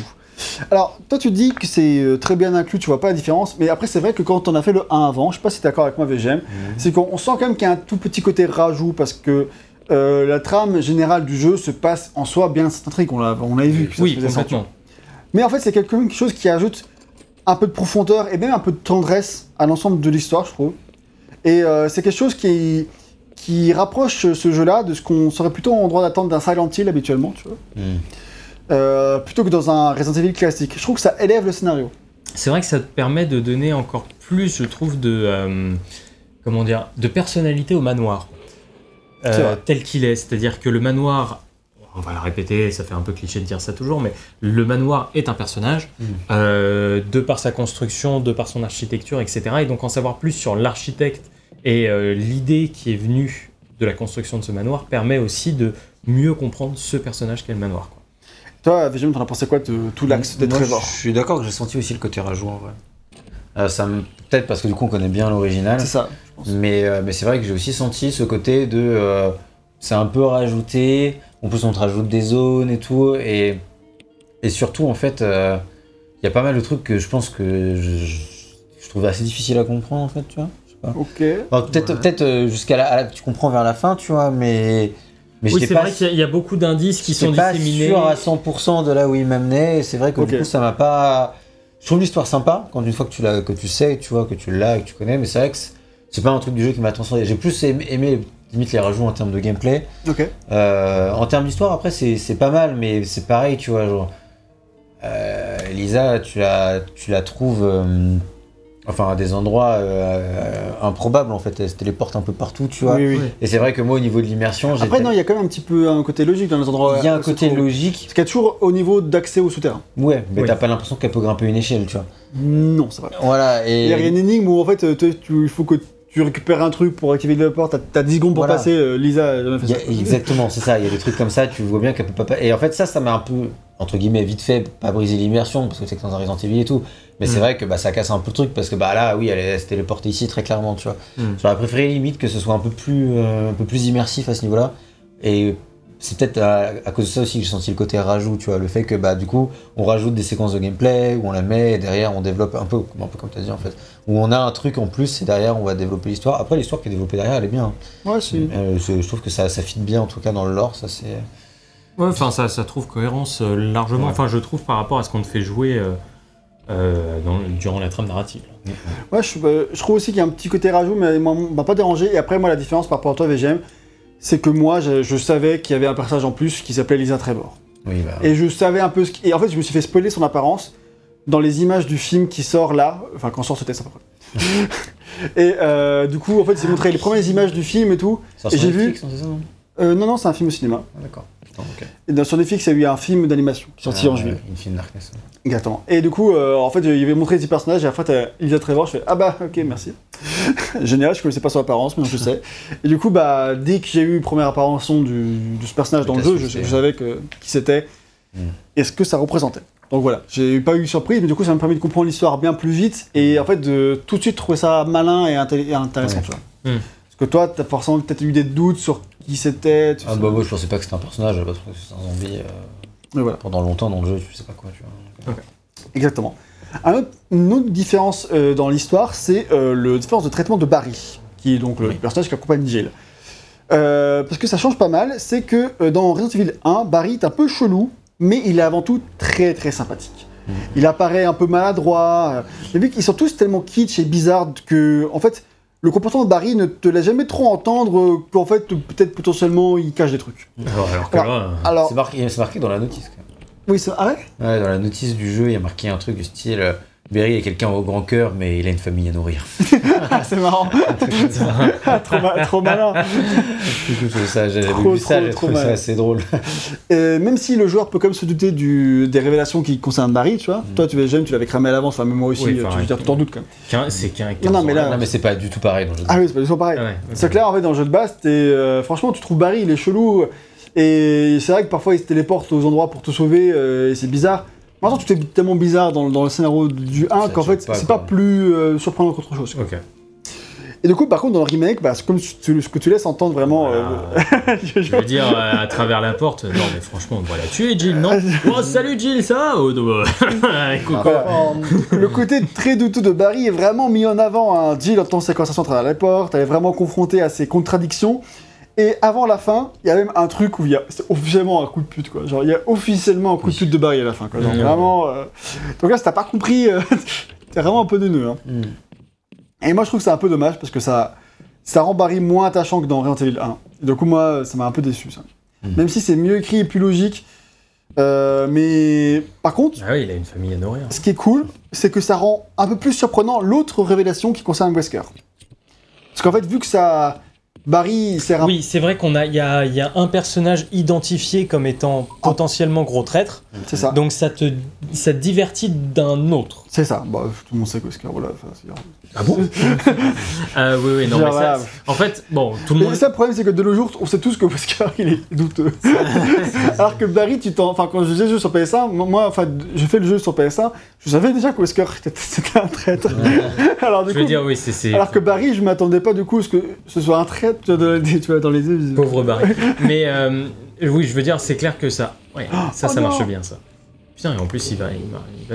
Alors, toi tu dis que c'est très bien inclus, tu vois pas la différence, mais après c'est vrai que quand on a fait le 1 avant, je sais pas si t'es d'accord avec moi VGM, c'est qu'on sent quand même qu'il y a un tout petit côté rajout parce que la trame générale du jeu se passe en soi bien cette intrigue, on l'avait vu. Oui, complètement. Mais en fait c'est quelque chose qui ajoute un peu de profondeur et même un peu de tendresse à l'ensemble de l'histoire, je trouve. Et c'est quelque chose qui rapproche ce jeu-là de ce qu'on serait plutôt en droit d'attendre d'un Silent Hill habituellement, tu vois. Plutôt que dans un Resident Evil classique. Je trouve que ça élève le scénario. C'est vrai que ça te permet de donner encore plus, je trouve, de personnalité au manoir. Tel qu'il est. C'est-à-dire que le manoir, on va le répéter, ça fait un peu cliché de dire ça toujours, mais le manoir est un personnage, de par sa construction, de par son architecture, etc. Et donc en savoir plus sur l'architecte et l'idée qui est venue de la construction de ce manoir permet aussi de mieux comprendre ce personnage qu'est le manoir, quoi. Toi, VGM, t'en as pensé quoi de tout l'axe des trésors ? Je suis d'accord que j'ai senti aussi le côté rajout en vrai. Peut-être parce que du coup on connaît bien l'original. C'est ça, je pense. Mais c'est vrai que j'ai aussi senti ce côté de... c'est un peu rajouté, en plus on te rajoute des zones et tout. Et surtout en fait, il y a pas mal de trucs que je pense que je trouvais assez difficile à comprendre en fait, tu vois. Je sais pas. Ok. Alors, peut-être jusqu'à tu comprends vers la fin, tu vois, mais... oui, c'est vrai qu'il y a beaucoup d'indices qui sont disséminés. Je pas sûr à 100% de là où il m'amenait, et c'est vrai que du coup ça m'a pas... Je trouve l'histoire sympa, quand une fois que tu l'as, que tu connais, mais c'est vrai que c'est pas un truc du jeu qui m'a transcendé. J'ai plus aimé limite les rajouts en termes de gameplay. En termes d'histoire, après c'est pas mal, mais c'est pareil, tu vois, genre... Lisa, tu la trouves... à des endroits improbables en fait, elle se téléporte un peu partout, tu vois. Oui. Et c'est vrai que moi, au niveau de l'immersion, j'ai... Après, non, il y a quand même un petit peu un côté logique dans les endroits. Il y a un côté logique. Parce qu'il y a toujours au niveau d'accès au souterrain. Ouais, mais t'as pas l'impression qu'elle peut grimper une échelle, tu vois. Non, c'est vrai. Voilà, et... Il y a une énigme où en fait, il faut que tu récupères un truc pour activer la porte, t'as 10 secondes pour passer, Lisa, jamais fait ça. Exactement, c'est ça, il y a des trucs comme ça, tu vois bien qu'elle peut pas... Et en fait, ça m'a un peu, entre guillemets, vite fait, pas briser l'immersion, parce que c'est que dans un Resident Evil et tout. Mais c'est vrai que ça casse un peu le truc parce que là oui elle se téléporte ici très clairement, tu vois. J'aurais préféré limite que ce soit un peu plus immersif à ce niveau-là, et c'est peut-être à cause de ça aussi que j'ai senti le côté rajout, tu vois, le fait que du coup on rajoute des séquences de gameplay où on la met et derrière on développe un peu comme t'as dit en fait, où on a un truc en plus et derrière on va développer l'histoire. Après l'histoire qui est développée derrière elle est bien. Ouais, c'est... je trouve que ça fit bien en tout cas dans le lore, ça c'est... Ouais, enfin ça trouve cohérence largement. Ouais. Enfin je trouve par rapport à ce qu'on te fait jouer durant la trame narrative. Ouais, je trouve aussi qu'il y a un petit côté rajout, mais moi, m'a pas dérangé. Et après, moi, la différence par rapport à toi, VGM, c'est que moi, je savais qu'il y avait un personnage en plus qui s'appelait Lisa Trevor. Oui, Et je savais un peu ce qui... Et en fait, je me suis fait spoiler son apparence dans les images du film qui sort là, enfin, quand sort ce test après. Et du coup, en fait, ils montraient les premières images du film et tout. Ça et j'ai Netflix, vu. Non, c'est un film au cinéma. Ah, d'accord. Okay. Et sur Netflix, il y a eu un film d'animation sorti en juillet. Une film d'Arcas. Exactement. Et du coup, en fait, il avait montré des personnages et à la fois, Lisa Trevor, je fais ok, merci. Génial, je connaissais pas son apparence, mais je sais. Et du coup, dès que j'ai eu première apparence de ce personnage dans le jeu, je savais qui c'était et ce que ça représentait. Donc voilà, j'ai pas eu surprise, mais du coup, ça m'a permis de comprendre l'histoire bien plus vite et en fait, de tout de suite trouver ça malin et intéressant. Ouais. Que toi, t'as forcément peut-être eu des doutes sur qui c'était. Moi je pensais pas que c'était un personnage, je pensais que c'était un zombie. Pendant longtemps dans le jeu, tu sais pas quoi, tu vois. Okay. Exactement. Une autre différence dans l'histoire, c'est la différence de traitement de Barry, qui est donc le personnage qui accompagne Jill. Parce que ça change pas mal, c'est que dans Resident Evil 1, Barry est un peu chelou, mais il est avant tout très très sympathique. Il apparaît un peu maladroit. Les mecs, ils sont tous tellement kitsch et bizarres que, en fait, le comportement de Barry ne te laisse jamais trop entendre qu'en fait, peut-être potentiellement, il cache des trucs. Alors que là, c'est marqué dans la notice. Quand même. Oui, c'est vrai ? Ouais, dans la notice du jeu, il y a marqué un truc du style Berry est quelqu'un au grand cœur, mais il a une famille à nourrir. Ah, c'est marrant. Trop malin. J'avais vu ça, j'ai trouvé ça assez drôle. Même si le joueur peut quand même se douter des révélations qui concernent Barry, tu vois. Toi, tu es jeune, tu l'avais cramé à l'avance, enfin, même moi aussi, oui, tu t'en doutes quand même. C'est caractère. Non, mais c'est pas du tout pareil dans le jeu de base. Ah oui, c'est pas du tout pareil. C'est clair, en fait, dans le jeu de base, franchement, tu trouves Barry, il est chelou. Et c'est vrai que parfois, il se téléporte aux endroits pour te sauver, et c'est bizarre. Maintenant, tout est tellement bizarre dans le scénario du 1 qu'en fait, c'est pas plus surprenant qu'autre chose. Quoi. Okay. Et du coup, par contre, dans le remake, bah, c'est comme ce que tu laisses entendre vraiment. Je veux dire, à travers la porte, non, mais franchement, on va la tuer, Jill, non ? Oh, salut Jill, ça va ? Le côté très douteux de Barry est vraiment mis en avant. Hein. Jill entend ses conversations à travers la porte, elle est vraiment confrontée à ses contradictions. Et avant la fin, il y a même un truc où c'est officiellement un coup de pute, quoi. Genre, il y a officiellement un coup de pute de Barry à la fin, quoi. Genre, vraiment... Donc là, si t'as pas compris, t'es vraiment un peu neuneux, hein. Et moi, je trouve que c'est un peu dommage, parce que ça rend Barry moins attachant que dans Resident Evil 1. Et du coup, moi, ça m'a un peu déçu, ça. Même si c'est mieux écrit et plus logique. Mais par contre... Ah oui, il a une famille à nourrir. Ce qui est cool, c'est que ça rend un peu plus surprenant l'autre révélation qui concerne Wesker. Parce qu'en fait, vu que ça... Barry, c'est oui, c'est vrai qu'on y a un personnage identifié comme étant potentiellement gros traître. C'est ça. Donc ça te divertit d'un autre. C'est ça. Bah, tout le monde sait que Oscar, voilà. Ah bon ? Oui, non, mais ça. En fait, bon, tout le monde. C'est ça, le problème, c'est que de nos jours, on sait tous que Oscar, il est douteux. Alors que Barry, enfin, quand je faisais le jeu sur PS1, moi, enfin, j'ai fait le jeu sur PS1, je savais déjà que Oscar, c'était un traître. Alors du coup. Je veux dire, oui, c'est. Alors que Barry, je m'attendais pas du coup à ce que ce soit un traître. Tu vois, dans les yeux. Pauvre Barry. Mais oui, je veux dire, c'est clair que ça. Ouais, ça marche bien, ça. Putain, et en plus, il va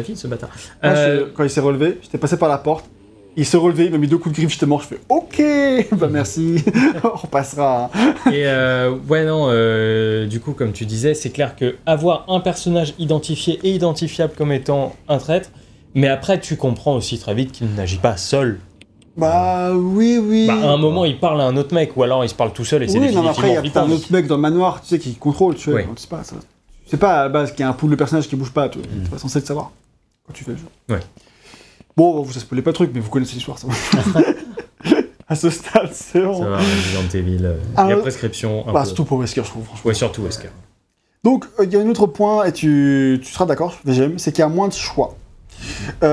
vite, ce bâtard. Quand il s'est relevé, j'étais passé par la porte. Il s'est relevé, il m'a mis 2 coups de griffe, j'étais mort. Je fais OK, bah merci, on repassera. Et du coup, comme tu disais, c'est clair que avoir un personnage identifié et identifiable comme étant un traître, mais après, tu comprends aussi très vite qu'il n'agit pas seul. Bah oui. Bah, à un moment, il parle à un autre mec, ou alors il se parle tout seul et c'est définitivement flippant. Oui, mais après, il y a un autre mec dans le manoir, tu sais, qui contrôle, tu vois. Oui. C'est pas à la base qu'il y a un pool de personnages qui bouge pas, tu vois. T'es pas censé le savoir quand tu fais le jeu. Ouais. Bon, vous spoilez pas le truc, mais vous connaissez l'histoire, ça va. À ce stade, c'est bon. Ça va, Resident Evil, la prescription. Bah, surtout pour Wesker, je trouve, franchement. Ouais, surtout Wesker. Donc, il y a un autre point, et tu seras d'accord, VGM, c'est qu'il y a moins de choix. Il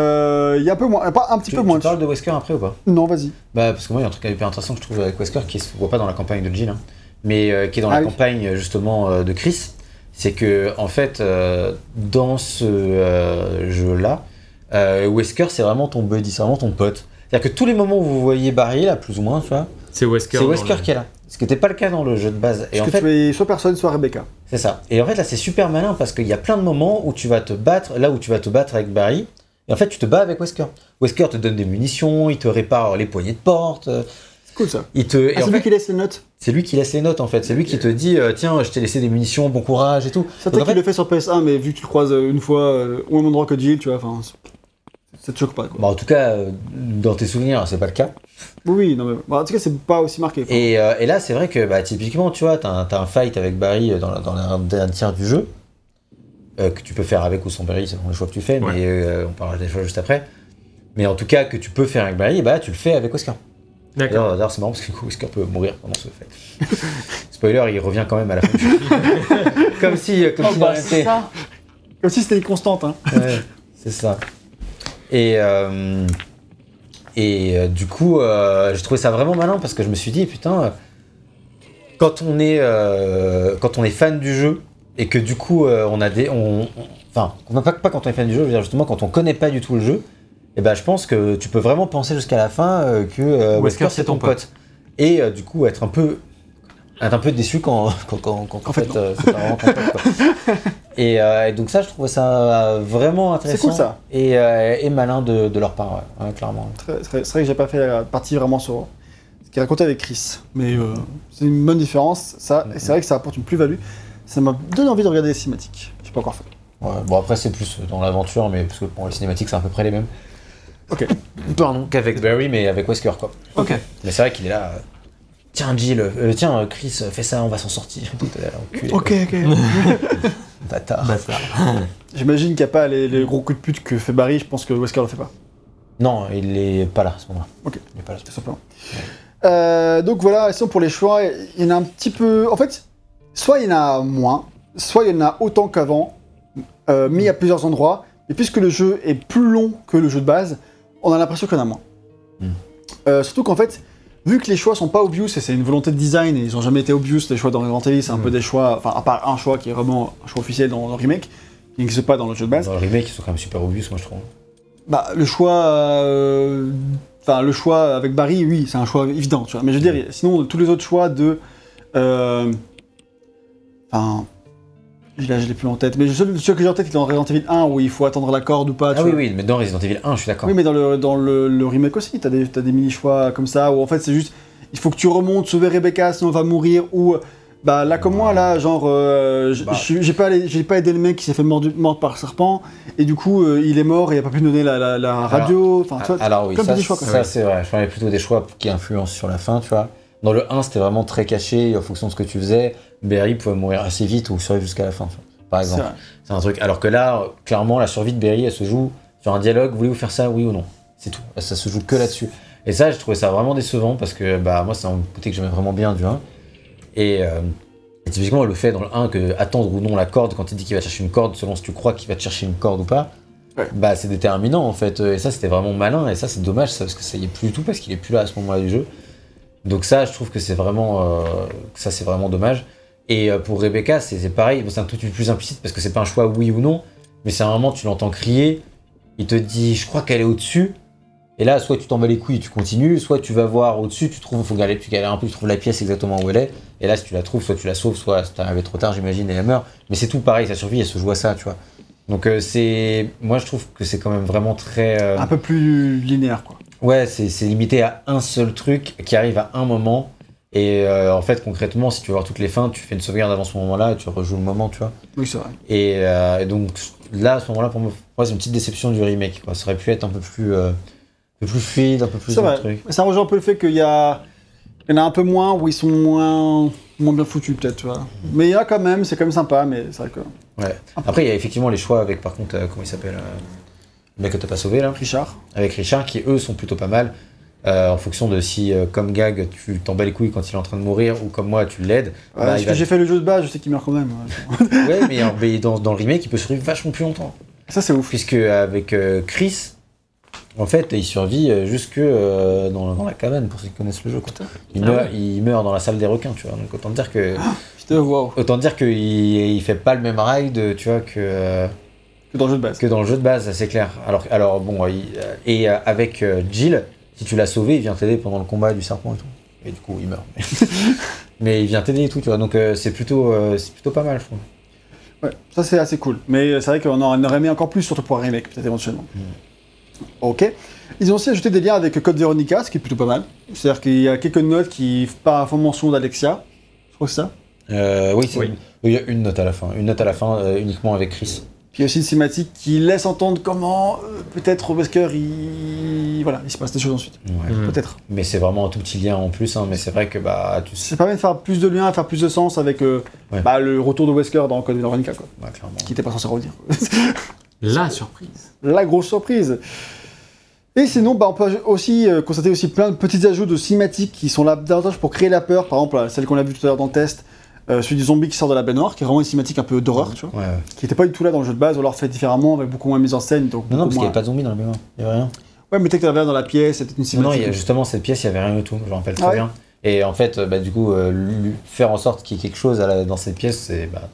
y a un peu moins, pas un petit peu moins. Tu parles de Wesker après ou pas ? Non, vas-y. Bah parce que moi il y a un truc hyper intéressant que je trouve avec Wesker qui se voit pas dans la campagne de Jill, hein, mais qui est dans la campagne justement de Chris, c'est que en fait dans ce jeu-là, Wesker c'est vraiment ton buddy, c'est vraiment ton pote. C'est-à-dire que tous les moments où vous voyez Barry là, plus ou moins, tu vois, c'est Wesker qui est là. Ce qui n'était pas le cas dans le jeu de base. Et en fait, tu es soit personne, soit Rebecca. C'est ça. Et en fait là c'est super malin parce qu'il y a plein de moments où tu vas te battre, là où tu vas te battre avec Barry. Et en fait, tu te bats avec Wesker. Wesker te donne des munitions, il te répare les poignées de porte. C'est cool ça. C'est lui qui laisse les notes. C'est lui qui laisse les notes en fait. C'est lui qui te dit tiens, je t'ai laissé des munitions, bon courage et tout. C'est toi qui le fait sur PS1, mais vu que tu le croises une fois au même endroit que Jill, tu vois, enfin, ça te choque pas quoi. Bah, en tout cas, dans tes souvenirs, c'est pas le cas. Oui, non mais en tout cas, c'est pas aussi marqué. Et là, c'est vrai que bah, typiquement, tu vois, t'as un fight avec Barry dans un dernier tiers du jeu. Que tu peux faire avec ou sans Barry, c'est le choix que tu fais, mais on parlera des choix juste après. Mais en tout cas, que tu peux faire avec Barry, bah, tu le fais avec Oscar. D'accord. D'ailleurs, c'est marrant parce que Oscar peut mourir pendant ce fait. Spoiler, il revient quand même à la fin du jeu. Comme si c'était une constante. Hein. Ouais, c'est ça. Et du coup, j'ai trouvé ça vraiment malin parce que je me suis dit, putain, quand on est fan du jeu, et que du coup, pas quand on est fan du jeu, je veux dire justement quand on connaît pas du tout le jeu, et ben je pense que tu peux vraiment penser jusqu'à la fin que Wesker c'est ton pote. Et du coup être un peu déçu quand en fait c'est vraiment ton pote. Et donc ça je trouve ça vraiment intéressant. C'est cool ça. Et malin de leur part, ouais, clairement. C'est vrai que j'ai pas fait la partie vraiment sur ce qu'il racontait avec Chris, mais c'est une bonne différence ça. Et c'est vrai que ça apporte une plus-value. Ça m'a donné envie de regarder les cinématiques. J'ai pas encore fait. Ouais, bon après c'est plus dans l'aventure, mais parce que bon, les cinématiques c'est à peu près les mêmes. Ok. Pardon, qu'avec Barry, mais avec Wesker quoi. Ok. Mais c'est vrai qu'il est là. Tiens Jill, tiens Chris, fais ça, on va s'en sortir. Ok. Bâtard. J'imagine qu'il n'y a pas les gros coups de pute que fait Barry, je pense que Wesker le fait pas. Non, il est pas là à ce moment-là. Ok, il est pas là, tout simplement. Ouais. Donc voilà, sinon pour les choix, il y en a un petit peu... En fait, soit il y en a moins, soit il y en a autant qu'avant, mis à plusieurs endroits, et puisque le jeu est plus long que le jeu de base, on a l'impression qu'il y en a moins. Surtout qu'en fait, vu que les choix sont pas obvious, et c'est une volonté de design, et ils ont jamais été obvious, les choix dans Resident Evil, c'est un peu des choix, enfin à part un choix qui est vraiment un choix officiel dans le remake, qui n'existe pas dans le jeu de base. Dans le remake, ils sont quand même super obvious, moi je trouve. Bah, le choix... Enfin, le choix avec Barry, oui, c'est un choix évident, tu vois. Mais je veux dire, sinon, tous les autres choix de... Enfin... Là, je l'ai plus en tête. Mais le seul que j'ai en tête, il est dans Resident Evil 1, où il faut attendre la corde ou pas. Ah oui, oui, mais dans Resident Evil 1, je suis d'accord. Oui, mais dans le remake aussi, t'as des mini-choix comme ça, où en fait, c'est juste... Il faut que tu remontes, sauver Rebecca, sinon on va mourir, ou... Bah, là, comme moi, là, genre, j'ai pas aidé le mec qui s'est fait mort par serpent, et du coup, il est mort et il a pas pu donner la radio. Enfin, tu vois, alors, oui, ça c'est vrai. Je parlais plutôt des choix qui influencent sur la fin, tu vois. Dans le 1, c'était vraiment très caché, en fonction de ce que tu faisais, Barry pouvait mourir assez vite ou survivre jusqu'à la fin, tu vois, par exemple. C'est un truc. Alors que là, clairement, la survie de Barry, elle se joue sur un dialogue, voulez-vous faire ça, oui ou non. C'est tout. Ça se joue que là-dessus. Et ça, je trouvais ça vraiment décevant parce que, bah, moi, c'est un côté que j'aimais vraiment bien du 1. Et typiquement, le fait dans le 1 que attendre ou non la corde, quand il dit qu'il va chercher une corde, selon si tu crois qu'il va te chercher une corde ou pas, bah c'est déterminant en fait. Et ça, c'était vraiment malin. Et ça, c'est dommage parce que ça y est plus du tout, parce qu'il est plus là à ce moment-là du jeu. Donc ça, je trouve que c'est vraiment dommage. Et pour Rebecca, c'est pareil. Bon, c'est un tout petit peu plus implicite parce que c'est pas un choix oui ou non, mais c'est un moment tu l'entends crier. Il te dit, je crois qu'elle est au-dessus. Et là, soit tu t'en bats les couilles, tu continues, soit tu vas voir au-dessus, tu trouves, faut galérer, tu galères un peu, tu trouves la pièce exactement où elle est. Et là, si tu la trouves, soit tu la sauves, soit si t'es arrivé trop tard, j'imagine, et elle meurt. Mais c'est tout pareil, sa survie, elle se joue à ça, tu vois. Donc c'est, moi, je trouve que c'est quand même vraiment très un peu plus linéaire, quoi. Ouais, c'est limité à un seul truc qui arrive à un moment. Et en fait, concrètement, si tu veux voir toutes les fins, tu fais une sauvegarde avant ce moment-là, et tu rejoues le moment, tu vois. Oui, c'est vrai. Et donc là, à ce moment-là, pour moi, c'est une petite déception du remake, quoi. Ça aurait pu être un peu plus fluide, un peu plus de trucs. Ça rejoint un peu le fait qu'il y a... Il y en a un peu moins où ils sont moins bien foutus, peut-être, tu vois. Mais il y a quand même, c'est quand même sympa, mais c'est vrai que... Ouais. Après, il y a effectivement les choix avec, par contre, comment il s'appelle le mec que t'as pas sauvé, là. Richard. Avec Richard, qui, eux, sont plutôt pas mal, en fonction de si, comme Gag, tu t'en bats les couilles quand il est en train de mourir, ou comme moi, tu l'aides. Ouais, parce que j'ai fait le jeu de base, je sais qu'il meurt quand même. Ouais, mais dans le remake, il peut survivre vachement plus longtemps. Ça, c'est ouf. Puisque avec Chris... En fait, il survit jusque dans la cabane, pour ceux qui connaissent le jeu. Quoi. Il meurt dans la salle des requins, tu vois. Donc autant dire que... Autant dire qu'il fait pas le même ride, tu vois, que dans le jeu de base. Que dans le jeu de base, c'est clair. Alors bon, et avec Jill, si tu l'as sauvé, il vient t'aider pendant le combat du serpent et tout. Et du coup, il meurt. Mais il vient t'aider et tout, tu vois. Donc c'est plutôt pas mal, je trouve. Ouais, ça c'est assez cool. Mais c'est vrai qu'on en aurait mis encore plus, surtout pour un remake, peut-être éventuellement. Ok. Ils ont aussi ajouté des liens avec Code Veronica, ce qui est plutôt pas mal. C'est-à-dire qu'il y a quelques notes qui font mention d'Alexia. Je crois que c'est ça. Oui. Il y a une note à la fin. Une note à la fin uniquement avec Chris. Puis il y a aussi une cinématique qui laisse entendre comment peut-être Wesker il se passe des choses ensuite. Ouais. Peut-être. Mais c'est vraiment un tout petit lien en plus. Hein, mais c'est vrai que bah tu sais. Ça permet de faire plus de liens, faire plus de sens avec le retour de Wesker dans Code Veronica, quoi. Ouais, clairement. Qui n'était pas censé revenir. La surprise. La grosse surprise. Et sinon, bah, on peut aussi constater aussi plein de petits ajouts de cinématiques qui sont là davantage pour créer la peur. Par exemple, celle qu'on a vue tout à l'heure dans le test, celui du zombie qui sort de la baignoire, qui est vraiment une cinématique un peu d'horreur, tu vois, qui n'était pas du tout là dans le jeu de base, ou alors fait différemment, avec beaucoup moins mise en scène. Donc non, parce qu'il n'y avait pas de zombie dans la baignoire, il n'y avait rien. Ouais, mais peut-être que t'avais dans la pièce, c'était une cinématique. Non, justement, cette pièce, il n'y avait rien du tout, je me rappelle très bien. Et en fait, bah, du coup, faire en sorte qu'il y ait quelque chose dans cette pièce, c'est... Bah,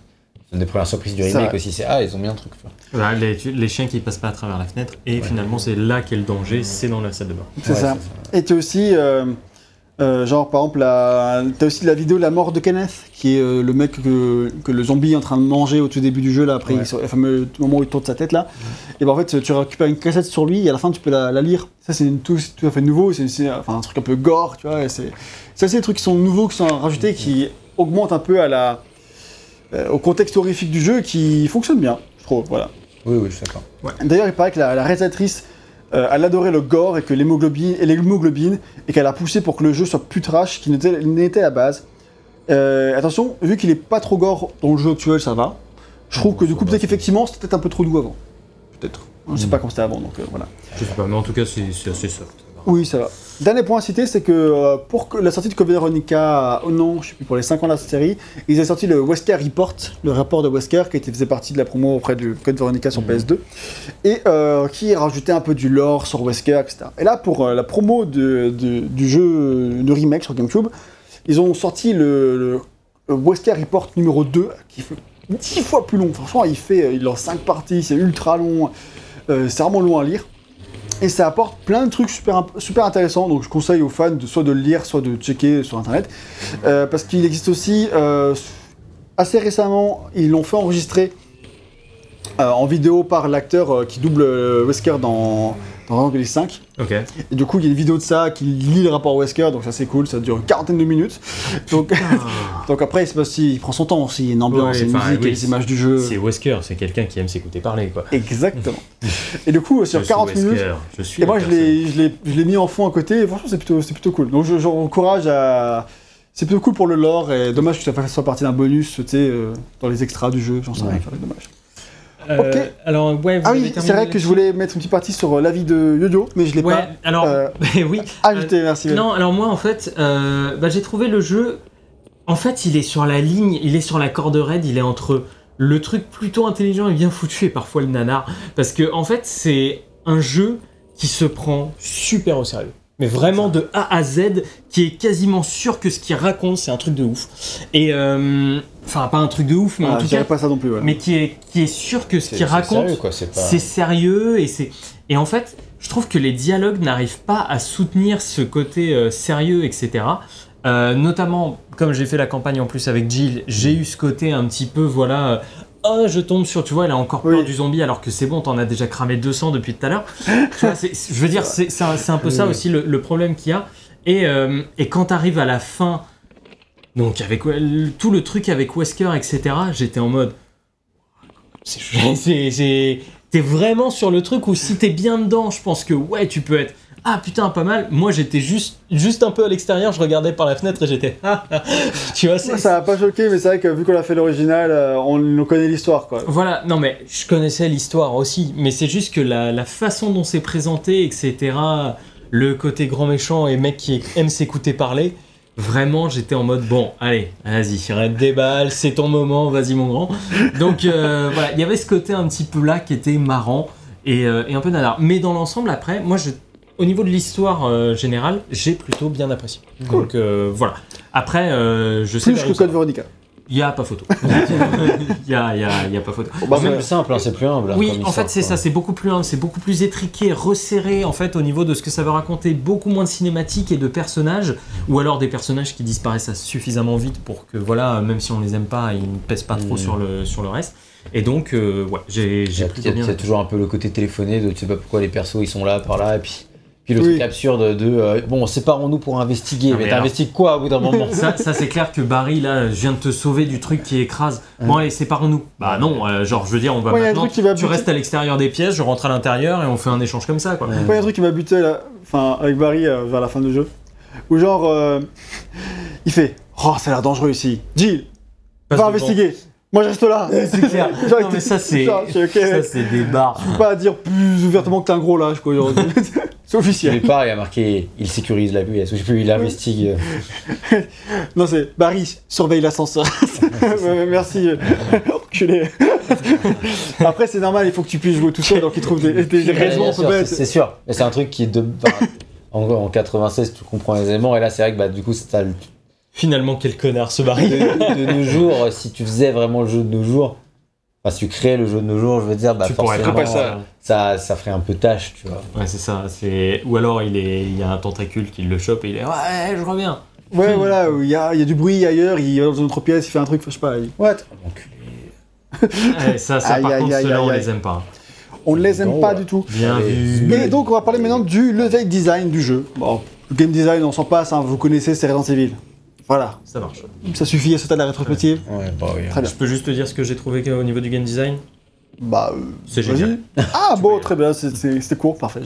une des premières surprises du remake aussi, c'est ils ont mis un truc. Voilà, les chiens qui passent pas à travers la fenêtre, et finalement c'est là qu'est le danger, c'est dans la salle de bain. C'est ça. Et t'as aussi, genre par exemple, t'as aussi la vidéo de la mort de Kenneth, qui est le mec que le zombie est en train de manger au tout début du jeu, là, après le fameux moment où il tourne sa tête là. Et ben en fait, tu récupères une cassette sur lui, et à la fin tu peux la lire. Ça c'est tout à fait nouveau, c'est un truc un peu gore, tu vois. Et c'est des trucs qui sont nouveaux, qui sont rajoutés, qui augmentent un peu à la... au contexte horrifique du jeu qui fonctionne bien, je trouve, voilà. Oui, je sais pas. Ouais. D'ailleurs, il paraît que la réalisatrice, elle adorait le gore et que l'hémoglobine, et qu'elle a poussé pour que le jeu soit plus trash qu'il n'était à la base. Attention, vu qu'il est pas trop gore dans le jeu actuel, ça va. Je trouve que du coup, peut-être qu'effectivement, c'était peut-être un peu trop doux avant. Peut-être. Je sais pas comment c'était avant, donc voilà. Je sais pas, mais en tout cas, c'est assez soft. Oui, ça va. Dernier point à citer, c'est que pour la sortie de Code Veronica, pour les 5 ans de la série, ils avaient sorti le Wesker Report, le rapport de Wesker, qui faisait partie de la promo auprès du Code Veronica sur PS2, et qui rajoutait un peu du lore sur Wesker, etc. Et là, pour la promo du jeu de remake sur GameCube, ils ont sorti le Wesker Report numéro 2, qui fait 10 fois plus long. Franchement, il lance 5 parties, c'est ultra long, c'est vraiment long à lire. Et ça apporte plein de trucs super, super intéressants, donc je conseille aux fans soit de le lire, soit de checker sur internet. Parce qu'il existe aussi, assez récemment, ils l'ont fait enregistrer en vidéo par l'acteur qui double Wesker dans Resident Evil 5. Okay. Et du coup, il y a une vidéo de ça qui lit le rapport Wesker, donc ça c'est cool, ça dure une quarantaine de minutes. Donc, donc après, c'est parce qu'il prend son temps aussi, il y a une ambiance, il y a une musique, il y a les images du jeu. C'est Wesker, c'est quelqu'un qui aime s'écouter parler, quoi. Exactement. Et du coup, sur 40 Wesker, minutes, et moi je l'ai mis en fond à côté, et franchement c'est plutôt cool. Donc j'encourage à... C'est plutôt cool pour le lore, et dommage que ça soit partie d'un bonus, tu sais, dans les extras du jeu, j'en sais rien, dommage. Okay. Alors, ouais, c'est vrai que je voulais mettre une petite partie sur l'avis de Yo-Yo, mais je l'ai pas. Alors, oui. Ajouté, merci. Non, alors moi en fait, j'ai trouvé le jeu. En fait, il est sur la ligne, il est sur la corde raide, il est entre le truc plutôt intelligent et bien foutu et parfois le nanar, parce que en fait, c'est un jeu qui se prend super au sérieux. Mais vraiment de A à Z, qui est quasiment sûr que ce qu'il raconte, c'est un truc de ouf. Et enfin, pas un truc de ouf, mais en tout cas, pas ça non plus, ouais. Mais qui est sûr que ce qu'il raconte, sérieux, quoi, c'est sérieux. Et en fait, je trouve que les dialogues n'arrivent pas à soutenir ce côté sérieux, etc. Notamment, comme j'ai fait la campagne en plus avec Jill, j'ai eu ce côté un petit peu, je tombe sur, tu vois, elle a encore peur du zombie alors que c'est bon, t'en as déjà cramé 200 depuis tout à l'heure. Tu vois, je veux dire, c'est un peu ça aussi le problème qu'il y a. Et quand t'arrives à la fin, donc avec tout le truc avec Wesker, etc., j'étais en mode... T'es vraiment sur le truc où si t'es bien dedans, je pense que tu peux être... Ah putain, pas mal. Moi, j'étais juste un peu à l'extérieur, je regardais par la fenêtre et j'étais... Tu vois, ça m'a pas choqué, mais c'est vrai que vu qu'on a fait l'original, on connaît l'histoire, quoi. Voilà, non mais je connaissais l'histoire aussi, mais c'est juste que la façon dont c'est présenté, etc., le côté grand méchant et mec qui aime s'écouter parler, vraiment, j'étais en mode, bon, allez, vas-y, arrête des balles, c'est ton moment, vas-y mon grand. Donc voilà, il y avait ce côté un petit peu là qui était marrant et un peu nanar. Mais dans l'ensemble, après, moi, au niveau de l'histoire générale, j'ai plutôt bien apprécié. Cool. Donc voilà. Après, je sais. Plus que Code Veronica. Il y a pas photo. Il y a pas photo. Bon, c'est plus simple, hein, c'est plus humble. Oui, comme en fait, c'est ça, c'est beaucoup plus humble, c'est beaucoup plus étriqué, resserré en fait au niveau de ce que ça veut raconter, beaucoup moins de cinématiques et de personnages, ou alors des personnages qui disparaissent suffisamment vite pour que même si on les aime pas, ils ne pèsent pas trop sur le reste. Et donc, j'ai plutôt bien. Il y a toujours un peu le côté téléphoné de tu sais pas pourquoi les persos ils sont là par là et puis. Puis le truc absurde séparons-nous pour investiguer. Non, mais t'investigues quoi au bout d'un moment ? Ça c'est clair que Barry, là, je viens de te sauver du truc qui écrase. Bon, allez, séparons-nous. Bah non, je veux dire, on va maintenant. Tu restes à l'extérieur des pièces, je rentre à l'intérieur et on fait un échange comme ça, quoi. Il y a un truc qui m'a buté, là, enfin, avec Barry vers la fin du jeu. Où genre, il fait ça a l'air dangereux ici. Jill, va investiguer. Moi je reste là. C'est clair. Non, mais ça c'est des barres. Je peux pas dire plus ouvertement que t'es un gros lâche, quoi. C'est officiel. Au départ, il a marqué il sécurise la pièce, il investigue. Non, c'est Barry, surveille l'ascenseur. Merci, enculé. Après, c'est normal, il faut que tu puisses jouer tout seul, donc il trouve des raisons. C'est sûr, mais c'est un truc qui est de. En 96, tu comprends les éléments, et là, c'est vrai que du coup, c'est finalement, quel connard ce Barry. De nos jours, si tu faisais vraiment le jeu de nos jours. Si tu crées le jeu de nos jours, je veux dire, forcément, ça ferait un peu tâche, tu vois. Ouais, c'est ça. Ou alors, il y a un tentacule qui le chope et il est « Ouais, je reviens !» Ouais, voilà, il y a du bruit ailleurs, il va dans une autre pièce, il fait un truc, je sais pas, What ? Par contre, ceux-là, on les aime pas. On les aime pas du tout. Bien vu. Et donc, on va parler maintenant du level design du jeu. Bon, le game design, on s'en passe, hein, vous connaissez, c'est Resident Evil. Voilà. Ça marche. Ça suffit à sauter à la rétrospective. Très bien. Je peux juste te dire ce que j'ai trouvé au niveau du game design ? C'est génial. Ah bon, très bien, c'était court, parfait.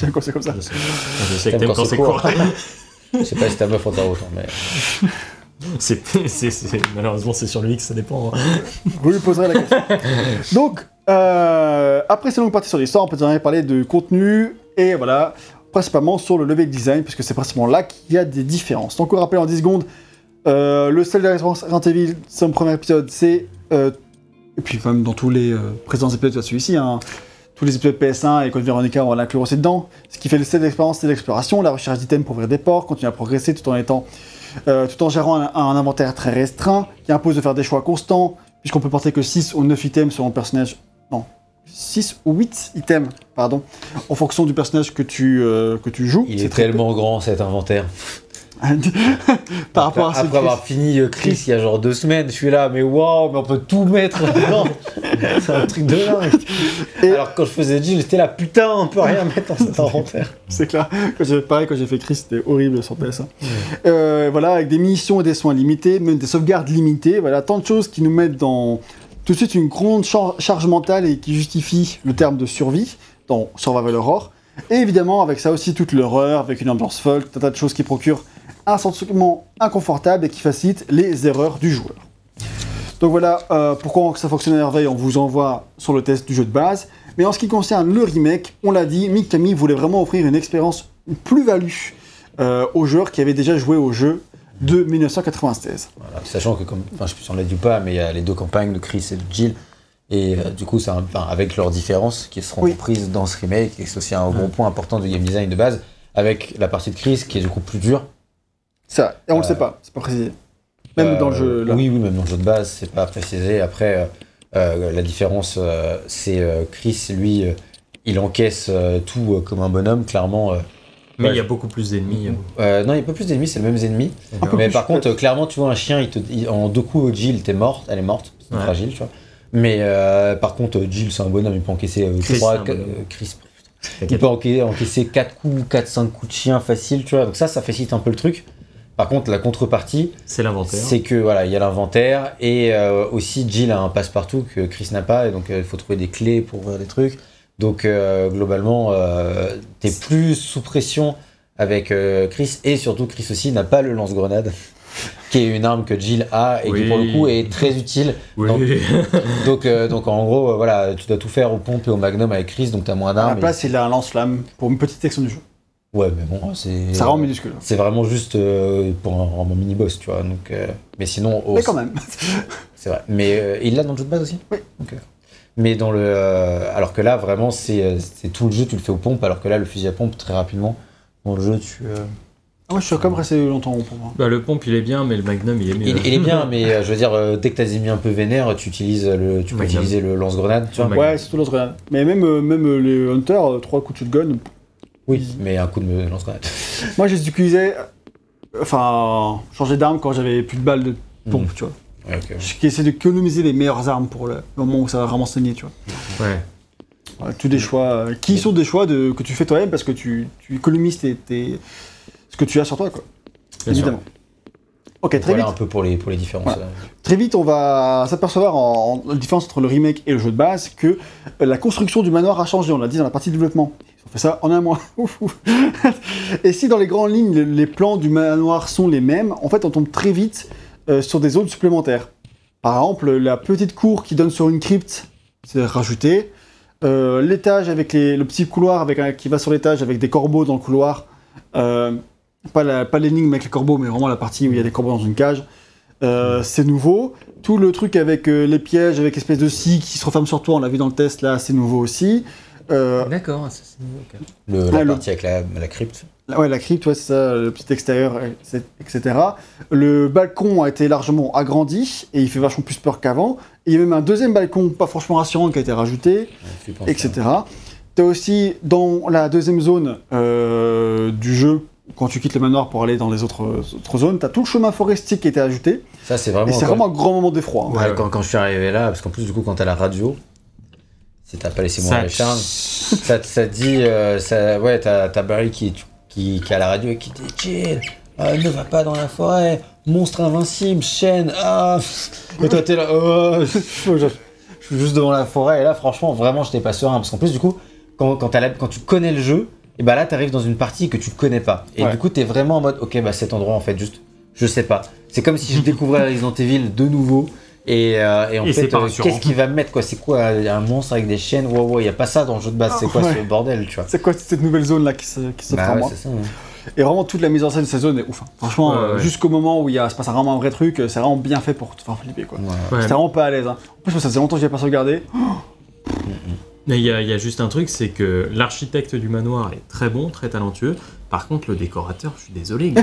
J'aime quand c'est comme ça. Je sais que t'aimes quand c'est court. Je sais pas si ta meuf en t'a autant, mais... Malheureusement, c'est sur le X, ça dépend. Hein. Vous lui poserez la question. Donc, après cette longue partie sur l'histoire, on peut déjà parler de contenu et voilà, principalement sur le level design, puisque c'est principalement là qu'il y a des différences. Donc, on rappelle en 10 secondes, le style de Resident Evil, son premier épisode, c'est. Et puis, quand même, dans tous les précédents épisodes, tu as celui-ci, hein. Tous les épisodes PS1 et Code Veronica, on va l'inclure aussi dedans. Ce qui fait le style d'expérience, c'est l'exploration, la recherche d'items pour ouvrir des portes, continuer à progresser tout en gérant un inventaire très restreint, qui impose de faire des choix constants, puisqu'on peut porter que 6 ou 9 items selon le personnage. Non, 6 ou 8 items, pardon, en fonction du personnage que tu joues. Il est tellement grand cet inventaire. Par après, rapport à après avoir fini Chris il y a genre 2 semaines, je suis là, mais waouh, mais on peut tout mettre dedans. C'est un truc de dingue. Et alors quand je faisais Jill, j'étais là, putain, on peut rien mettre dans cet inventaire. C'est clair. Pareil, quand j'ai fait Chris, c'était horrible sur PS1. Voilà, avec des munitions et des soins limités, même des sauvegardes limitées. Voilà, tant de choses qui nous mettent dans tout de suite une grande charge mentale et qui justifie le terme de survie dans Survival Horror. Et évidemment, avec ça aussi, toute l'horreur, avec une ambiance folle, un tas de choses qui procurent un sentiment inconfortable et qui facilite les erreurs du joueur. Donc voilà, pourquoi ça fonctionne à merveille, on vous envoie sur le test du jeu de base. Mais en ce qui concerne le remake, on l'a dit, Mikami voulait vraiment offrir une expérience plus-value aux joueurs qui avaient déjà joué au jeu de 1996. Voilà, sachant que, je ne sais pas si on l'a dit ou pas, mais il y a les 2 campagnes de Chris et de Jill. Et du coup, c'est avec leurs différences qui seront prises dans ce remake, et c'est aussi un gros point important du game design de base, avec la partie de Chris qui est du coup plus dure. Ça, et on le sait pas, c'est pas précisé. Même dans le jeu. Là. Oui, même dans le jeu de base, c'est pas précisé. Après, la différence, c'est Chris, lui, il encaisse tout comme un bonhomme, clairement. Mais il y a beaucoup plus d'ennemis. Non, il n'y a pas plus d'ennemis, c'est les mêmes ennemis. Mais par contre, clairement, tu vois un chien, en 2 coups, Jill, t'es morte, elle est morte, c'est fragile, tu vois. Mais par contre, Jill, c'est un bonhomme, il peut encaisser 4-5 coups de chien facile, tu vois. Donc ça facilite un peu le truc. Par contre, la contrepartie, c'est l'inventaire. C'est que voilà, il y a l'inventaire et aussi Jill a un passe-partout que Chris n'a pas, et donc il faut trouver des clés pour ouvrir des trucs. Donc globalement, t'es plus sous pression avec Chris, et surtout Chris aussi n'a pas le lance-grenade. Qui est une arme que Jill a et qui pour le coup est très utile. Oui. Donc en gros, voilà, tu dois tout faire aux pompes et au magnum avec Chris, donc t'as moins d'armes. À la place, il a un lance-flamme pour une petite section du jeu. Ouais, mais bon, c'est. Ça rend minuscule. C'est vraiment juste pour un mini-boss, tu vois. Donc, mais sinon. Mais quand même. C'est vrai. Mais il l'a dans le jeu de base aussi. Oui. Okay. Mais dans le. Alors que là, vraiment, c'est tout le jeu, tu le fais aux pompes, alors que là, le fusil à pompe, très rapidement, dans le jeu, tu. Moi, je suis quand même resté longtemps au pompe. Bah, le pompe, il est bien, mais le magnum, il est mieux. Il est bien, mais je veux dire, dès que t'as des mis un peu vénère, tu peux utiliser le lance-grenade. Tu vois. Ouais, c'est tout le lance-grenade. Mais même les hunters, 3 coups de shotgun. Oui, mais un coup de lance-grenade. Moi, j'ai utilisé. Enfin, changer d'arme quand j'avais plus de balles de pompe, tu vois. Ouais, okay. J'ai essayé d'économiser les meilleures armes pour le moment où ça va vraiment saigner, tu vois. Ouais. Voilà, tous des choix qui sont des choix que tu fais toi-même parce que tu économises tes que tu as sur toi, quoi. Bien évidemment. Sûr. Ok, donc très voilà vite. Un peu pour les différences. Voilà. Très vite, on va s'apercevoir en différence entre le remake et le jeu de base que la construction du manoir a changé. On l'a dit dans la partie développement. Ils ont fait ça en un mois. Et si dans les grandes lignes, les plans du manoir sont les mêmes, en fait, on tombe très vite sur des zones supplémentaires. Par exemple, la petite cour qui donne sur une crypte, c'est rajouté. L'étage avec le petit couloir qui va sur l'étage avec des corbeaux dans le couloir. Pas l'énigme avec les corbeaux, mais vraiment la partie où il y a des corbeaux dans une cage. C'est nouveau. Tout le truc avec les pièges, avec l'espèce de scie qui se referme sur toi, on l'a vu dans le test, là, c'est nouveau aussi. D'accord, ça, c'est nouveau. Okay. La partie avec la crypte. La crypte, ouais, c'est ça, le petit extérieur, etc. Le balcon a été largement agrandi, et il fait vachement plus peur qu'avant. Et il y a même un deuxième balcon, pas franchement rassurant, qui a été rajouté, ouais, etc. T'as aussi, dans la deuxième zone du jeu, quand tu quittes le manoir pour aller dans les autres zones, t'as tout le chemin forestier qui a été ajouté. Ça, c'est vraiment. Et c'est vraiment un grand moment d'effroi. Hein. Ouais. Quand je suis arrivé là, parce qu'en plus, du coup, quand t'as la radio, si t'as pas laissé mourir les charmes, ça dit. Ouais, t'as Barry qui a la radio et qui dit chill, ne va pas dans la forêt, monstre invincible, chaîne, ah. Et toi, t'es là, je suis juste devant la forêt, et là, franchement, vraiment, j'étais pas serein. Parce qu'en plus, du coup, quand tu connais le jeu, et bah là t'arrives dans une partie que tu connais pas. Et du coup t'es vraiment en mode ok bah cet endroit en fait juste je sais pas. C'est comme si je découvrais Resident Evil de nouveau et en et fait, qu'est-ce qu'il va mettre quoi? C'est quoi un monstre avec des chaînes? Wow, wow, y a pas ça dans le jeu de base. C'est quoi ce bordel, tu vois? C'est quoi cette nouvelle zone là qui se forme? Ouais, c'est ça. Ouais. Et vraiment toute la mise en scène de cette zone est ouf. Hein. Franchement, jusqu'au moment où se passe vraiment un vrai truc, c'est vraiment bien fait pour te faire flipper quoi. Ouais. J'étais vraiment pas à l'aise. Hein. En plus, moi, ça faisait longtemps que j'ai pas sauvegardé. Mais il y a juste un truc, c'est que l'architecte du manoir est très bon, très talentueux. Par contre, le décorateur, je suis désolé, gars.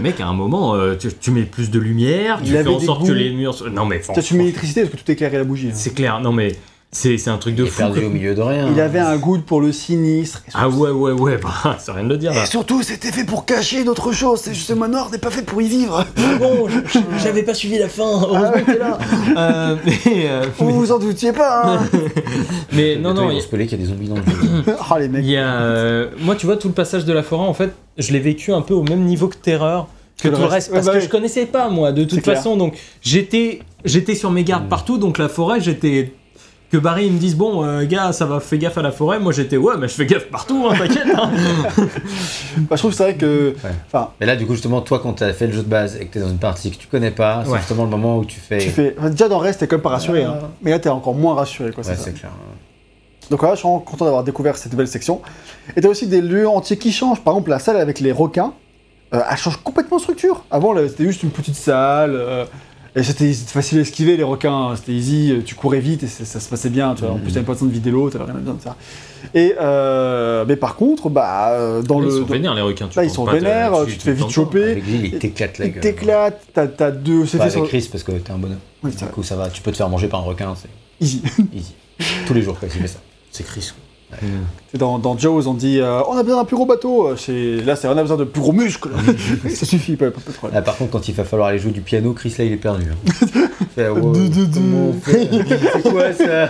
Mec, à un moment, tu mets plus de lumière, tu fais en sorte que les murs. Non mais franchement, tu mets l'électricité parce que tout est éclairé à la bougie. Hein. C'est clair. Non mais c'est un truc de fou. Perdu au milieu de rien. Il avait un goût pour le sinistre. Ah ouais. Bah, c'est rien de le dire. Là. Et surtout, c'était fait pour cacher d'autres choses. C'est juste ce manoir n'est pas fait pour y vivre. Bon, j'avais pas suivi la fin. Heureusement que t'es là. Vous vous en doutiez pas. Hein. Mais non. Il y a spoilé qu'il y a des zombies dans le jeu. Oh les mecs. Moi, tu vois, tout le passage de la forêt, en fait, je l'ai vécu un peu au même niveau que Terreur. Que tout le reste, parce que je connaissais pas moi, de toute façon. Donc, j'étais sur mes gardes partout. Donc la forêt, j'étais. Que Barry me dise bon gars ça va fais gaffe à la forêt, moi j'étais ouais mais je fais gaffe partout hein, t'inquiète hein. Bah, je trouve que c'est vrai que mais là du coup justement toi quand t'as fait le jeu de base et que t'es dans une partie que tu connais pas c'est justement le moment où tu fais enfin, déjà dans le reste t'es quand même pas rassuré hein. Mais là t'es encore moins rassuré quoi, c'est clair. Donc là je suis content d'avoir découvert cette nouvelle section et t'as aussi des lieux entiers qui changent, par exemple la salle avec les requins elle change complètement de structure. Avant là, c'était juste une petite salle et c'était facile à esquiver les requins, hein. C'était easy, tu courais vite et ça se passait bien, tu vois. En plus t'avais pas besoin de vidéo, t'avais rien besoin de ça. Et mais par contre, dans le... Ils sont vénères les requins, tu vois. Là ils sont vénères, tu te fais vite choper. Avec lui, ils t'éclatent la gueule. Ils t'éclatent, t'as deux... Pas avec Chris parce que t'es un bonhomme. Oui, du coup ça va, tu peux te faire manger par un requin, c'est... Easy. Tous les jours quoi, tu fais ça. C'est Chris. Ouais. Dans Jaws on dit on a besoin d'un plus gros bateau, là c'est on a besoin de plus gros muscles. Ça suffit pas de problème. Là, par contre quand il va falloir aller jouer du piano, Chris là il est perdu. Fait, wow, comment on fait ? C'est quoi ça ?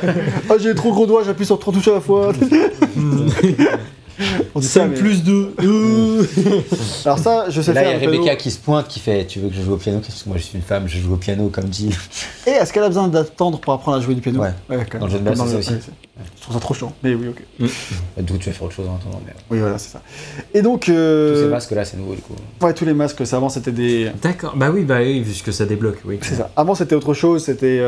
Ah j'ai les trop gros doigts, j'appuie sur 3 touches à la fois. On dit 5 plus 2. Alors ça je sais faire. Là il y a Rebecca qui se pointe qui fait tu veux que je joue au piano parce que moi je suis une femme, je joue au piano comme dit. Et est-ce qu'elle a besoin d'attendre pour apprendre à jouer du piano ? Ouais quand je demande ça aussi. Ouais. Je trouve ça trop chiant, mais oui, ok. Du coup, tu vas faire autre chose en attendant. Mais... Oui, voilà, c'est ça. Et donc. Tous ces masques-là, c'est nouveau, du coup. Ouais, tous les masques, avant, c'était des. D'accord, bah oui, puisque ça débloque, oui. C'est ça. Avant, c'était autre chose, c'était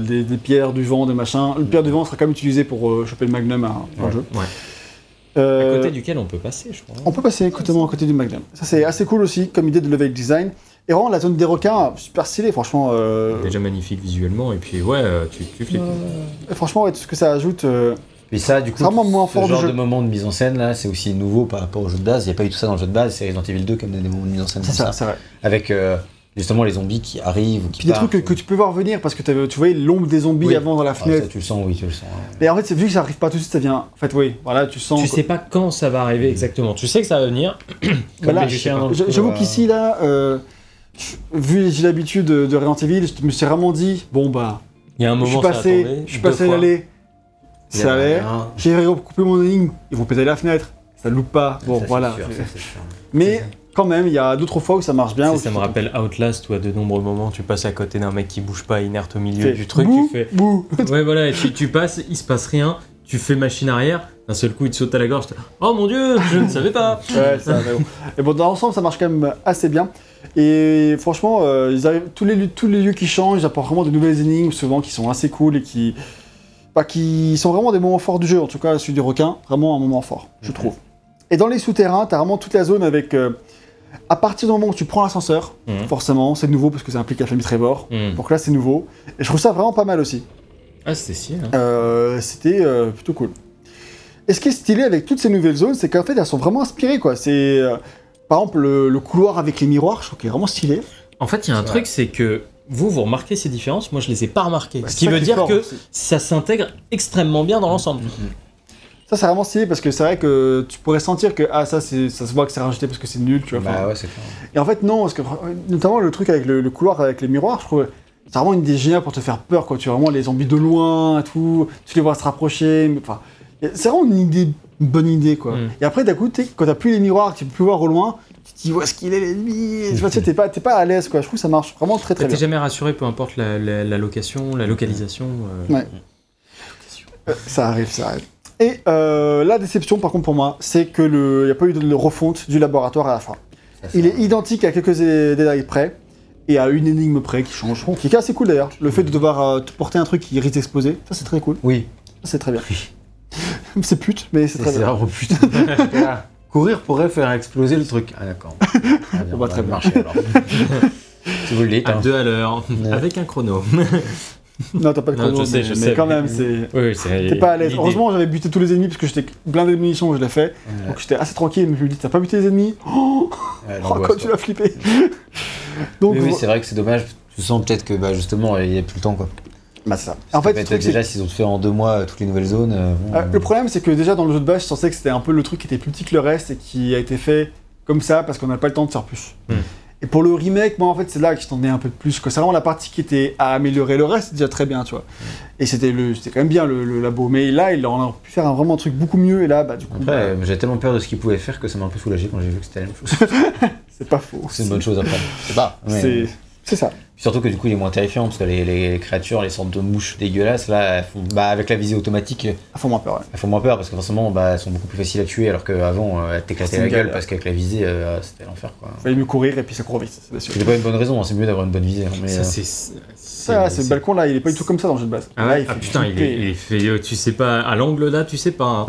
des pierres du vent, des machins. Le pierre du vent sera quand même utilisé pour choper le magnum dans le jeu. Ouais. À côté duquel on peut passer, je crois. On peut passer exactement à côté du magnum. Ça, c'est assez cool aussi, comme idée de level design. Et vraiment, la zone des requins, super stylée, franchement. Déjà magnifique visuellement, et puis tu flippes. Franchement, tout ce que ça ajoute. Mais ça, du coup, vraiment moins fort genre de moment de mise en scène, là, c'est aussi nouveau par rapport au jeu de base. Il n'y a pas eu tout ça dans le jeu de base, c'est Resident Evil 2 comme des moments de mise en scène. C'est ça, c'est vrai. Avec justement les zombies qui arrivent ou qui partent. Puis des trucs que tu peux voir venir, parce que tu voyais l'ombre des zombies avant dans la fenêtre. Ça, tu le sens. Mais en fait, vu que ça arrive pas tout de suite, ça vient. En fait, voilà, tu sens. Tu sais pas quand ça va arriver exactement. Tu sais que ça va venir. Voilà, j'avoue qu'ici, là. Vu que j'ai l'habitude de Resident Evil, je me suis vraiment dit bon il y a un moment je suis passé à l'allée, ça allait, j'ai recoupé mon énigme, ils vont péter la fenêtre, ça loupe pas, bon ça, voilà. C'est sûr. Mais quand même, il y a d'autres fois où ça marche bien. Ça me rappelle Outlast où à de nombreux moments tu passes à côté d'un mec qui bouge pas, inerte au milieu du truc, tu fais bouh. Ouais voilà, tu passes, il se passe rien, tu fais machine arrière. D'un seul coup, il te saute à la gorge. Oh mon dieu, je ne savais pas. Ouais, ça, mais bon. Et bon, dans l'ensemble, ça marche quand même assez bien. Et franchement, ils arrivent, tous les lieux qui changent, ils apportent vraiment de nouvelles énigmes, souvent qui sont assez cool et qui sont vraiment des moments forts du jeu. En tout cas, celui du requin, vraiment un moment fort, je trouve. Et dans les souterrains, t'as vraiment toute la zone avec. À partir du moment où tu prends l'ascenseur, forcément, c'est nouveau parce que ça implique la famille Trevor. Donc là, c'est nouveau. Et je trouve ça vraiment pas mal aussi. Ah, c'était si. Hein. C'était plutôt cool. Et ce qui est stylé avec toutes ces nouvelles zones, c'est qu'en fait, elles sont vraiment inspirées, quoi. C'est, par exemple, le couloir avec les miroirs, je trouve qu'il est vraiment stylé. En fait, il y a un truc, c'est que vous remarquez ces différences, moi, je les ai pas remarquées. Ce qui veut dire que ça s'intègre extrêmement bien dans l'ensemble. Ça, c'est vraiment stylé, parce que c'est vrai que tu pourrais sentir que ça se voit que c'est rajouté parce que c'est nul, tu vois. Bah ouais, c'est clair. Et en fait, non, parce que notamment le truc avec le couloir avec les miroirs, je trouve... C'est vraiment une idée géniale pour te faire peur, quoi. Tu vois vraiment les zombies de loin, tout, tu les vois se rapprocher, mais enfin... C'est vraiment une bonne idée, quoi. Et après, d'un coup, quand t'as plus les miroirs, tu peux plus voir au loin, tu te dis où est-ce qu'il est l'ennemi. Tu vois, t'es pas à l'aise, quoi. Je trouve que ça marche vraiment très bien. T'es jamais rassuré, peu importe la location, la localisation. Ouais. Ça arrive. Et la déception, par contre, pour moi, c'est que y a pas eu de refonte du laboratoire à la fin. Il est identique à quelques détails près et à une énigme près qui change. Qui est assez cool d'ailleurs. Le fait de devoir porter un truc qui risque d'exploser, ça c'est très cool. Oui. Ça, c'est très bien. Oui. C'est pute, mais c'est très bien. C'est rare, pute. Courir pourrait faire exploser le truc. Ah d'accord. Ah, bien, on va très bien marcher alors. Tu veux le lire, à 2 à l'heure, avec un chrono. Non, t'as pas de chrono, mais quand même, c'est... Oui, c'est... T'es pas à l'aise. L'idée. Heureusement, j'avais buté tous les ennemis, parce que j'étais blindé de munitions, je l'ai fait. Ouais. Donc j'étais assez tranquille, mais je me dis, t'as pas buté les ennemis? Oh, quand tu l'as flippé. Donc, oui, c'est vrai que c'est dommage. Tu sens peut-être que, justement, il n'y a plus le temps, quoi. Bah, c'est ça. En fait, déjà, s'ils ont fait en 2 mois toutes les nouvelles zones... Le problème, c'est que déjà, dans le jeu de base, je pensais que c'était un peu le truc qui était plus petit que le reste, et qui a été fait comme ça, parce qu'on n'a pas le temps de faire plus. Et pour le remake, moi en fait c'est là que je t'en ai un peu de plus, quoi. C'est vraiment la partie qui était à améliorer, le reste c'est déjà très bien, tu vois. Et c'était quand même bien le labo, mais là il aurait pu faire vraiment un truc beaucoup mieux, et là du coup... Après, j'avais tellement peur de ce qu'il pouvait faire que ça m'a un peu soulagé quand j'ai vu que c'était la même chose. C'est pas faux. C'est une bonne chose après, je sais pas. Mais... C'est ça. Surtout que du coup il est moins terrifiant, parce que les créatures, les sortes de mouches dégueulasses, là, elles font, avec la visée automatique... Elles font moins peur, ouais. Elles font moins peur, parce que forcément, elles sont beaucoup plus faciles à tuer, alors qu'avant, elles t'éclataient la gueule, parce qu'avec la visée, c'était l'enfer, quoi. Fallait mieux courir, et puis ça court vite, c'est sûr. C'était pas une bonne raison, hein. C'est mieux d'avoir une bonne visée. Mais, c'est le balcon, là, il est pas du tout comme ça dans le jeu de base. Ah, là, il est fait, tu sais pas, à l'angle là, tu sais pas. Hein.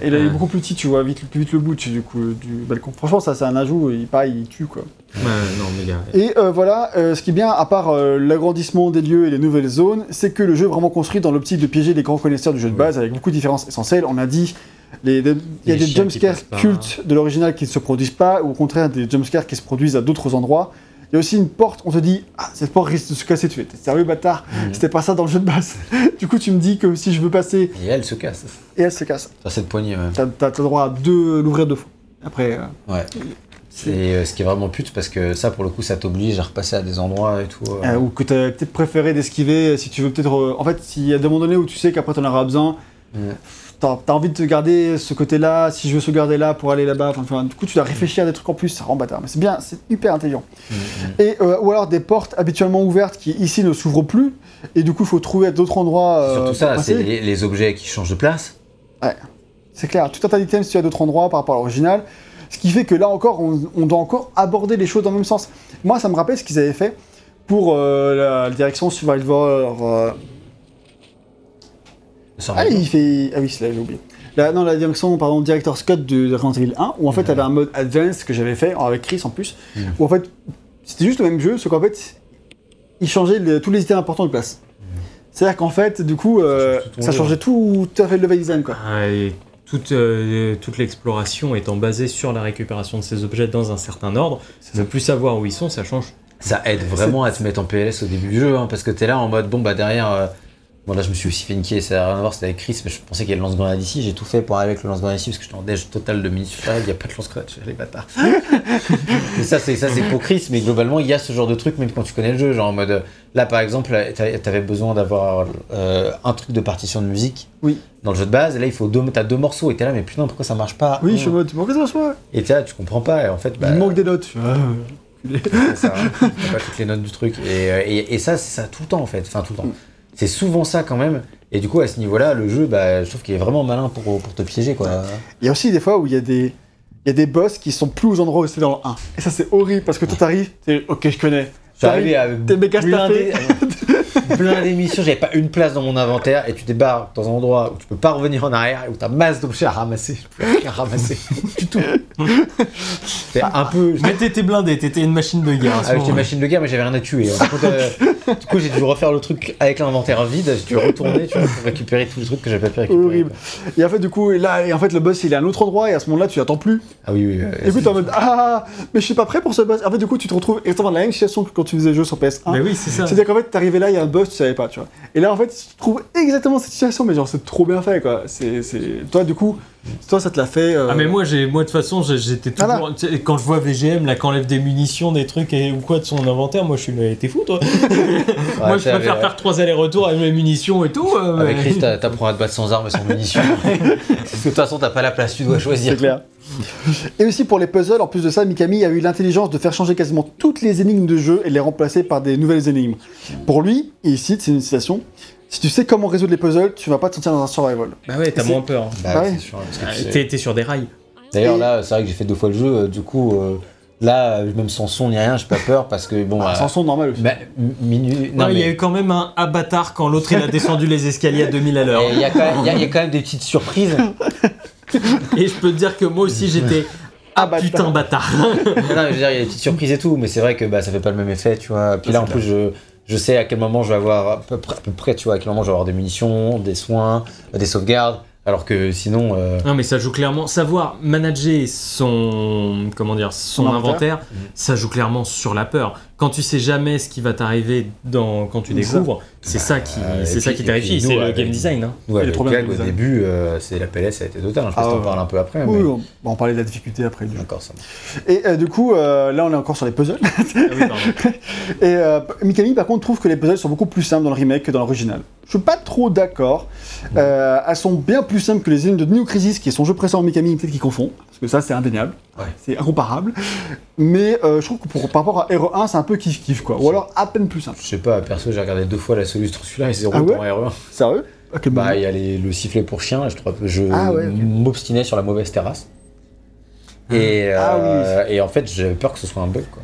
Et là, il est beaucoup plus petit, tu vois, plus vite le bout, du coup, du balcon. Franchement, ça, c'est un ajout, il tue, quoi. Non, mais gars. Et voilà, ce qui est bien, à part l'agrandissement des lieux et les nouvelles zones, c'est que le jeu est vraiment construit dans l'optique de piéger les grands connaisseurs du jeu de base, avec beaucoup de différences essentielles. On a dit, il y a des jumpscares cultes de l'original qui ne se produisent pas, ou au contraire des jumpscares qui se produisent à d'autres endroits. Il y a aussi une porte, on te dit, cette porte risque de se casser, tu fais, t'es sérieux bâtard, c'était pas ça dans le jeu de base. Du coup tu me dis que si je veux passer... Et elle se casse. T'as cette poignée, ouais. T'as droit à l'ouvrir 2 fois. Après... Ouais. Et ce qui est vraiment pute, parce que ça, pour le coup, ça t'oblige à repasser à des endroits et tout. Ou que t'as peut-être préféré d'esquiver, si tu veux peut-être... En fait, s'il y a des moments donnés où tu sais qu'après t'en auras besoin, t'as envie de te garder ce côté-là, si je veux se garder là pour aller là-bas, du coup tu dois réfléchir à des trucs en plus, ça rend bâtard. Mais c'est bien, c'est hyper intelligent. Et, ou alors des portes habituellement ouvertes qui ici ne s'ouvrent plus, et du coup il faut trouver à d'autres endroits... Surtout ça, c'est les objets qui changent de place. Ouais, c'est clair. Tout un tas d'items si tu as d'autres endroits par rapport à l'original. Ce qui fait que là encore, on doit encore aborder les choses dans le même sens. Moi, ça me rappelle ce qu'ils avaient fait pour la direction Survivor... Ah oui, c'est là, j'ai oublié. La direction, pardon, Director's Cut de Resident Evil 1, où en fait, t'avais un mode Advanced que j'avais fait, avec Chris en plus, où en fait, c'était juste le même jeu, sauf qu'en fait, ils changeaient tous les items importants de place. C'est-à-dire qu'en fait, du coup, ça changeait tout à fait le level design, quoi. Allez. Toute l'exploration étant basée sur la récupération de ces objets dans un certain ordre, ne plus savoir où ils sont, ça change. Ça aide vraiment à te mettre en PLS au début du jeu, hein, parce que t'es là en mode, derrière... Bon, là, je me suis aussi fait niquer, ça n'a rien à voir, c'était avec Chris, mais je pensais qu'il y avait le lance-grenade ici, j'ai tout fait pour arriver avec le lance-grenade ici, parce que j'étais en déj total de minutes, il n'y a pas de lance-grenade, les bâtards. Et ça, c'est pour Chris, mais globalement, il y a ce genre de truc, même quand tu connais le jeu, genre en mode... Là, par exemple, t'avais besoin d'avoir un truc de partition de musique dans le jeu de base, et là, il faut t'as 2 morceaux, et t'es là, mais putain, pourquoi ça marche pas? Oui, je suis en mode, pourquoi ça marche pas? Et t'es là, tu comprends pas, et en fait... il manque des notes, c'est ça, hein, t'as pas toutes les notes du truc, et ça, c'est ça tout le temps, en fait, enfin, tout le temps. C'est souvent ça quand même, et du coup à ce niveau-là, le jeu, je trouve qu'il est vraiment malin pour te piéger, quoi. Il y a aussi des fois où il y a des boss qui sont plus aux endroits où c'était dans le 1. Et ça c'est horrible, parce que toi t'arrives, t'es ok je connais. J'arrivais avec plein d'émissions, j'avais pas une place dans mon inventaire, et tu débarres dans un endroit où tu peux pas revenir en arrière, et où t'as masse d'objets à ramasser. Je peux rien ramasser du tout. C'était un peu... Mais t'étais blindé, t'étais une machine de guerre. J'étais une machine de guerre, mais j'avais rien à tuer. Hein. Du coup, j'ai dû refaire le truc avec l'inventaire vide, j'ai dû retourner pour récupérer tous les trucs que j'avais pas pu récupérer. Horrible. Et en fait, du coup, là, le boss, il est à un autre endroit, et à ce moment-là, tu l'attends plus. Ah oui. Écoute, en mode, mais je suis pas prêt pour ce boss. En fait, du coup, tu te retrouves exactement dans la même situation que quand tu faisais le jeu sur PS1. Mais oui, c'est ça. C'est-à-dire qu'en fait, t'arrivais là, il y a un boss, tu savais pas, tu vois. Et là, en fait, tu trouves exactement cette situation, mais genre, c'est trop bien fait, quoi. Toi, du coup, ça te l'a fait. Ah, mais moi, de toute façon, j'étais toujours. Quand je vois VGM, là, qu'enlève des munitions, des trucs ou quoi de son inventaire, moi, je suis. Mais t'es fou, toi. Moi, je préfère faire 3 allers-retours avec mes munitions et tout. Avec Chris, t'apprends à te battre sans armes et sans munitions. Parce que de toute façon, t'as pas la place, tu dois choisir. C'est clair. Et aussi pour les puzzles, en plus de ça, Mikami a eu l'intelligence de faire changer quasiment toutes les énigmes de jeu et de les remplacer par des nouvelles énigmes. Pour lui, et ici, c'est une citation, si tu sais comment résoudre les puzzles, tu vas pas te sentir dans un survival. Bah ouais, t'as moins peur. Bah ouais, c'est sûr. T'es sur des rails. D'ailleurs, là, c'est vrai que j'ai fait 2 fois le jeu, du coup... Là, même sans son ni rien, j'ai pas peur parce que bon. Ah, sans son normal aussi. Bah, il y a eu quand même un abatard quand l'autre il a descendu les escaliers à 2000 à l'heure. Il y a quand même des petites surprises. Et je peux te dire que moi aussi j'étais. Ah putain bâtard. Non, je veux dire, il y a des petites surprises et tout, mais c'est vrai que bah ça fait pas le même effet, tu vois. Puis là en plus je sais à quel moment je vais avoir à peu près, tu vois, à quel moment je vais avoir des munitions, des soins, des sauvegardes. Alors que sinon... Non mais ça joue clairement... Savoir manager son inventaire, ça joue clairement sur la peur. Quand tu sais jamais ce qui va t'arriver quand tu découvres, c'est ça qui terrifie, c'est le game design. Hein. Ouais, le problème au début, c'est la PLS, ça a été totale. Je pense qu'on parle un peu après. Oui, mais... on parlait de la difficulté après. D'accord, ça va. Et du coup, là on est encore sur les puzzles. Ah oui, pardon. Et Mikami par contre trouve que les puzzles sont beaucoup plus simples dans le remake que dans l'original. Je suis pas trop d'accord. Elles sont bien plus simples que les énigmes de Dino Crisis, qui est son jeu précédent. Mikami peut-être qu'il confond, parce que ça c'est indéniable, c'est incomparable. Mais je trouve que par rapport à RE1, c'est un peu kiff-kiff quoi, ou alors à peine plus simple. Je sais pas, perso j'ai regardé 2 fois la solution celui-là et 0 pour RE1. Sérieux? Okay, bah il y a le sifflet pour chien, je m'obstinais sur la mauvaise terrasse. Et en fait j'avais peur que ce soit un bug quoi.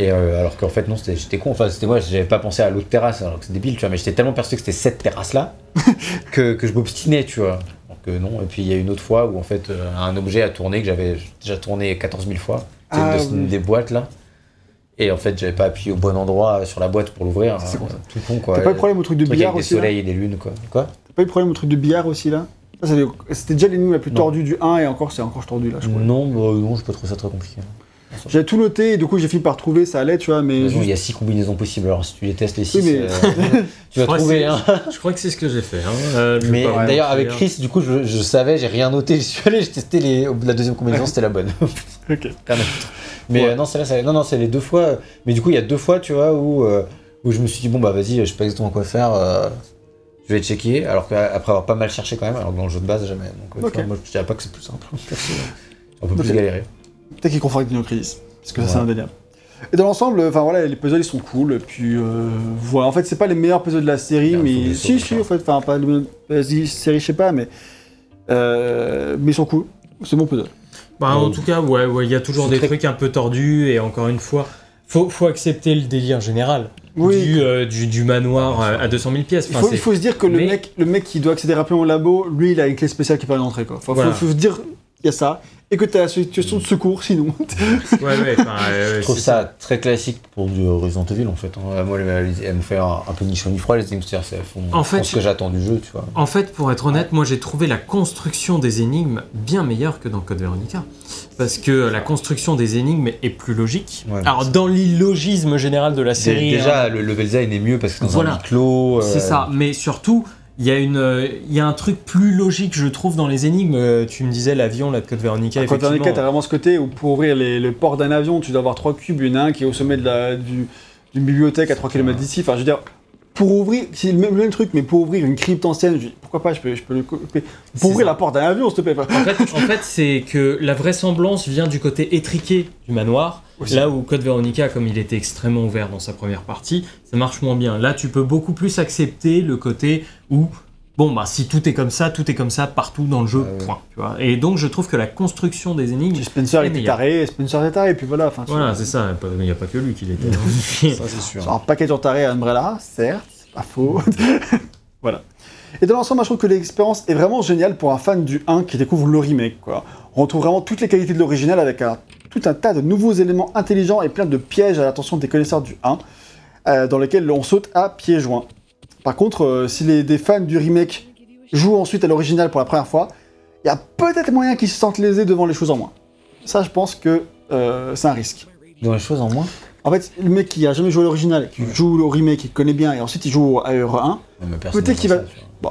Et alors qu'en fait non, j'étais con, enfin c'était moi, j'avais pas pensé à l'autre terrasse, alors que c'est débile tu vois, mais j'étais tellement persuadé que c'était cette terrasse là que je m'obstinais tu vois. Que non. Et puis il y a une autre fois où en fait un objet a tourné que j'avais déjà tourné 14 000 fois. C'est une des boîtes là. Et en fait j'avais pas appuyé au bon endroit sur la boîte pour l'ouvrir. C'est con, tout con quoi. T'as pas eu problème au truc de billard aussi là? Avec des soleils et des lunes quoi. T'as pas eu problème au truc de billard aussi là? C'était déjà l'énigme la plus tordue du 1 et encore c'est encore tordu là je crois. Non, je peux trouver ça très compliqué. J'avais tout noté et du coup j'ai fini par trouver, ça allait tu vois mais... Il y a 6 combinaisons possibles alors si tu les testes les 6 tu vas trouver hein. Je crois que c'est ce que j'ai fait hein. Mais d'ailleurs avec Chris du coup je savais, j'ai rien noté, j'y suis allé, j'ai testé la deuxième combinaison c'était la bonne. Ok. Mais non c'est là, c'est les 2 fois, mais du coup il y a 2 fois tu vois où je me suis dit bon bah vas-y je sais pas exactement quoi faire, je vais checker alors qu'après avoir pas mal cherché quand même, alors que dans le jeu de base jamais, donc tu vois, moi je dirais pas que c'est plus simple, on peut plus galérer. Peut-être qu'il confond avec Dino Crisis, parce que ça c'est indéniable. Et dans l'ensemble, les puzzles ils sont cool, puis voilà, en fait c'est pas les meilleurs puzzles de la série, mais si en fait, enfin pas les meilleurs puzzles de la série, je sais pas, mais ils sont cool, c'est bon puzzle. Bah en tout cas, ouais, il y a toujours des trucs un peu tordus, et encore une fois, faut accepter le délire général. Oui. Du manoir à 200 000 pièces. Enfin, il faut se dire que le mec qui doit accéder rapidement au labo, lui il a une clé spéciale qui permet d'entrer quoi. Faut se dire, il y a ça. Et que t'as la situation de secours, sinon. Je trouve ça très classique pour du Resident Evil, en fait. Moi, elle me fait un peu ni chaud ni froid, les énigmes, c'est ce que j'attends du jeu, tu vois. En fait, pour être honnête, moi, j'ai trouvé la construction des énigmes bien meilleure que dans Code Veronica. Parce que la construction des énigmes est plus logique. Ouais. Alors, dans l'illogisme général de la série... Déjà, le level design est mieux parce que dans un huis clos... C'est ça, mais surtout... Il y a un truc plus logique, je trouve, dans les énigmes. Tu me disais l'avion là de Code Veronica. À Code Veronica, t'as vraiment ce côté où pour ouvrir le port d'un avion, tu dois avoir 3 cubes. Il y en a un qui est au sommet d'une bibliothèque à 3 km d'ici. Enfin, je veux dire, pour ouvrir, c'est le même truc, mais pour ouvrir une crypte ancienne, pourquoi pas, je peux le couper. Pour ouvrir la porte d'un avion, s'il te plaît. En fait, c'est que la vraisemblance vient du côté étriqué du manoir. Aussi. Là où Code Veronica, comme il était extrêmement ouvert dans sa première partie, ça marche moins bien. Là, tu peux beaucoup plus accepter le côté où, si tout est comme ça partout dans le jeu, point. Tu vois. Et donc, je trouve que la construction des énigmes... Spencer était taré, puis voilà. Voilà, c'est ça, il n'y a pas que lui qui l'était. Ça, c'est sûr. Un paquet de taré à Umbrella, certes, c'est pas faux. Voilà. Et dans l'ensemble, je trouve que l'expérience est vraiment géniale pour un fan du 1 qui découvre le remake, quoi. On retrouve vraiment toutes les qualités de l'original avec tout un tas de nouveaux éléments intelligents et plein de pièges à l'attention des connaisseurs du 1, dans lesquels on saute à pieds joints. Par contre, si des fans du remake jouent ensuite à l'original pour la première fois, il y a peut-être moyen qu'ils se sentent lésés devant les choses en moins. Ça, je pense que c'est un risque. Devant les choses en moins ? En fait, le mec qui a jamais joué à l'original, qui joue au remake, qui connaît bien, et ensuite il joue à RE1, peut-être qu'il va...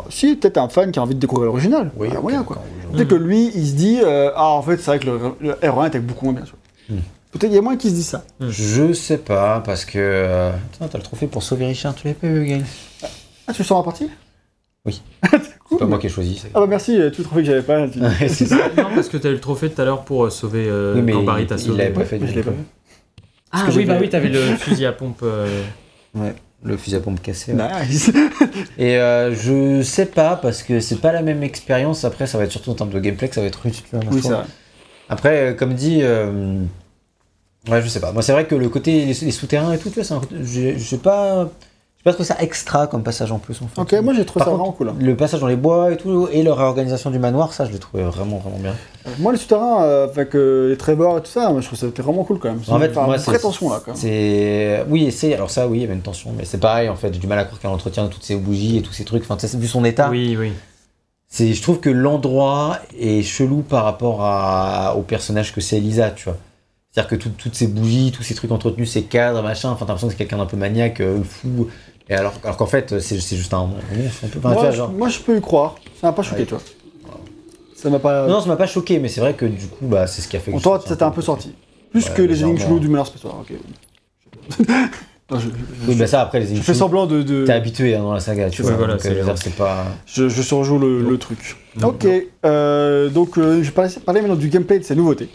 si, peut-être un fan qui a envie de découvrir l'original, oui, moyen quoi. Peut-être que lui, il se dit, en fait, c'est vrai que le RE1 était beaucoup moins bien. Peut-être qu'il y a moins qui se dit ça. Je sais pas, parce que... Tiens, t'as le trophée pour sauver Richard, tu l'as pas eu, Gaël. Ah, tu le sors en partie ? Oui. C'est pas moi qui ai choisi. Ah bah merci, tout le trophée que j'avais pas. C'est ça. Non, parce que t'as eu le trophée tout à l'heure pour sauver Gambari, t'as sauvé. Il l'avait pas fait du tout. Ah oui, bah oui, t'avais le fusil à pompe. Ouais, le fusil à pompe cassé. Ouais. Nice. Et je sais pas, parce que c'est pas la même expérience. Après, ça va être surtout en termes de gameplay que ça va être rude. Oui, ça. Après, comme dit, Ouais, je sais pas. Moi, c'est vrai que le côté les souterrains et tout, tu vois, je sais pas trouvé ça extra comme passage en plus en fait. Ok, moi j'ai trouvé ça vraiment cool. Le passage dans les bois et tout, et leur réorganisation du manoir, ça je l'ai trouvé vraiment bien. Moi les souterrains, avec les trésors et tout ça, moi, je trouve ça c'était vraiment cool quand même. En fait, moi, c'est une vraie tension là quand même. Oui, il y avait une tension, mais c'est pareil en fait, j'ai du mal à croire qu'elle entretient toutes ces bougies et tous ces trucs, enfin tu sais, vu son état. Oui. C'est, je trouve que l'endroit est chelou par rapport au personnage que c'est Elisa, tu vois. C'est-à-dire que toutes ces bougies, tous ces trucs entretenus, ces cadres, machin, enfin t'as l'impression que c'est quelqu'un d'un peu maniaque, fou. Et alors qu'en fait, c'est juste un peu pas un genre. Moi, je peux y croire. Ça m'a pas choqué, toi. Ça m'a pas. Non, ça m'a pas choqué, mais c'est vrai que du coup, bah, c'est ce qui a fait. Toi, t'étais un peu sorti. Plus que les énigmes chelous du Manoir Spectator. Ok. Oui, bah ça, après les énigmes. Je fais semblant de. T'es habitué dans la saga, tu vois. Voilà, c'est pas. Je surjoue le truc. Ok. Donc, je vais parler maintenant du gameplay et de ses nouveautés.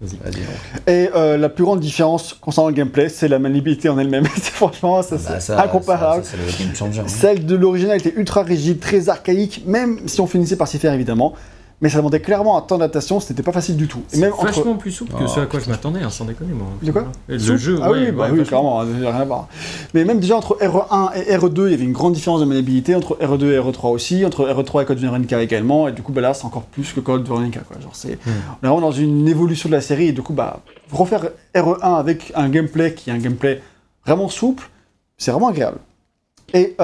Vas-y. Et la plus grande différence concernant le gameplay, c'est la maniabilité en elle-même. Franchement, c'est incomparable. C'est le game changer, hein. Celle de l'original était ultra rigide, très archaïque, même si on finissait par s'y faire évidemment. Mais ça demandait clairement un temps d'adaptation, c'était pas facile du tout. Et c'est même vachement plus souple que ce à quoi je m'attendais, hein, sans déconner moi. De quoi ? Le jeu, oui, clairement, rien à voir. Mais même déjà entre RE1 et RE2, il y avait une grande différence de maniabilité, entre RE2 et RE3 aussi, entre RE3 et Code Veronica également, et du coup, bah là, c'est encore plus que Code Veronica, quoi. Genre, on est vraiment dans une évolution de la série, et du coup, bah, refaire RE1 avec un gameplay qui est un gameplay vraiment souple, c'est vraiment agréable. Et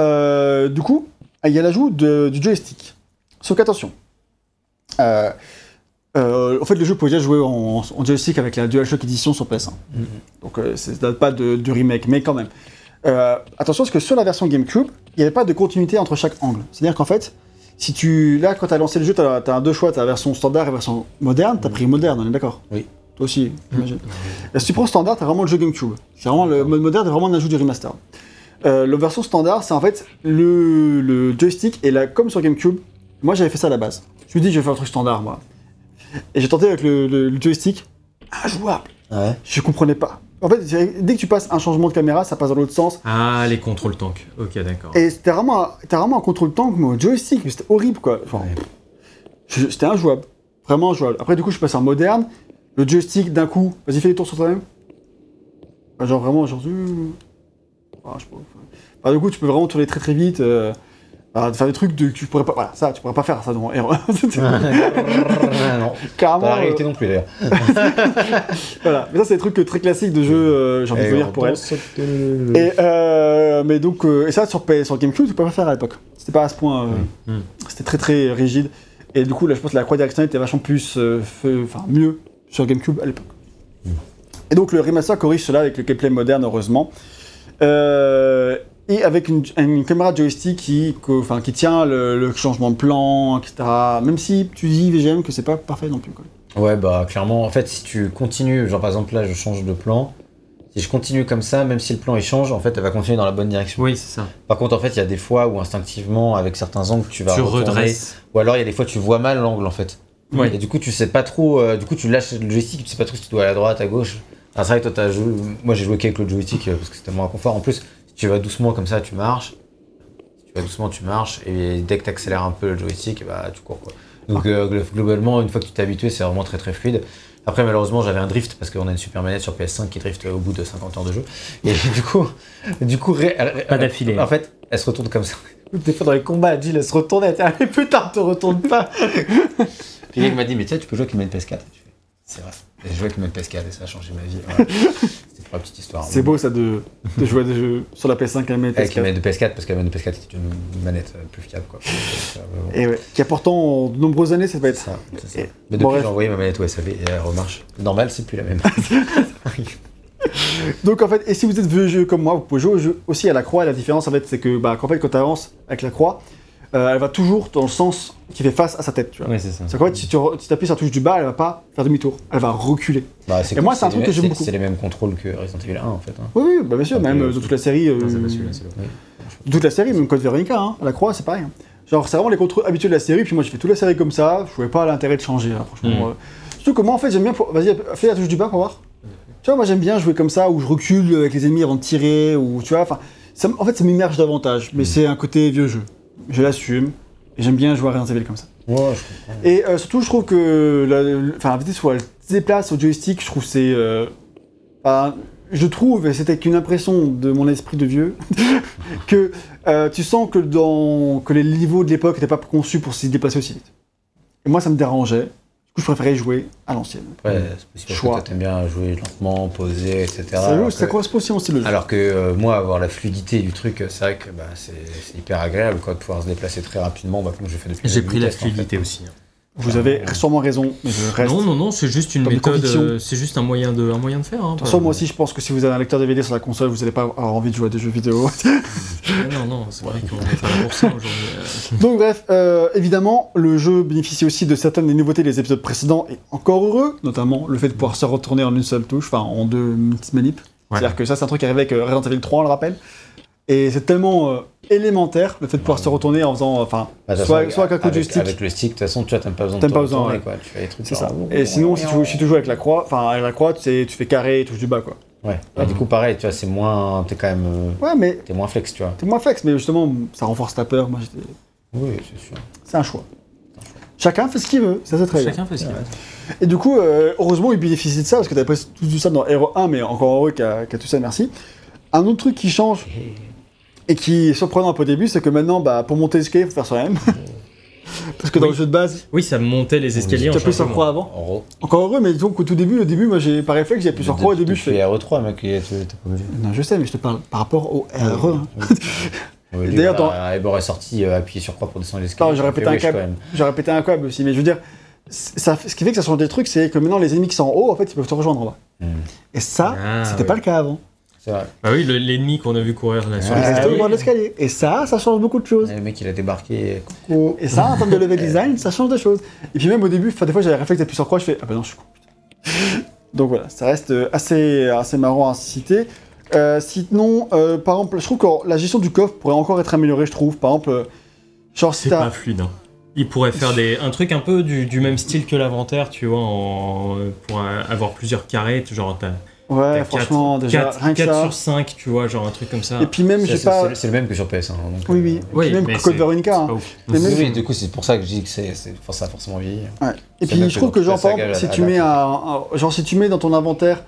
du coup, il y a l'ajout du joystick. Sauf qu'attention. En fait, le jeu pouvait déjà jouer en joystick avec la DualShock Edition sur PS1. Mm-hmm. Donc, ça ne date pas du remake, mais quand même. Attention, parce que sur la version GameCube, il n'y avait pas de continuité entre chaque angle. C'est-à-dire qu'en fait, quand tu as lancé le jeu, tu as deux choix, tu as la version standard et la version moderne. Tu as pris moderne, on est d'accord ? Oui. Toi aussi, j'imagine. Si tu prends standard, tu as vraiment le jeu GameCube. C'est vraiment le mode moderne, c'est vraiment un ajout du remaster. La version standard, c'est en fait le joystick, et là, comme sur GameCube, moi j'avais fait ça à la base. Je me dis, je vais faire un truc standard, moi. Et j'ai tenté avec le joystick, injouable. Ouais. Je comprenais pas. En fait, dès que tu passes un changement de caméra, ça passe dans l'autre sens. Ah, les contrôles tank. Ok, d'accord. Et c'était vraiment un contrôle tank, mais au joystick, c'était horrible, quoi. Enfin, c'était injouable. Vraiment injouable. Après, du coup, je passe en moderne. Le joystick, d'un coup, vas-y, fais des tours sur toi-même. Enfin, genre, vraiment, genre... je sais pas. Enfin, du coup, tu peux vraiment tourner très très vite. De faire des trucs que tu pourrais pas. Voilà, ça, tu pourrais pas faire ça dans R1. Non. Carrément. Pas la réalité non plus d'ailleurs. Voilà. Mais ça, c'est des trucs très classiques de jeu, j'ai envie de dire pour elle. Et mais donc, et ça, sur GameCube, tu peux pas faire à l'époque. C'était pas à ce point. C'était très très rigide. Et du coup, là, je pense que la croix directionnelle était vachement plus. Mieux sur GameCube à l'époque. Et donc, le remaster corrige cela avec le gameplay moderne, heureusement. Et avec une caméra joystick qui tient le changement de plan, etc. Même si tu dis VGM que c'est pas parfait non plus, quoi. Ouais, bah clairement, en fait, si tu continues, genre par exemple là, je change de plan. Si je continue comme ça, même si le plan il change, en fait, elle va continuer dans la bonne direction. Oui, c'est ça. Par contre, en fait, il y a des fois où instinctivement, avec certains angles, tu redresses. Ou alors il y a des fois tu vois mal l'angle en fait. Ouais. Et du coup, tu sais pas trop. Du coup, tu lâches le joystick, tu sais pas trop si tu dois aller à droite, à gauche. Ah, c'est vrai que toi, moi, j'ai joué qu'avec le joystick parce que c'était moins confort. En plus. Tu vas doucement comme ça, tu marches, et dès que tu accélères un peu le joystick, bah, tu cours, quoi. Donc globalement, une fois que tu t'es habitué, c'est vraiment très très fluide. Après, malheureusement, j'avais un drift, parce qu'on a une super manette sur PS5 qui drift au bout de 50 heures de jeu. Et du coup, pas d'affilée. En fait, elle se retourne comme ça. Des fois, dans les combats, elle dit, elle se retourne, elle dit, putain, te retourne pas. Puis il m'a dit, mais tiens, tu peux jouer avec une manette PS4. C'est vrai. J'ai joué avec une manette PS4 et ça a changé ma vie. Voilà. C'était pour la petite histoire. C'est beau ça de jouer à des jeux sur la PS5 et la manette PS4. Avec la manette de PS4, parce que la manette de PS4 était une manette plus fiable, quoi. Et ouais, qui a pourtant de nombreuses années, ça va être ça. C'est ça. Mais depuis, j'ai envoyé ma manette au SAV et elle remarche. Normal, c'est plus la même. Donc en fait, et si vous êtes vieux comme moi, vous pouvez jouer au jeu aussi à la croix. Et la différence, en fait, c'est que quand tu avances avec la croix, elle va toujours dans le sens qui fait face à sa tête, tu vois. Oui, c'est ça. C'est qu'en fait, si tu appuies sur la touche du bas, elle va pas faire demi-tour, elle va reculer. Bah, et moi, c'est un truc que j'aime beaucoup. C'est les mêmes contrôles que Resident Evil 1, en fait. Hein. Oui, bah, bien sûr, même dans toute la série. Toute la série, même Code Veronica, hein, la croix, c'est pareil. Hein. Genre, c'est vraiment les contrôles habituels de la série, puis moi, j'ai fait toute la série comme ça, je voyais pas l'intérêt de changer, hein, franchement. Surtout que moi, en fait, j'aime bien. Vas-y, fais la touche du bas pour voir. Tu vois, moi, j'aime bien jouer comme ça, où je recule avec les ennemis avant de tirer, ou tu vois, enfin. En fait, ça m'immerge davantage, mais c'est un côté vieux jeu. Je l'assume, et j'aime bien jouer à Resident Evil comme ça. Ouais, je comprends. Et surtout, je trouve que la vitesse où elle se déplace au joystick, je trouve que c'est Enfin, je trouve, et c'était qu'une impression de mon esprit de vieux, que tu sens que les niveaux de l'époque n'étaient pas conçus pour s'y déplacer aussi vite. Et moi, ça me dérangeait. Du coup, je préférais jouer à l'ancienne. Ouais, c'est possible. Choix. Parce que toi, t'aimes bien jouer lentement, poser, etc. Ça correspond aussi au style de jeu. Alors que moi, avoir la fluidité du truc, c'est vrai que bah, c'est hyper agréable quoi, de pouvoir se déplacer très rapidement, bah, comme je fais depuis. J'ai pris la fluidité en fait. Aussi. Hein. Vous avez sûrement raison. Non, c'est juste une méthode, c'est juste un moyen de faire. Hein, de toute façon, moi aussi, je pense que si vous avez un lecteur DVD sur la console, vous n'allez pas avoir envie de jouer à des jeux vidéo. non, c'est vrai qu'on est pas pour ça aujourd'hui. Donc bref, évidemment, le jeu bénéficie aussi de certaines des nouveautés des épisodes précédents, et encore heureux, notamment le fait de pouvoir se retourner en une seule touche, enfin en deux petites manips. Ouais. C'est-à-dire que ça, c'est un truc qui arrivait avec Resident Evil 3, on le rappelle. Et c'est tellement élémentaire le fait de pouvoir se retourner en faisant, enfin, soit avec un coup de stick. Avec le stick, de toute façon, tu vois, t'as pas besoin de te retourner, quoi. Tu fais les trucs. C'est ça. Et sinon, si tu joues avec la croix, tu fais carré et touche du bas, quoi. Ouais. Bah, du coup, pareil, tu vois, c'est moins, t'es quand même. Ouais, mais t'es moins flex, tu vois. T'es moins flex, mais justement, ça renforce ta peur. Moi, j'étais. Oui, c'est sûr. C'est un choix. Chacun fait ce qu'il veut, ça c'est très bien. Chacun fait ce qu'il veut. Et du coup, heureusement, il bénéficie de ça parce que t'as pas tout ça dans Hero 1, mais encore heureux qu'à tout ça, merci. Un autre truc qui change. Et qui est surprenant un peu au début, c'est que maintenant, bah, pour monter les escaliers, il faut faire soi-même. Parce que dans le jeu de base... Oui, ça montait les escaliers en changeant. Tu appuies sur croix avant. Encore heureux, mais donc au tout début, moi, j'ai pas réflexe, j'ai appuyé sur croix, au début, je fais... RE3, mec, t'as pas obligé. Non, je sais, mais je te parle par rapport au RE1. D'ailleurs, Ebor est sorti, appuyé sur croix pour descendre les escaliers. J'aurais pété un câble aussi, mais je veux dire... ce qui fait que ça change des trucs, c'est que maintenant, les ennemis qui sont en haut, en fait, ils peuvent te rejoindre en bas. Et ça, c'était pas le cas avant. Bah oui, l'ennemi qu'on a vu courir là sur l'escalier. Et ça change beaucoup de choses. Et le mec il a débarqué. Coucou. Et ça, en termes de level design, ça change des choses. Et puis même au début, des fois j'avais réflexe d'appuyer sur croix, je fais ah bah non, je suis con. Donc voilà, ça reste assez marrant à citer. Sinon, par exemple, je trouve que la gestion du coffre pourrait encore être améliorée, je trouve. Par exemple, genre c'est pas fluide. Hein. Il pourrait faire un truc un peu du même style que l'inventaire, tu vois, pour avoir plusieurs carrés, genre t'as. Ouais, franchement, 4 sur 5, tu vois, genre un truc comme ça. Et puis même, c'est le même que sur PS1. Hein, donc, oui, même que Code Veronica. Hein. Oui, du coup, c'est pour ça que je dis que ça a forcément vieilli. Ouais. Et puis, je trouve que, genre, par exemple, si tu mets dans ton inventaire,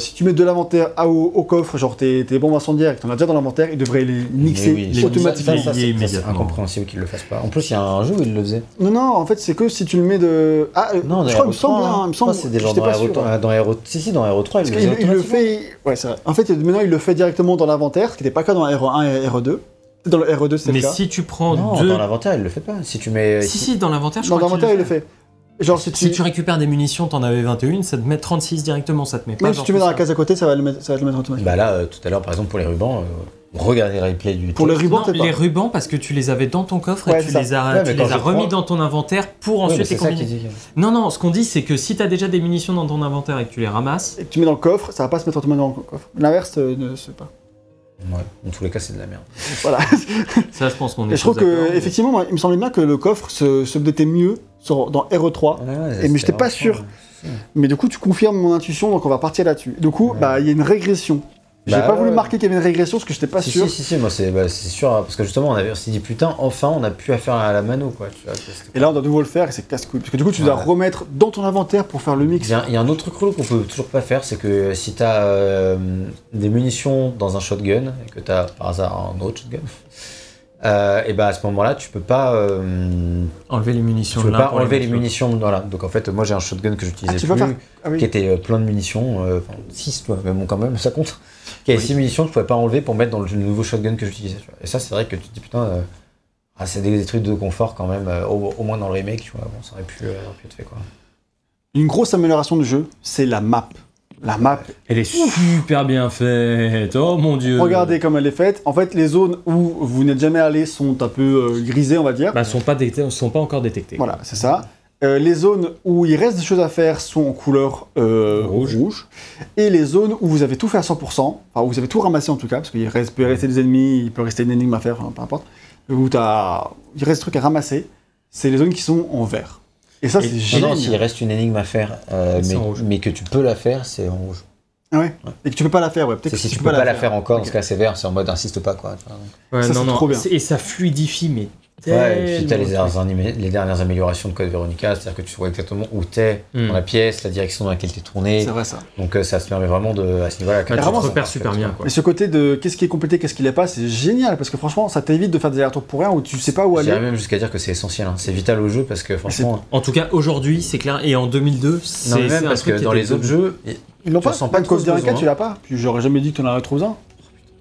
si tu mets de l'inventaire au coffre, genre tes bombes incendiaires que t'en as déjà dans l'inventaire, ils devraient les mixer automatiquement. C'est incompréhensible qu'ils le fassent pas. En plus, il y a un jeu où ils le faisaient. Non, en fait, c'est que si tu le mets de. Ah, non, je crois, il me semble. C'est des gens dans Hero. Si, dans Hero 3, il le fait. Ouais, c'est vrai. En fait, maintenant, il le fait directement dans l'inventaire, ce qui n'était pas le cas dans Hero 1 et Hero 2. Dans le Hero 2, c'est le cas. Mais si tu prends. Non, dans l'inventaire, il le fait pas. Si tu mets. Si, dans l'inventaire, je crois. Dans l'inventaire, il le fait. Genre si tu récupères des munitions, t'en avais 21, ça te met 36 directement, ça te met pas. Même si tu mets dans la case à côté, ça va te le mettre automatiquement. Bah là, tout à l'heure, par exemple, pour les rubans, regardez le replay du. Pour les rubans, non, les rubans parce que tu les avais dans ton coffre et tu les as remis dans ton inventaire pour ensuite les combiner. Non, ce qu'on dit c'est que si t'as déjà des munitions dans ton inventaire et que tu les ramasses et que tu mets dans le coffre, ça va pas se mettre automatiquement dans le coffre. L'inverse ne se fait pas. Ouais, dans tous les cas, c'est de la merde. Voilà. Ça, je pense qu'on est. Et je trouve que effectivement, moi, il me semblait bien que le coffre se updatait mieux dans RE3, mais j'étais pas sûr. Ouais. Mais du coup, tu confirmes mon intuition, donc on va partir là-dessus. Du coup, il y a une régression. J'ai pas voulu marquer qu'il y avait une régression, parce que j'étais pas sûr. Si, moi c'est sûr, parce que justement, on s'est dit putain, enfin, on a pu affaire à la mano, quoi. Tu vois, et là, on doit de nouveau le faire, et c'est casse-couille. Parce que du coup, tu dois remettre dans ton inventaire pour faire le mix. Il y a un autre truc relou qu'on peut toujours pas faire, c'est que si t'as des munitions dans un shotgun, et que t'as par hasard un autre shotgun. Et ben à ce moment-là, tu peux pas enlever les munitions. Tu peux pas enlever les munitions. Voilà. Donc en fait, moi j'ai un shotgun que j'utilisais qui était plein de munitions, 6 toi, mais bon quand même, ça compte. Qui avait 6 munitions que je pouvais pas enlever pour mettre dans le nouveau shotgun que j'utilisais. Et ça, c'est vrai que tu te dis putain, c'est des trucs de confort quand même. Au moins dans le remake, tu vois, bon, ça aurait pu être fait quoi. Une grosse amélioration du jeu, c'est la map. La map, elle est super bien faite. Oh mon dieu. Regardez comme elle est faite. En fait, les zones où vous n'êtes jamais allé sont un peu grisées, on va dire. Bah, sont pas encore détectées. Voilà, c'est ça. Les zones où il reste des choses à faire sont en couleur rouge. Et les zones où vous avez tout fait à 100%, enfin où vous avez tout ramassé en tout cas, parce qu'il peut rester des ennemis, il peut rester une énigme à faire, enfin, peu importe. Où il reste des trucs à ramasser, c'est les zones qui sont en vert. Et ça, c'est génial. Non, s'il reste une énigme à faire, mais que tu peux la faire, c'est en rouge. Ah ouais. Et que tu peux pas la faire, ouais. Peut-être si tu peux pas la faire encore, dans ce cas, c'est vert, c'est en mode insiste pas, quoi. Ouais, ça, c'est trop bien. Et ça fluidifie, mais Ouais, et puis t'as les dernières améliorations de Code Veronica, c'est-à-dire que tu vois exactement où t'es dans la pièce, la direction dans laquelle t'es tourné. C'est vrai ça. Donc ça se permet vraiment de, à ce niveau-là, tu te repères super bien. Quoi. Mais ce côté de qu'est-ce qui est complété, qu'est-ce qui l'est pas, c'est génial parce que franchement ça t'évite de faire des allers-retours pour rien où tu sais pas où aller. J'irais même jusqu'à dire que c'est essentiel, hein. C'est vital au jeu parce que franchement. En tout cas aujourd'hui c'est clair, et en 2002 c'est. Non, mais même c'est parce que dans les autres jeux, ils l'ont pas. Même Code Veronica tu l'as pas. Puis j'aurais jamais dit que t'en avais trouvé un.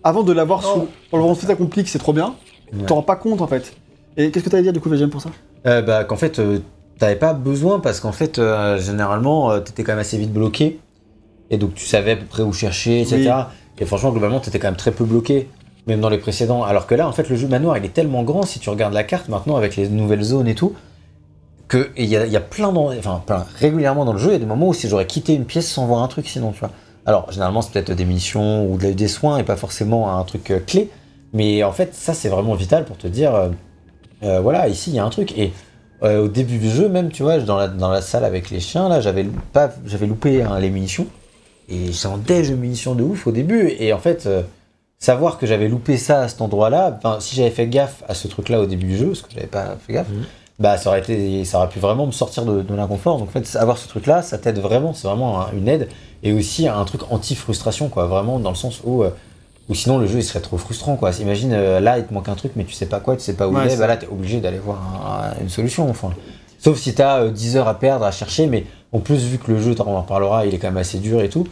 Avant de l'avoir sous. On le rend fait à complique, c'est trop bien. Tu t'en rends pas compte en fait. Et qu'est-ce que t'allais dire du coup, VGM, pour ça ? Qu'en fait, t'avais pas besoin parce qu'en fait, généralement, t'étais quand même assez vite bloqué. Et donc, tu savais à peu près où chercher, etc. Oui. Et franchement, globalement, t'étais quand même très peu bloqué, même dans les précédents. Alors que là, en fait, le jeu manoir, il est tellement grand, si tu regardes la carte maintenant avec les nouvelles zones et tout, que il y a plein, régulièrement dans le jeu, il y a des moments où si j'aurais quitté une pièce sans voir un truc sinon, tu vois. Alors, généralement, c'est peut-être des missions ou des soins et pas forcément un truc clé. Mais en fait, ça, c'est vraiment vital pour te dire... voilà, ici il y a un truc. Et au début du jeu, même, tu vois, dans la salle avec les chiens, là, j'avais loupé les munitions. Et j'entendais des munitions de ouf au début. Et en fait, savoir que j'avais loupé ça à cet endroit-là, si j'avais fait gaffe à ce truc-là au début du jeu, parce que j'avais pas fait gaffe, ça aurait pu vraiment me sortir de l'inconfort. Donc en fait, avoir ce truc-là, ça t'aide vraiment. C'est vraiment une aide. Et aussi un truc anti-frustration, quoi. Vraiment, dans le sens où. Ou sinon le jeu il serait trop frustrant, quoi. Imagine là il te manque un truc mais tu sais pas quoi, tu sais pas où il est, là t'es obligé d'aller voir une solution, enfin. Sauf si t'as 10 heures à perdre, à chercher, mais en plus vu que le jeu, on en reparlera, il est quand même assez dur et tout,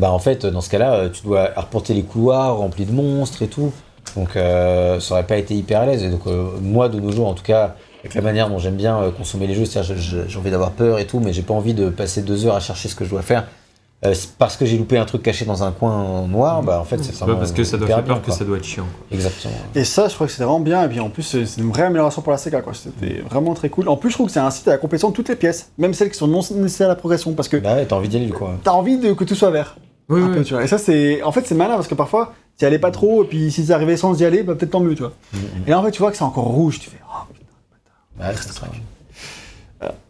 en fait dans ce cas là tu dois arpenter les couloirs remplis de monstres et tout, donc ça aurait pas été hyper à l'aise. Et donc moi de nos jours en tout cas, avec la manière dont j'aime bien consommer les jeux, c'est-à-dire j'ai envie d'avoir peur et tout, mais j'ai pas envie de passer 2 heures à chercher ce que je dois faire. Parce que j'ai loupé un truc caché dans un coin noir, en fait c'est vraiment. Pas parce que ça doit faire peur que ça doit être chiant, quoi. Exactement. Et ça, je crois que c'était vraiment bien. Et puis en plus, c'est une vraie amélioration pour la Sega, quoi. C'était vraiment très cool. En plus, je trouve que c'est un site à la complétion de toutes les pièces, même celles qui sont non nécessaires à la progression, parce que. Bah ouais, t'as envie d'y aller, quoi. T'as envie que tout soit vert. Oui. Tu vois. Et ça, c'est. En fait, c'est malin parce que parfois, t'y allais pas trop, et puis si t'y arrivais sans y aller, peut-être tant mieux, tu vois. Et là, en fait, tu vois que c'est encore rouge, tu fais. Oh putain,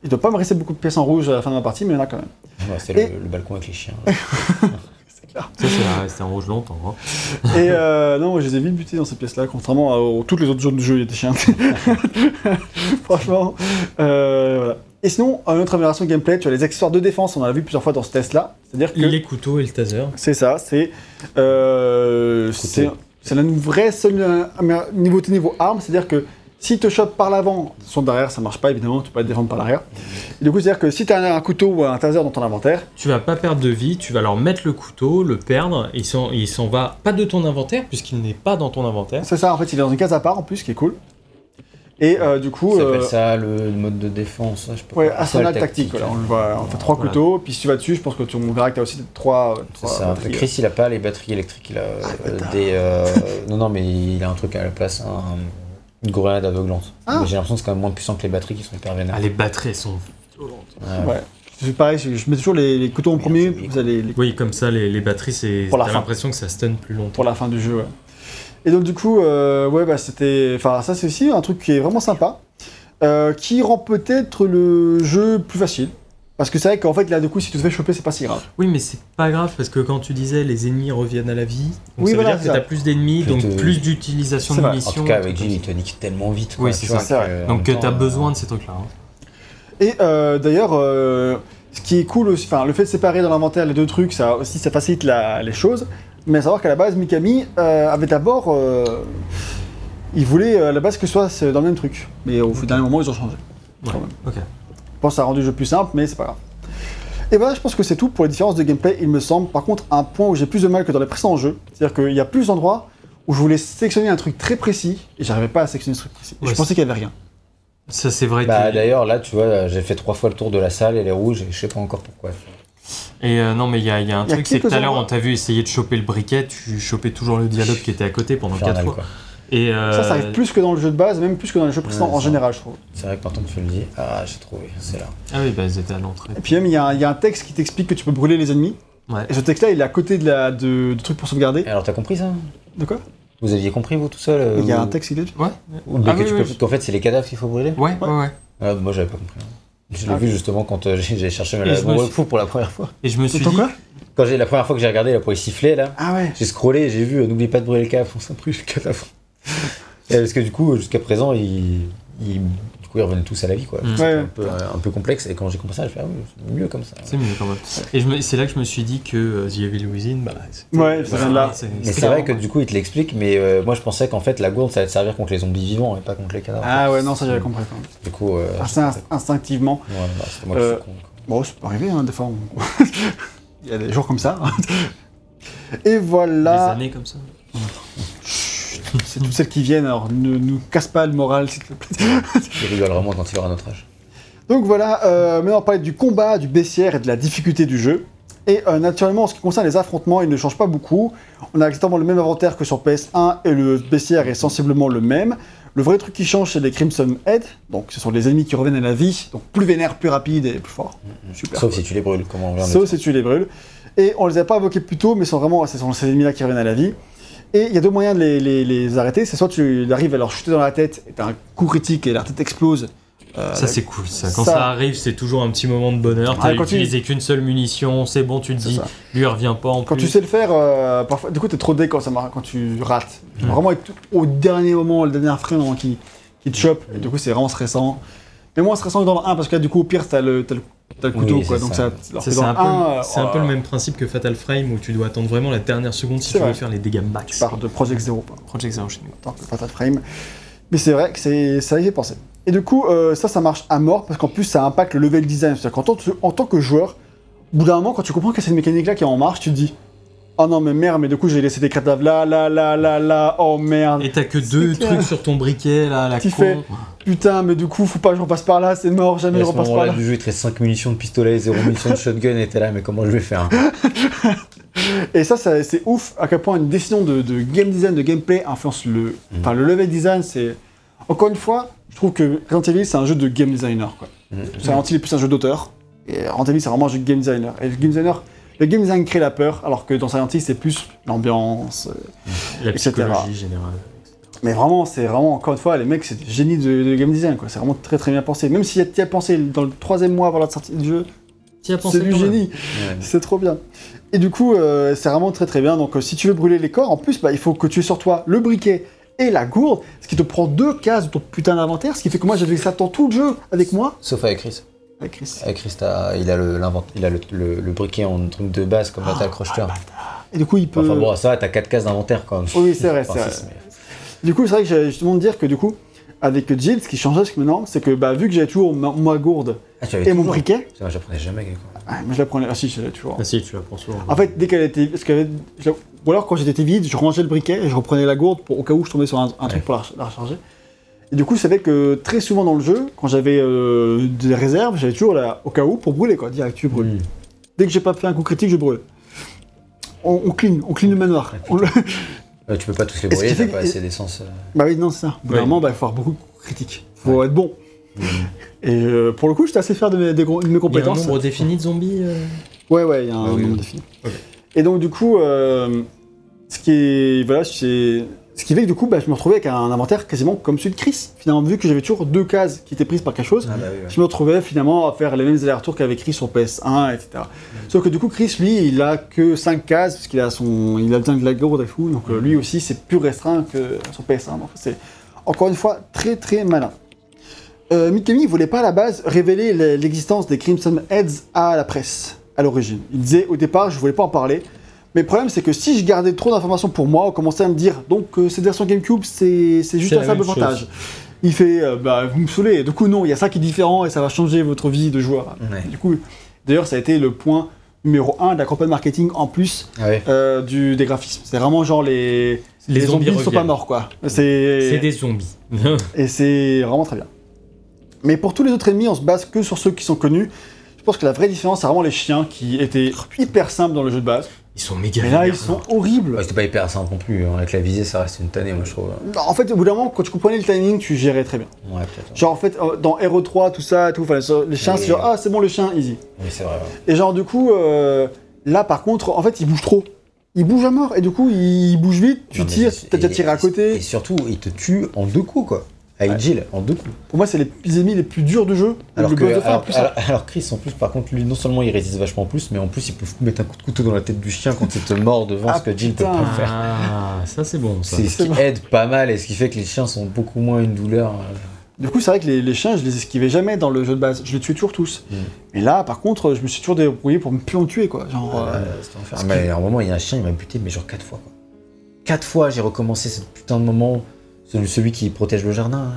il doit pas me rester beaucoup de pièces en rouge à la fin de ma partie, mais il y en a quand même. Ouais, c'est le balcon avec les chiens. C'est clair. Ça, c'est resté en rouge longtemps. Hein. Et non, je les ai vite butés dans cette pièce-là, contrairement à toutes les autres zones du jeu, il y a des chiens. Franchement. Voilà. Et sinon, une autre amélioration de gameplay, tu as les accessoires de défense, on en a vu plusieurs fois dans ce test-là. C'est-à-dire que... Les couteaux et le taser. C'est ça, c'est la vraie seule nouveauté niveau arme, c'est-à-dire que s'ils te chopent par l'avant, son derrière, ça marche pas évidemment, tu peux pas te défendre par l'arrière. Et du coup, c'est-à-dire que si tu as un couteau ou un taser dans ton inventaire, tu vas pas perdre de vie, tu vas leur mettre le couteau, le perdre, et il s'en va pas de ton inventaire puisqu'il n'est pas dans ton inventaire. C'est ça, en fait, il est dans une case à part en plus, qui est cool. Et du coup, ça s'appelle ça le mode de défense, je peux. Ouais, arsenal tactique. Voilà, on le voit, on fait 3 couteaux, puis si tu vas dessus, je pense que on verra que tu as aussi 3 c'est ça. Chris, il a pas les batteries électriques, il a non, mais il a un truc à la place. Une grenade aveuglante. Mais j'ai l'impression que c'est quand même moins puissant que les batteries qui sont hyper vénères. Ah, les batteries sont violentes. Ouais. C'est pareil, je mets toujours les couteaux en premier. Vous allez les... Oui, comme ça, les batteries, c'est... Pour t'as l'impression que ça stun plus longtemps. Pour la fin du jeu, ouais. Et donc, du coup, c'était... Enfin, ça, c'est aussi un truc qui est vraiment sympa, qui rend peut-être le jeu plus facile. Parce que c'est vrai qu'en fait, là, du coup, si tu te fais choper, c'est pas si grave. Oui, mais c'est pas grave, parce que quand tu disais les ennemis reviennent à la vie, donc ça veut dire que t'as plus d'ennemis, donc plus d'utilisation de munitions. En tout cas, avec Jim, il te nique tellement vite. Quoi, oui, c'est ça. Donc t'as besoin de ces trucs-là. Hein. Et d'ailleurs, ce qui est cool aussi, le fait de séparer dans l'inventaire les deux trucs, ça aussi, ça facilite les choses. Mais à savoir qu'à la base, Mikami avait d'abord... il voulait à la base que ce soit dans le même truc. Mais au dernier moment, ils ont changé. Ouais. Quand même. Ok. Je pense que ça a rendu le jeu plus simple, mais c'est pas grave. Et voilà, je pense que c'est tout pour les différences de gameplay, il me semble. Par contre, un point où j'ai plus de mal que dans les précédents jeux, c'est-à-dire qu'il y a plus d'endroits où je voulais sélectionner un truc très précis, et j'arrivais pas à sélectionner ce truc précis. Ouais, je pensais qu'il y avait rien. Ça, c'est vrai. D'ailleurs, là, tu vois, j'ai fait 3 fois le tour de la salle, elle est rouge, et je sais pas encore pourquoi. Et non, mais il y a un truc, c'est que tout à l'heure, on t'a vu essayer de choper le briquet, tu chopais toujours le dialogue qui était à côté pendant 4 fois. Quoi. Et ça arrive plus que dans le jeu de base, même plus que dans les jeux précédents en général, je trouve. C'est vrai que par contre, tu le dis, j'ai trouvé, c'est là. Ah oui, ils étaient à l'entrée. Et puis même, il y a un texte qui t'explique que tu peux brûler les ennemis. Ouais. Et ce texte-là, il est à côté du truc pour sauvegarder. Alors, t'as compris ça ? De quoi ? Vous aviez compris, vous, tout seul Il y a un texte qui est... Ouais. En fait, c'est les cadavres qu'il faut brûler ? Ouais. Alors, moi, j'avais pas compris. Je l'ai vu justement quand j'ai cherché ma bombe fou pour la première fois. Et je me suis dit... Quand la première fois que j'ai regardé, là, pour les sifflets, là, j'ai scrollé et j'ai vu « N'oublie pas de brûler le cadavre, on s'en prie, le cadavre. » Parce que du coup, jusqu'à présent, ils revenaient tous à la vie, quoi. Mmh. C'était un peu complexe, et quand j'ai compris ça, je me suis dit, c'est mieux comme ça. C'est mieux quand même. Et c'est là que je me suis dit que The Evil Within, c'est vrai que du coup, ils te l'expliquent, mais moi je pensais qu'en fait, la gourde, ça allait te servir contre les zombies vivants et pas contre les cadavres. Ah ouais, non, ça j'avais compris. Du coup, instinctivement. Ouais, c'est moi qui suis con. Bon, c'est pas arrivé, hein, des fois. Il y a des jours comme ça. Et voilà. Des années comme ça. C'est toutes celles qui viennent, alors ne nous casse pas le moral, s'il te plaît. Je rigole vraiment quand il aura notre âge. Donc voilà, maintenant on va parler du combat, du bestiaire et de la difficulté du jeu. Et naturellement, en ce qui concerne les affrontements, ils ne changent pas beaucoup. On a exactement le même inventaire que sur PS1 et le bestiaire est sensiblement le même. Le vrai truc qui change, c'est les Crimson Head. Donc ce sont les ennemis qui reviennent à la vie, donc plus vénères, plus rapides et plus forts. Super. Sauf si tu les brûles, comment on vient de Sauf si tu les brûles. Et on les a pas évoqués plus tôt, mais ce sont ces ennemis-là qui reviennent à la vie. Et il y a deux moyens de les arrêter, c'est soit tu arrives à leur chuter dans la tête, et t'as un coup critique et leur tête explose. Ça c'est cool, ça. Quand ça arrive, c'est toujours un petit moment de bonheur, t'as utilisé qu'une seule munition, c'est bon, tu te dis, lui il revient pas en plus. Quand tu sais le faire, parfois, du coup t'es trop dé quand tu rates. Vraiment au dernier moment, le dernier frame qui te chope, et du coup c'est vraiment stressant. Mais moins stressant que dans le 1, parce que là du coup au pire t'as le couteau, oui, quoi. Donc c'est un peu le même principe que Fatal Frame où tu dois attendre vraiment la dernière seconde si tu veux faire les dégâts max. Tu pars de Project Zero, chez nous. Attends, Fatal Frame. Mais c'est vrai que ça y est pensé. Et du coup, ça marche à mort parce qu'en plus ça impacte le level design. C'est-à-dire qu'en tant que joueur, au bout d'un moment, quand tu comprends qu'il y a cette mécanique-là qui est en marche, tu te dis. Oh non mais merde, mais du coup j'ai laissé des cadavres là, oh merde. Et t'as que deux trucs sur ton briquet là, la con. Fais, putain mais du coup faut pas que je repasse par là, c'est mort, jamais je repasse par là. Du jeu il te reste 5 munitions de pistolet, 0 munitions de shotgun et t'es là mais comment je vais faire hein. Et ça c'est ouf à quel point une décision de game design, de gameplay influence le level design, c'est... Encore une fois, je trouve que Resident Evil c'est un jeu de game designer quoi. Resident Evil est plus un jeu d'auteur, et Resident Evil c'est vraiment un jeu de game designer. Et le game design crée la peur, alors que dans Silent Hill, c'est plus l'ambiance, la psychologie générale. Mais vraiment, c'est vraiment, encore une fois, les mecs, c'est des génies de game design, quoi. C'est vraiment très très bien pensé. Même si t'y as pensé dans le 3e mois avant la sortie du jeu, c'est du génie. Ouais. C'est trop bien. Et du coup, c'est vraiment très très bien. Donc si tu veux brûler les corps, en plus, il faut que tu aies sur toi le briquet et la gourde, ce qui te prend 2 cases de ton putain d'inventaire, ce qui fait que moi, j'avais ça dans tout le jeu avec moi. Sauf avec Chris. Il a le briquet en truc de base comme là t'as accroche-toi. Et du coup il peut... Enfin bon ça va, t'as 4 cases d'inventaire quand même. Oui c'est vrai, c'est vrai. Du coup c'est vrai que j'allais justement te dire que du coup, avec Jill, ce qui changeait maintenant, c'est que vu que j'avais toujours ma gourde et mon briquet... Ça je la prenais jamais quelque chose. Ah mais je la prenais... Ah si je l'avais toujours. Ah si tu la prends souvent. En fait dès qu'elle était... Ou alors quand j'étais vide, je rangeais le briquet et je reprenais la gourde pour... au cas où je tombais sur un truc pour la recharger. Et du coup, c'est vrai que très souvent dans le jeu, quand j'avais des réserves, j'avais toujours au cas où pour brûler, quoi. Direct, tu brûles. Oui. Dès que j'ai pas fait un coup critique, je brûle. On clean le manoir. Tu peux pas tous les brûler, t'as pas assez d'essence. Bah oui, non, c'est ça. Normalement, il faut avoir beaucoup de coups critiques. Faut être bon. Mmh. Et pour le coup, j'étais assez fier de mes compétences. Il y a un nombre défini de zombies Ouais, il y a un nombre défini. Okay. Et donc, du coup, ce qui fait que du coup, je me retrouvais avec un inventaire quasiment comme celui de Chris. Finalement, vu que j'avais toujours 2 cases qui étaient prises par quelque chose, je me retrouvais finalement à faire les mêmes allers-retours qu'avec Chris sur PS1, etc. Sauf que du coup, Chris, lui, il a que 5 cases, parce qu'il a il a besoin de la gourde et tout, donc lui aussi, c'est plus restreint que sur PS1. Donc c'est, encore une fois, très très malin. Mikami ne voulait pas à la base révéler l'existence des Crimson Heads à la presse, à l'origine. Il disait au départ, je ne voulais pas en parler. Mais le problème, c'est que si je gardais trop d'informations pour moi, on commençait à me dire donc cette version GameCube, c'est juste un faible avantage. Il fait vous me saoulez. Du coup, non, il y a ça qui est différent et ça va changer votre vie de joueur. Ouais. Du coup, d'ailleurs, ça a été le point numéro 1 de la campagne marketing en plus des graphismes. C'est vraiment genre les zombies ne sont pas morts, quoi. C'est des zombies. Et c'est vraiment très bien. Mais pour tous les autres ennemis, on se base que sur ceux qui sont connus. Je pense que la vraie différence, c'est vraiment les chiens qui étaient hyper simples dans le jeu de base. Ils sont méga. Mais là, ils sont horribles. Ouais, c'était pas hyper simple non plus. Avec la visée, ça reste une tannée, moi je trouve. Non, en fait, au bout d'un moment, quand tu comprenais le timing, tu gérais très bien. Ouais, peut-être. Genre, en fait, dans Hero 3, tout ça, les chiens, c'est genre, c'est bon, le chien, easy. Oui, c'est vrai. Ouais. Et genre, du coup, là, par contre, en fait, ils bougent trop. Ils bougent à mort. Et du coup, ils bougent vite. Tu tires, t'as déjà tiré à côté. Et surtout, ils te tuent en 2 coups, quoi. avec Jill en deux coups. Pour moi, c'est les ennemis les plus durs du jeu. Alors Chris, en plus, par contre, lui, non seulement il résiste vachement plus, mais en plus, il peut mettre un coup de couteau dans la tête du chien quand il te mord devant ce que Jill peut pas le faire. Ah, ça c'est bon. Ça. C'est ce qui aide pas mal et ce qui fait que les chiens sont beaucoup moins une douleur. Du coup, c'est vrai que les chiens, je les esquivais jamais dans le jeu de base. Je les tuais toujours tous. Mais là, par contre, je me suis toujours débrouillé pour ne plus en tuer, quoi. Genre, mais à un moment, il y a un chien, il m'a buté, mais genre 4 fois, quoi. 4 fois, j'ai recommencé ce putain de moment. Celui qui protège le jardin.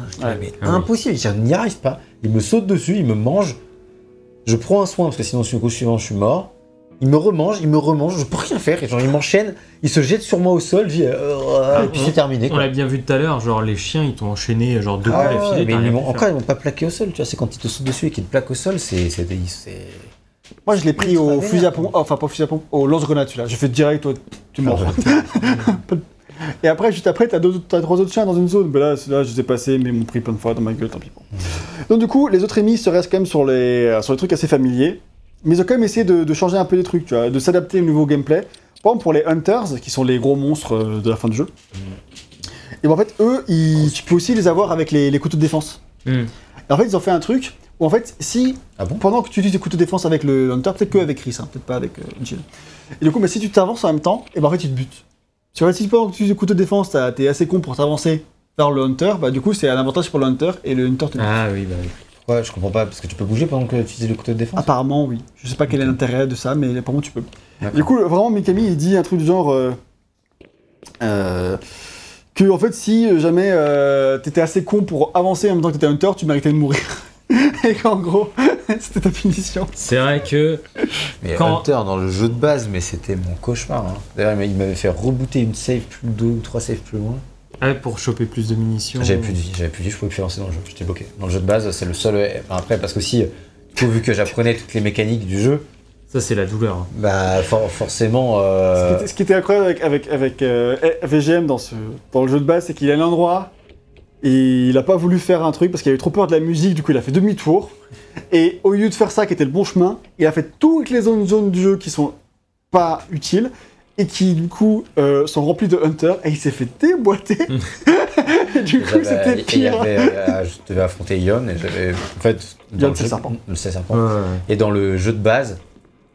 Impossible, je n'y arrive pas. Il me saute dessus, il me mange. Je prends un soin, parce que sinon, sur le coup suivant, je suis mort. Il me remange, je peux rien faire. Et genre, il m'enchaîne, il se jette sur moi au sol, et puis c'est terminé. Quoi. On l'a bien vu tout à l'heure, genre les chiens, ils t'ont enchaîné, genre 2 coups à la filée. Mais ils m'ont pas plaqué au sol, tu vois. C'est quand ils te sautent dessus et qu'ils te plaquent au sol, c'est... Moi, je l'ai pris au fusil à pompe, au lance-grenade, celui-là. J'ai fait direct, toi, tu mords. Et après, juste après, t'as 3 autres chiens dans une zone. Mais là, je les ai passés, mais ils m'ont pris plein de fois dans ma gueule, tant pis. Donc du coup, les autres ennemis se restent quand même sur les trucs assez familiers. Mais ils ont quand même essayé de changer un peu les trucs, tu vois, de s'adapter au nouveau gameplay. Par exemple, pour les Hunters, qui sont les gros monstres de la fin du jeu. Et ben, en fait, eux, tu peux aussi les avoir avec les couteaux de défense. Et en fait, ils ont fait un truc où en fait, pendant que tu utilises les couteaux de défense avec le Hunter, peut-être que avec Chris, hein, peut-être pas avec Jill. Et du coup, si tu t'avances en même temps, et ben en fait, ils te butent. Tu vois, si pendant que tu utilises le couteau de défense, t'es assez con pour t'avancer vers le Hunter, bah du coup c'est un avantage pour le Hunter et le Hunter te bute. Ah oui, bah oui. Pourquoi je comprends pas, parce que tu peux bouger pendant que tu utilises le couteau de défense. Apparemment oui. Je sais pas quel est l'intérêt de ça, mais apparemment tu peux. D'accord. Du coup, vraiment Mikami il dit un truc du genre que en fait si jamais t'étais assez con pour avancer en même temps que t'étais Hunter, tu méritais de mourir. Et qu'en gros, c'était ta punition. C'est vrai que... Mais quand... Hunter dans le jeu de base, mais c'était mon cauchemar. Hein. D'ailleurs, il m'avait fait rebooter une save plus 2 ou 3 saves plus loin. Ah, pour choper plus de munitions. J'avais plus de vie, je pouvais plus lancer dans le jeu. J'étais bloqué. Dans le jeu de base, c'est le seul... Enfin, après, parce que si, vu que j'apprenais toutes les mécaniques du jeu... Ça, c'est la douleur. Hein. Bah, forcément... Ce qui était incroyable avec VGM dans le jeu de base, c'est qu'il y a un endroit... Et il a pas voulu faire un truc parce qu'il avait trop peur de la musique, du coup il a fait demi-tour. Et au lieu de faire ça qui était le bon chemin, il a fait toutes les zones du jeu qui sont pas utiles et qui du coup sont remplies de Hunter et il s'est fait déboîter. Et du coup c'était pire. Je devais affronter Yon et j'avais. En fait, Yon c'est le serpent. Le serpent. Ouais. Et dans le jeu de base,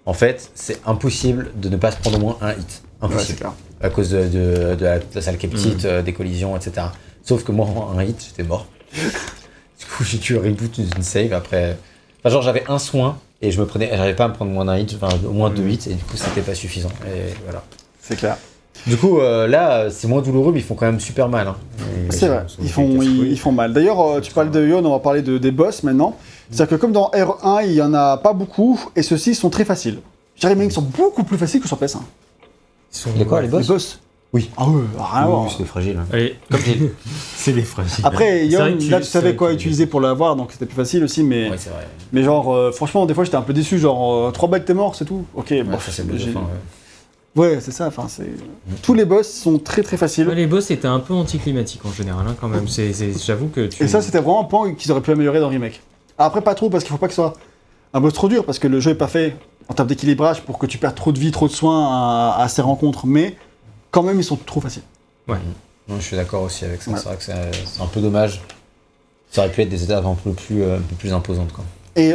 en fait, c'est impossible de ne pas se prendre au moins un hit. Impossible. Ouais, c'est clair. À cause de la salle qui est petite, des collisions, etc. Sauf que moi, en un hit, j'étais mort. Du coup, j'ai dû reboot une save après. Enfin, genre, j'avais un soin et j'arrivais pas à me prendre moins d'un hit, enfin au moins 2 hits, et du coup, c'était pas suffisant. Et voilà. C'est clair. Du coup, là, c'est moins douloureux, mais ils font quand même super mal. Hein. C'est vrai, ils font mal. D'ailleurs, tu parles de Yon, on va parler des boss maintenant. C'est-à-dire que comme dans R1, il y en a pas beaucoup, et ceux-ci sont très faciles. Je dirais même qu'ils sont beaucoup plus faciles que sur PS1. Les boss? Oui. Ah oui, rien à voir. C'était fragile. C'est des fragiles. Après, Yon, là, tu savais quoi utiliser pour l'avoir, donc c'était plus facile aussi, mais... Ouais, c'est vrai. Mais genre, franchement, des fois, j'étais un peu déçu, genre, 3 bêtes, t'es mort, c'est tout. Ok, ouais, bon, ça, c'est le fin, ouais, c'est ça, enfin, c'est... Tous les boss sont très, très faciles. Ouais, les boss étaient un peu anticlimatiques, en général, hein, quand même. J'avoue que tu... Et ça, c'était vraiment un point qu'ils auraient pu améliorer dans le remake. Après, pas trop, parce qu'il faut pas que ce soit un boss trop dur, parce que le jeu est pas fait en termes d'équilibrage pour que tu perdes trop de vie, trop de soins à ces rencontres, mais... Quand même, ils sont trop faciles. Ouais. Non, je suis d'accord aussi avec ça. Ouais. C'est vrai que c'est un peu dommage. Ça aurait pu être des étapes un peu plus imposantes, quoi. Et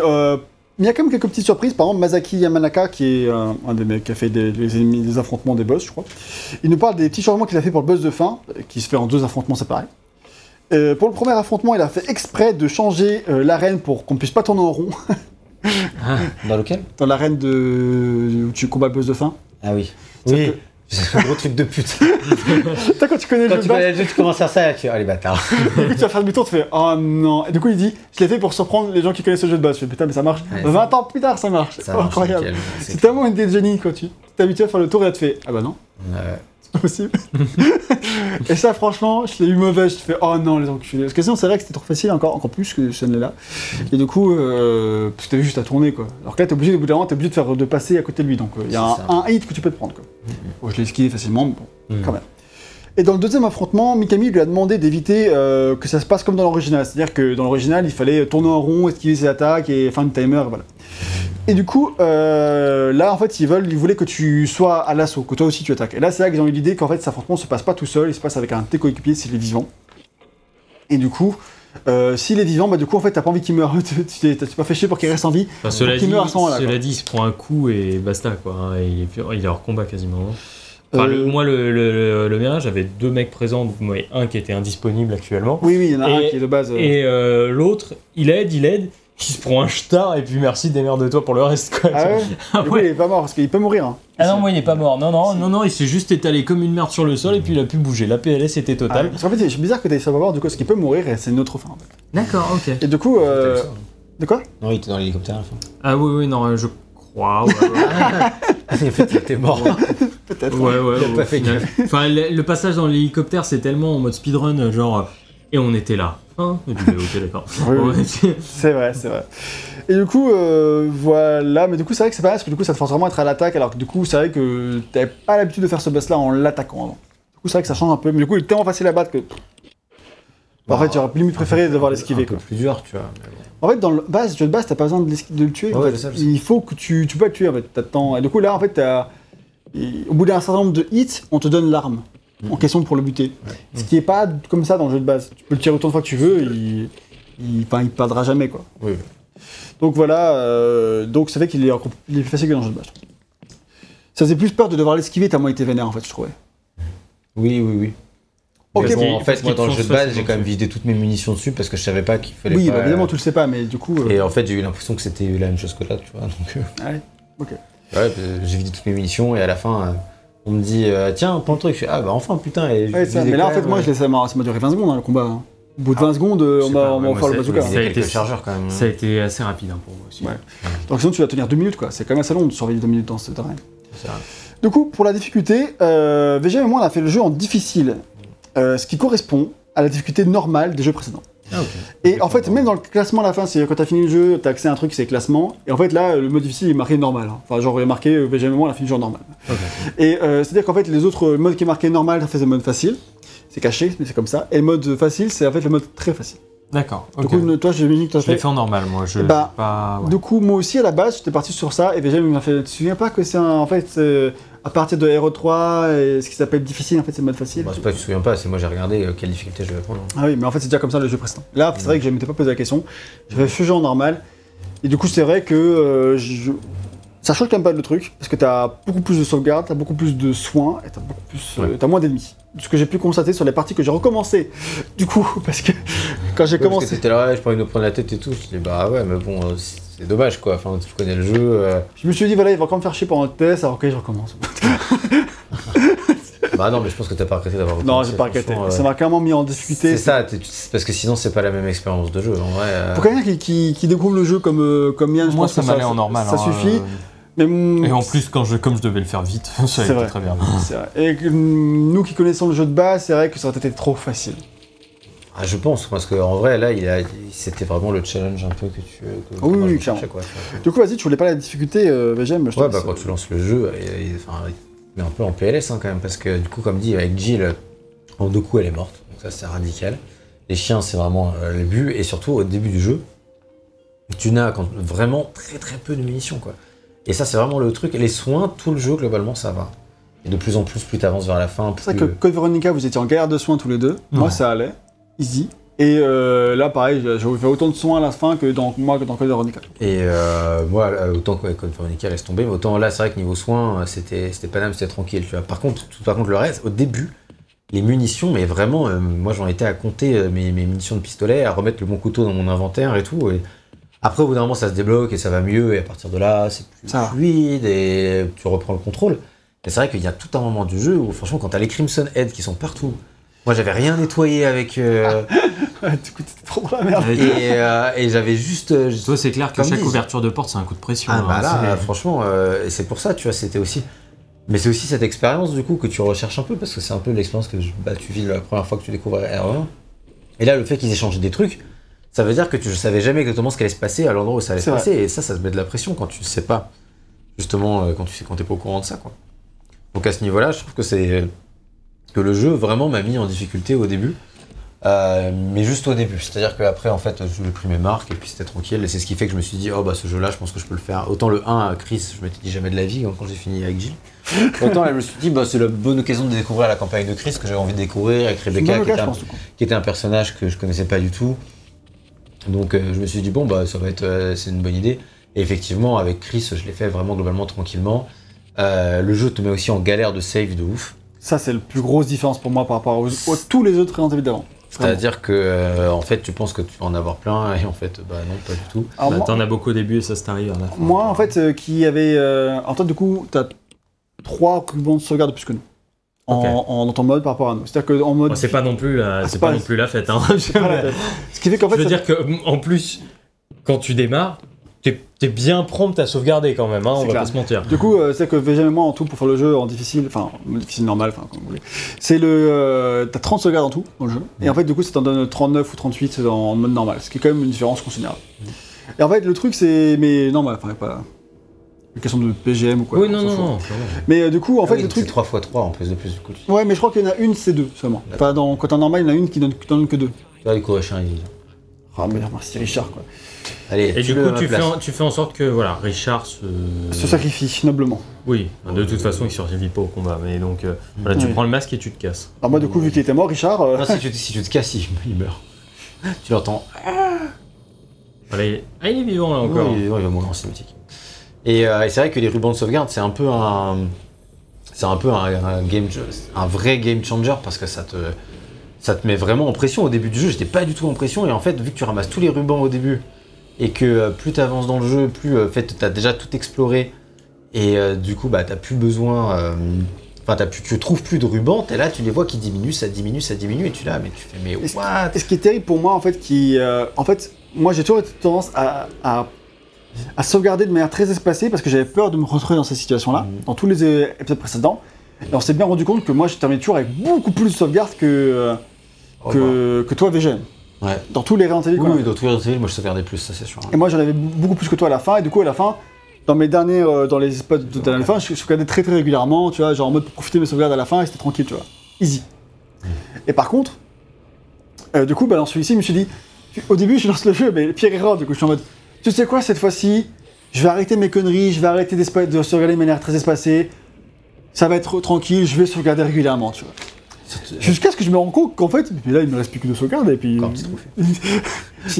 il y a quand même quelques petites surprises. Par exemple, Masaki Yamanaka, qui est un des mecs qui a fait des affrontements des boss, je crois. Il nous parle des petits changements qu'il a fait pour le boss de fin, qui se fait en 2 affrontements séparés. Pour le premier affrontement, il a fait exprès de changer l'arène pour qu'on puisse pas tourner en rond. Ah, dans lequel ? Dans l'arène où tu combats le boss de fin. Ah oui. C'est-à-dire oui. C'est un gros truc de pute. T'as, quand tu connais le jeu, tu commences à faire ça et tu dis, oh les bâtards. Et puis tu vas faire demi-tour, tu fais, oh non. Et du coup, il dit, je l'ai fait pour surprendre les gens qui connaissent le jeu de base. Je fais, putain, mais ça marche. Ouais, 20 ans plus tard, ça marche. C'est incroyable. Nickel, c'est tellement une idée de génie quand tu t'es habitué à faire le tour et là, tu fais, ah bah non. Ouais. C'est pas possible. Et ça, franchement, je l'ai eu mauvais. Je fais, oh non, les enculés. Parce que sinon, c'est vrai que c'était trop facile, encore plus que ce n'est là. Et du coup, parce que t'avais juste à tourner, quoi. Alors que là, t'es obligé, au bout d'un moment, de passer à côté de lui. Donc, il y a un hit que tu peux te prendre, quoi. Bon, je l'ai esquivé facilement, mais bon, quand même. Et dans le deuxième affrontement, Mikami lui a demandé d'éviter que ça se passe comme dans l'original. C'est-à-dire que dans l'original, il fallait tourner en rond, esquiver ses attaques et fin de timer, voilà. Et du coup, là, en fait, ils voulaient que tu sois à l'assaut, que toi aussi tu attaques. Et là, c'est là qu'ils ont eu l'idée qu'en fait, cet affrontement se passe pas tout seul, il se passe avec un de tes coéquipiers s'il est vivant. Et du coup, S'il est vivant, bah du coup en fait t'as pas envie qu'il meure, tu t'es pas fait chier pour qu'il reste en vie. Enfin, cela dit, meurt à ce moment-là, cela dit, il se prend un coup et basta quoi. Il est hors combat quasiment. Enfin, le mien, j'avais deux mecs présents, donc moi, un qui était indisponible actuellement. Oui, il y en a un qui est de base. Et l'autre, il aide. Qui se prend un jetard et puis merci, démerde-toi pour le reste quoi. Ah ouais. Du coup, il est pas mort parce qu'il peut mourir. Hein. Ah non, moi il est pas mort. Non, il s'est juste étalé comme une merde sur le sol et puis il a pu bouger. La PLS était totale. Parce qu'en fait, c'est bizarre que t'aies ça pas mort du coup parce qu'il peut mourir et c'est une autre fin. En fait. D'accord, ok. Et du coup, de quoi ? Non, il était dans l'hélicoptère à la fin. Ah oui, non, je crois. En fait, il était mort. Peut-être. Ouais. Il a pas fait gaffe. Enfin, le passage dans l'hélicoptère, c'est tellement en mode speedrun, genre. Et on était là. Hein et puis, ok, d'accord. Oui. C'est vrai. Et du coup, voilà. Mais du coup, c'est vrai que c'est pas mal parce que du coup, ça te force vraiment à être à l'attaque. Alors que du coup, c'est vrai que t'avais pas l'habitude de faire ce boss-là en l'attaquant avant. Du coup, c'est vrai que ça change un peu. Mais du coup, il est tellement facile à battre que. Bah, en fait, j'aurais limite préféré devoir l'esquiver. Un peu plus dur, tu vois. En fait, dans le jeu de base, t'as pas besoin de le tuer. Ouais, ça. Il faut que tu peux le tuer. En fait, t'attends. Et du coup, là, en fait, au bout d'un certain nombre de hits, on te donne l'arme. En question pour le buter. Ouais. Ce qui est pas comme ça dans le jeu de base. Tu peux le tirer autant de fois que tu veux, il perdra jamais quoi. Oui. Donc voilà, donc ça fait qu'il est encore plus facile que dans le jeu de base. Ça faisait plus peur de devoir l'esquiver tellement il était vénère en fait, je trouvais. Oui. Ok, bon, en fait, moi dans le jeu de base, j'ai quand même vidé toutes mes munitions dessus parce que je savais pas qu'il fallait. Oui, pas, bah, évidemment, tu le sais pas, mais du coup. Et en fait, j'ai eu l'impression que c'était la même chose que là, tu vois. Donc. Ouais, ok. Ouais, j'ai vidé toutes mes munitions et à la fin. On me dit tiens, prends le truc. Je fais, ah bah enfin putain. Et mais là en fait, moi je laisse ça m'a duré 20 secondes hein, le combat. Hein. Au bout de 20 secondes, on va faire le bazooka. Ça a été chargeur quand même. Ça a été assez rapide hein, pour moi aussi. Ouais. Donc sinon tu vas tenir 2 minutes quoi. C'est quand même assez long de survivre 2 minutes dans cette arène. C'est vrai. Du coup, pour la difficulté, VG et moi on a fait le jeu en difficile, ce qui correspond à la difficulté normale des jeux précédents. Ah, okay. Et c'est en fait, même dans le classement à la fin, c'est quand t'as fini le jeu, t'as accès à un truc, c'est classement. Et en fait, là, le mode difficile est marqué normal. Hein. Enfin, genre, il est marqué VGM, on a fini le genre normal. Okay. Et c'est-à-dire qu'en fait, les autres modes qui est marqué normal, ça fait le mode facile. C'est caché, mais c'est comme ça. Et le mode facile, c'est en fait le mode très facile. D'accord. Okay. Du coup, toi, j'imagine que t'as fait. Je l'ai fait en normal, moi. Du coup, moi aussi, à la base, j'étais parti sur ça. Et VGM m'a fait. Tu te souviens pas que c'est en fait. À partir de Hero 3, et ce qui s'appelle difficile, en fait, c'est le mode facile. Bah, c'est pas que je me souviens pas, c'est moi j'ai regardé quelle difficulté je vais prendre. Hein. Ah oui, mais en fait, c'est déjà comme ça le jeu précédent. Là, c'est vrai que je m'étais pas posé la question. J'avais fait le jeu en normal. Et du coup, c'est vrai que ça change quand même pas le truc, parce que t'as beaucoup plus de sauvegardes, t'as beaucoup plus de soins, et t'as moins d'ennemis. Ce que j'ai pu constater sur les parties que j'ai recommencé. Du coup, parce que quand j'ai commencé. Parce que t'étais là, je pourrais nous prendre la tête et tout. Je dis, bah ouais, mais bon. C'est dommage quoi, enfin tu connais le jeu. Je me suis dit voilà, il va encore me faire chier pendant le test, alors ok je recommence. Bah non mais je pense que t'as pas regretté d'avoir recommencé. Non j'ai pas regretté, ça m'a carrément mis en difficulté. C'est ça, parce que sinon c'est pas la même expérience de jeu en vrai. Pour quelqu'un qui découvre le jeu comme Yann, je pense que ça m'allait en normal. Ça suffit. Mais et en plus, comme je devais le faire vite, ça a été très bien. C'est vrai. Et nous qui connaissons le jeu de base, c'est vrai que ça aurait été trop facile. Ah, je pense, parce qu'en vrai, là, c'était vraiment le challenge un peu que tu... Oui, clairement. Du coup, vas-y, tu voulais pas la difficulté VGM, je pense. Ouais, bah quand tu lances le jeu, il met un peu en PLS hein, quand même, parce que du coup, comme dit, avec Jill, en 2 coups, elle est morte. Donc ça, c'est radical. Les chiens, c'est vraiment le but. Et surtout, au début du jeu, tu n'as vraiment très très peu de munitions, quoi. Et ça, c'est vraiment le truc. Et les soins, tout le jeu, globalement, ça va. Et de plus en plus t'avances vers la fin, plus... C'est vrai que Code Veronica, vous étiez en galère de soins tous les deux. Moi, ça allait. Easy. Et là, pareil, j'ai fait autant de soins à la fin que dans Code Veronica. Et moi, autant que Code Veronica laisse tomber, mais autant là, c'est vrai que niveau soins, c'était pas mal, c'était tranquille. Tu vois. Par contre, le reste, au début, les munitions, mais vraiment, moi, j'en étais à compter mes munitions de pistolet, à remettre le bon couteau dans mon inventaire et tout. Et après, au bout d'un moment, ça se débloque et ça va mieux. Et à partir de là, c'est plus fluide et tu reprends le contrôle. Mais c'est vrai qu'il y a tout un moment du jeu où, franchement, quand t'as les Crimson Head qui sont partout. Moi, j'avais rien nettoyé avec. Du coup, t'étais trop dans la merde. Et j'avais juste. Toi, c'est clair que chaque ouverture de porte, c'est un coup de pression. Ah, bah là, franchement, et c'est pour ça, tu vois, c'était aussi. Mais c'est aussi cette expérience, du coup, que tu recherches un peu, parce que c'est un peu l'expérience que tu vis la première fois que tu découvres R1. Et là, le fait qu'ils aient changé des trucs, ça veut dire que tu ne savais jamais exactement ce qui allait se passer à l'endroit où ça allait se passer. Et ça te met de la pression quand tu ne sais pas. Justement, quand t'es pas au courant de ça, quoi. Donc, à ce niveau-là, je trouve que c'est. Que le jeu vraiment m'a mis en difficulté au début, mais juste au début. C'est-à-dire qu'après, en fait, j'ai pris mes marques et puis c'était tranquille. Et c'est ce qui fait que je me suis dit, oh bah ce jeu-là, je pense que je peux le faire. Autant le 1, Chris, je m'étais dit jamais de la vie quand j'ai fini avec Jill. Autant là, je me suis dit, bah c'est la bonne occasion de découvrir la campagne de Chris que j'avais envie de découvrir avec Rebecca, qui était un personnage que je connaissais pas du tout. Donc je me suis dit bon bah ça va être c'est une bonne idée. Et effectivement avec Chris je l'ai fait vraiment globalement tranquillement. Le jeu te met aussi en galère de save de ouf. Ça c'est la plus grosse différence pour moi par rapport à tous les autres Resident Evil d'avant. C'est-à-dire que en fait tu penses que tu vas en avoir plein et en fait bah non pas du tout. Alors, bah, moi, t'en as beaucoup au début et ça se t'arrive à la fin. Moi en fait qui avait en fait du coup t'as 3 cubons de sauvegarde plus que nous. Okay. Dans ton mode par rapport à nous. C'est-à-dire que en mode c'est pas non plus la, c'est pas non plus la fête hein. Ce qui fait qu'en fait je veux dire que en plus quand tu démarres t'es bien prompt à sauvegarder quand même hein, on va pas se mentir. Du coup c'est que VGM et moi en tout pour faire le jeu en difficile, enfin difficile normal, enfin comme vous voulez. C'est le t'as 30 sauvegardes en tout dans le jeu et en fait du coup ça t'en donne 39 ou 38 en mode normal, ce qui est quand même une différence considérable. Et en fait le truc c'est mais non bah, pas une question de PGM ou quoi. Oui, non. Mais du coup, en fait, oui, le truc. C'est 3x3 en plus de plus du coup. Ouais, mais je crois qu'il y en a une, c'est deux seulement. Pas dans... Quand t'es normal, il y en a une qui donne que deux. Tu vois, les Corachins, ils disent. Ah, mais merci Richard, quoi. Allez, et du coup, tu fais en sorte que voilà, Richard se sacrifie noblement. Oui, de toute façon, il survit pas au combat. Mais donc, voilà, tu prends le masque et tu te casses. Alors, moi, du coup, vu qu'il était mort, Richard. Non, si tu te casses, il meurt. Tu l'entends. Ah, il est vivant là encore. Il va mourir en cinématique. Et c'est vrai que les rubans de sauvegarde, c'est un peu un vrai game changer parce que ça te met vraiment en pression. Au début du jeu, j'étais pas du tout en pression et en fait, vu que tu ramasses tous les rubans au début et que plus t'avances dans le jeu, plus en fait t'as déjà tout exploré et du coup bah t'as plus besoin, tu trouves plus de rubans. T'es là, tu les vois qui diminuent, ça diminue et tu là, mais tu fais mais what ? Et ce qui est terrible pour moi en fait, moi j'ai toujours tendance à sauvegarder de manière très espacée parce que j'avais peur de me retrouver dans ces situations-là, dans tous les épisodes précédents. Et on s'est bien rendu compte que moi, je terminais toujours avec beaucoup plus de sauvegarde que toi, VGM. Ouais. Dans tous les Resident Evil. Oui, dans tous les Resident Evil, moi, je sauvegardais plus, ça c'est sûr. Hein. Et moi, j'en avais beaucoup plus que toi à la fin. Et du coup, à la fin, dans mes derniers, dans les spots de la fin, je sauvegardais très très régulièrement, tu vois, genre en mode pour profiter de mes sauvegardes à la fin et c'était tranquille, tu vois. Easy. Et par contre, du coup, dans celui-ci, je me suis dit, au début, je lance le jeu, mais pire erreur, du coup, je suis en mode. Tu sais quoi, cette fois-ci, je vais arrêter mes conneries, je vais arrêter de sauvegarder de manière très espacée, ça va être tranquille, je vais sauvegarder régulièrement, tu vois. Jusqu'à ce que je me rende compte qu'en fait, mais là il me reste plus que de sauvegarde et puis... Mais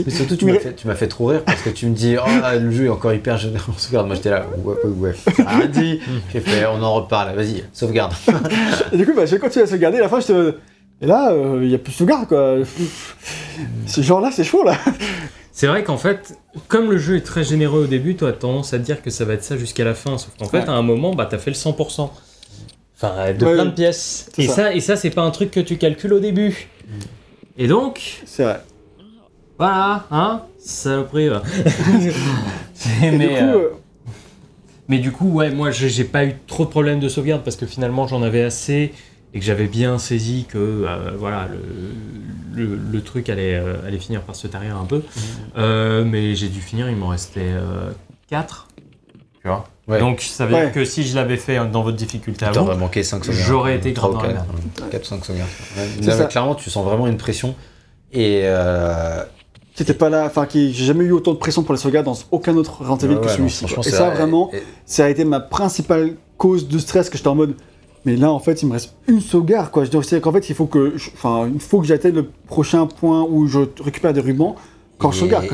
surtout tu m'as fait trop rire parce que tu me dis « Ah, oh, le jeu est encore hyper généreux en sauvegarde ». Moi j'étais là « Ouais, ça n'a rien dit ». J'ai fait « On en reparle, vas-y, sauvegarde ». Et du coup, j'ai continué à sauvegarder, à la fin je te... Et là, il n'y a plus de sauvegarde, quoi. Ce genre-là, c'est chaud, là. C'est vrai qu'en fait, comme le jeu est très généreux au début, toi, t'as tendance à te dire que ça va être ça jusqu'à la fin. Sauf qu'en fait, à un moment, bah, t'as fait le 100%. Enfin, plein de pièces. Et ça, c'est pas un truc que tu calcules au début. Et donc... C'est vrai. Voilà, hein, saloperie, là. Mais du coup, ouais, moi, j'ai pas eu trop de problèmes de sauvegarde parce que finalement, j'en avais assez et que j'avais bien saisi que le truc allait finir par se tarir un peu. Mais j'ai dû finir, il m'en restait 4. Tu vois donc ça veut dire que si je l'avais fait dans votre difficulté avant, j'aurais été grave dans la merde. 4 ou 5 sauvegardes. Là, clairement, tu sens vraiment une pression. Et... C'était pas là, enfin, j'ai jamais eu autant de pression pour les sauvegardes dans aucun autre Resident Evil que celui-ci. Et ça, vraiment, ça a été ma principale cause de stress que j'étais en mode... Mais là, en fait, il me reste une sauvegarde, quoi. Je dois dire qu'en fait, il faut que j'atteigne le prochain point où je récupère des rubans quand je sauvegarde.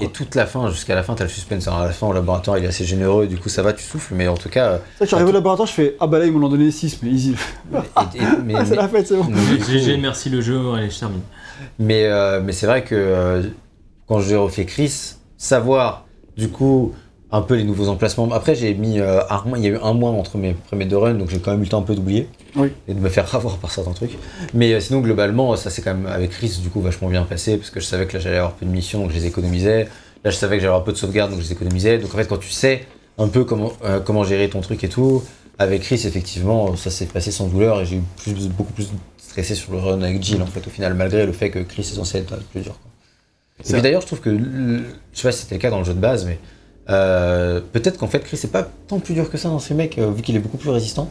Et toute la fin, jusqu'à la fin, t'as le suspense. Alors, à la fin, au laboratoire, il est assez généreux. Du coup, ça va, tu souffles. Mais en tout cas... Ça, j'arrive au laboratoire, je fais « Ah bah là, ils m'ont donné 6, mais easy. » C'est la fête, c'est bon. GG, merci le jeu. Allez, je termine. Mais c'est vrai que quand j'ai refait Chris, savoir, du coup... un peu les nouveaux emplacements. Après, j'ai mis un mois, il y a eu un mois entre mes premiers deux runs, donc j'ai quand même eu le temps un peu d'oublier et de me faire avoir par certains trucs. Mais sinon, globalement, ça s'est quand même, avec Chris, du coup, vachement bien passé, parce que je savais que là, j'allais avoir peu de missions, donc je les économisais. Là, je savais que j'allais avoir peu de sauvegardes, donc je les économisais. Donc en fait, quand tu sais un peu comment gérer ton truc et tout, avec Chris, effectivement, ça s'est passé sans douleur, et j'ai eu beaucoup plus stressé sur le run avec Jill, en fait, au final, malgré le fait que Chris est censé être plus dur. Et puis d'ailleurs, je trouve que, je sais pas si c'était le cas dans le jeu de base, mais peut-être qu'en fait Chris c'est pas tant plus dur que ça dans ce mec vu qu'il est beaucoup plus résistant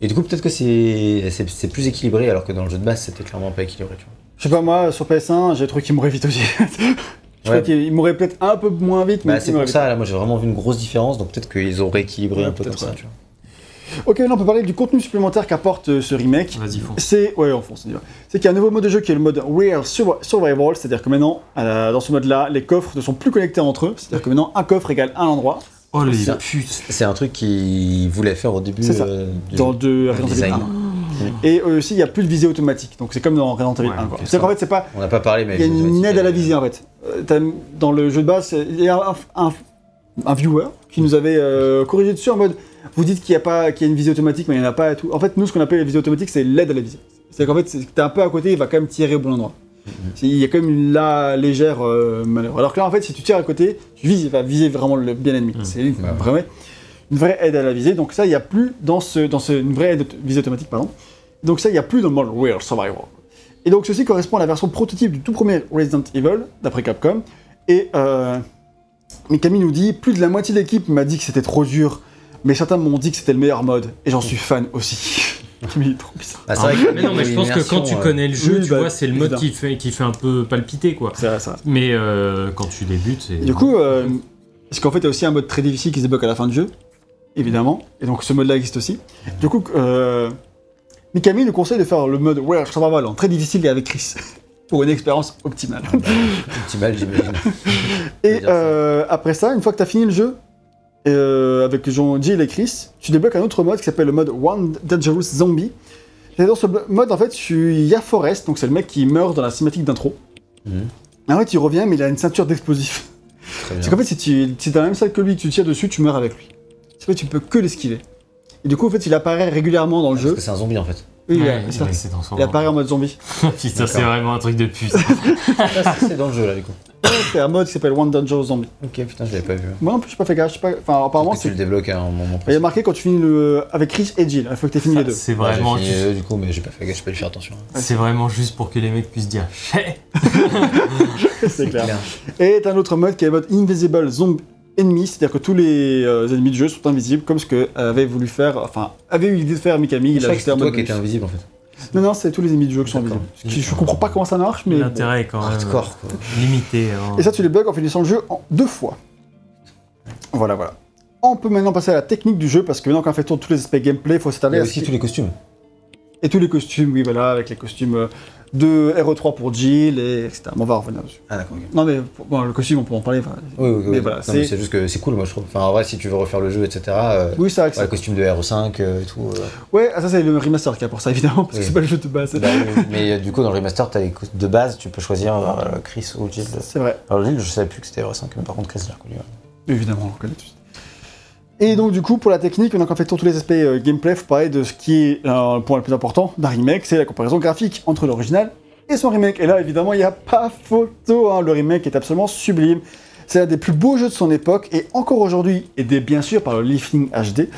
et du coup peut-être que c'est plus équilibré alors que dans le jeu de base c'était clairement pas équilibré tu vois. Je sais pas moi sur PS1 j'ai trouvé qu'il mourait vite aussi. Je crois qu'il mourait peut-être un peu moins vite mais c'est pour ça là, moi j'ai vraiment vu une grosse différence donc peut-être qu'ils ont rééquilibré un peu comme ça tu vois. Ok, maintenant on peut parler du contenu supplémentaire qu'apporte ce remake. Vas-y, fonce. C'est qu'il y a un nouveau mode de jeu qui est le mode Real Survival, c'est-à-dire que maintenant, dans ce mode-là, les coffres ne sont plus connectés entre eux, c'est-à-dire que maintenant, un coffre égale un endroit. Oh les putes! C'est un truc qu'ils voulaient faire au début dans Resident Evil 1. Et aussi, il n'y a plus de visée automatique, donc c'est comme dans Resident Evil 1. C'est-à-dire qu'en fait, c'est pas. On n'a pas parlé, mais. Il y a une aide à la visée en fait. Dans le jeu de base, il y a un viewer qui nous avait corrigé dessus en mode. Vous dites qu'il y a une visée automatique, mais il n'y en a pas et tout. En fait, nous, ce qu'on appelle la visée automatique, c'est l'aide à la visée. C'est-à-dire qu'en fait, t'es un peu à côté, il va quand même tirer au bon endroit. Il y a quand même une légère manœuvre. Alors que là, en fait, si tu tires à côté, tu vises, il va viser vraiment le bien ennemi. C'est une vraie aide à la visée. Donc ça, il n'y a plus dans ce une vraie aide visée automatique, pardon. Donc ça, il n'y a plus dans le mode Real Survival. Et donc ceci correspond à la version prototype du tout premier Resident Evil, d'après Capcom. Et Mikami nous dit, plus de la moitié de l'équipe m'a dit que c'était trop dur. Mais certains m'ont dit que c'était le meilleur mode, et j'en suis fan aussi. Mais il est trop bizarre. Ah, c'est vrai mais je pense que quand tu connais le jeu, vois, c'est le mode qui fait un peu palpiter, quoi. C'est vrai. Mais quand tu débutes, c'est... Du coup, parce qu'en fait, il y a aussi un mode très difficile qui se débloque à la fin du jeu, évidemment, et donc ce mode-là existe aussi. Du coup, Mikami nous conseille de faire le mode Where Survival en très difficile et avec Chris. Pour une expérience optimale. Optimale, j'imagine. Et après ça, une fois que t'as fini le jeu, avec Jill et Chris, tu débloques un autre mode qui s'appelle le mode One Dangerous Zombie. Et dans ce mode, en fait, il y a Forrest, donc c'est le mec qui meurt dans la cinématique d'intro. En fait, il revient, mais il a une ceinture d'explosifs. C'est qu'en fait, si t'es dans la même salle que lui, que tu tires dessus, tu meurs avec lui. C'est vrai, tu peux que l'esquiver. Et du coup, en fait, il apparaît régulièrement dans le jeu. Parce que c'est un zombie, en fait. Oui, il apparaît en mode zombie. Putain, c'est vraiment un truc de puce. C'est dans le jeu, là, du coup. C'est un mode qui s'appelle One Dangerous Zombie. Ok, putain, je l'avais pas vu. Moi, en plus, j'ai pas fait gaffe. Enfin, apparemment, c'est. Tu le débloques à un moment. Il y a marqué quand tu finis avec Chris et Jill. Il faut que tu aies fini les deux. C'est vraiment. Ouais, j'ai fini les deux, du coup, mais j'ai pas fait gaffe, j'ai pas dû faire attention. C'est vraiment juste pour que les mecs puissent dire. C'est clair. Et t'as un autre mode qui est le mode Invisible Zombie Enemy, c'est-à-dire que tous les ennemis du jeu sont invisibles, comme ce que avait eu l'idée de faire Mikami. Je crois que c'est toi qui étais invisible en fait. Non, c'est tous les ennemis du jeu qui sont invisibles. Je comprends pas comment ça marche, mais l'intérêt est quand même hardcore, limité. Et ça, tu les bugs en finissant le jeu en 2 fois. Voilà. On peut maintenant passer à la technique du jeu, parce que maintenant qu'on fait tour de tous les aspects gameplay, il faut s'attarder à aussi tous les costumes. Et tous les costumes, oui, voilà, avec les costumes de RE3 pour Jill, etc. On va revenir dessus. Ah d'accord. Okay. Non mais le costume, on peut en parler. Oui. Mais voilà, mais c'est juste que c'est cool, moi je trouve. Enfin, en vrai, si tu veux refaire le jeu, etc. Oui, ça. Le costume de RE5 et tout. Ouais, ça c'est le remaster qu'il y a pour ça, évidemment, parce que c'est pas le jeu de base. Mais du coup, dans le remaster, t'as les de base, tu peux choisir Chris ou Jill. C'est vrai. Alors Jill, je savais plus que c'était RE5, mais par contre Chris, je l'ai reconnu. Ouais. Évidemment, on le reconnaît tous. Et donc du coup, pour la technique, on a encore fait tous les aspects gameplay, faut parler de ce qui est le point le plus important d'un remake, c'est la comparaison graphique entre l'original et son remake. Et là, évidemment, il n'y a pas photo, le remake est absolument sublime. C'est l'un des plus beaux jeux de son époque, et encore aujourd'hui, aidé bien sûr par le lifting HD,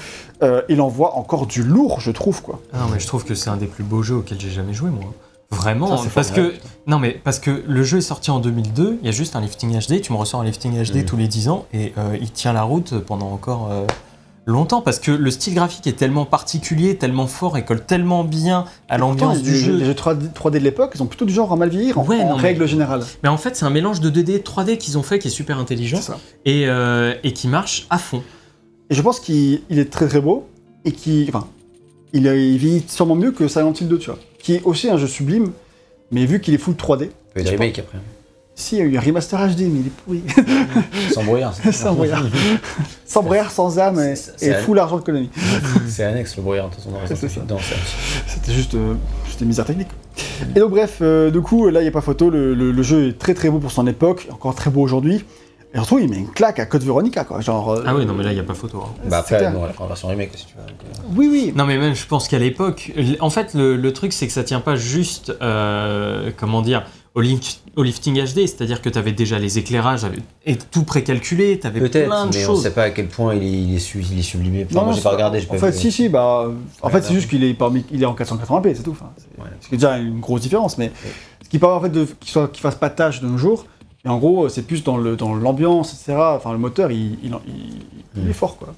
il envoie encore du lourd, je trouve, quoi. Ah non, mais je trouve que c'est un des plus beaux jeux auxquels j'ai jamais joué, moi. Vraiment, ça, parce que le jeu est sorti en 2002, il y a juste un lifting HD, tu me ressors un lifting HD tous les 10 ans et il tient la route pendant encore longtemps, parce que le style graphique est tellement particulier, tellement fort et colle tellement bien à l'ambiance du jeu. Les jeux 3D de l'époque, ils ont plutôt du genre à mal vieillir en règle générale. Mais en fait, c'est un mélange de 2D et 3D qu'ils ont fait qui est super intelligent et qui marche à fond. Et je pense qu'il est très très beau et il vieillit sûrement mieux que Silent Hill 2, tu vois. Qui est aussi un jeu sublime, mais vu qu'il est full 3D. Il y a eu des remakes après. Si, il y a eu un remaster HD, mais il est pourri. Sans brouillard. Sans brouillard, sans âme et full argent de Konami. C'est annexe le brouillard, de toute façon. C'était juste une misère technique. Et donc, bref, du coup, là, il n'y a pas photo. Le jeu est très très beau pour son époque, encore très beau aujourd'hui. Et surtout, il met une claque à Code Veronica, quoi, genre... Ah oui, non, mais là, il n'y a pas photo. Hein. Bah après, non, elle prend la version remake, si tu veux. Oui. Non, mais même, je pense qu'à l'époque... En fait, le truc, c'est que ça tient pas juste, au lifting HD, c'est-à-dire que t'avais déjà les éclairages et tout précalculé, t'avais plein de choses. Peut-être, mais on sait pas à quel point il est sublimé. Enfin, non, moi, j'ai pas regardé, j'ai pas vu. En fait, c'est juste qu'il est en 480p, c'est tout. Enfin, c'est déjà une grosse différence, mais... Ouais. Ce qui permet, en fait, qu'il fasse pas tâche de nos jours... Et en gros, c'est plus dans l'ambiance, etc. Enfin, le moteur, il est fort, quoi.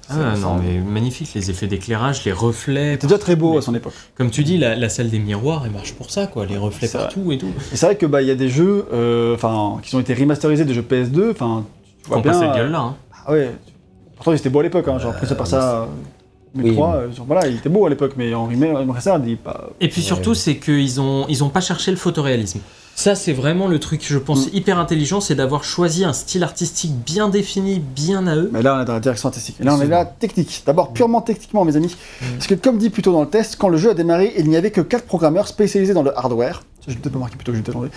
Mais magnifique, les effets d'éclairage, les reflets... C'était déjà très beau à son époque. Comme tu dis, la salle des miroirs, elle marche pour ça, quoi. Les reflets partout et tout. Et c'est vrai que y a des jeux qui ont été remasterisés, des jeux PS2, enfin... Ils font pas cette gueule-là, hein. Ah ouais. Pourtant, ils étaient beaux à l'époque, hein. Genre, pris ça par ça... Mais oui, 3, voilà, il était beau à l'époque, mais en remake, ça, dit pas. Et puis surtout, c'est qu'ils n'ont pas cherché le photoréalisme. Ça, c'est vraiment le truc, je pense, hyper intelligent, c'est d'avoir choisi un style artistique bien défini, bien à eux. Mais là, on est dans la direction artistique. Et là, on est là, technique. D'abord, purement techniquement, mes amis. Parce que, comme dit plus tôt dans le test, quand le jeu a démarré, il n'y avait que 4 programmeurs spécialisés dans le hardware. Je vais peut-être pas marquer plutôt que je vais t'attendre.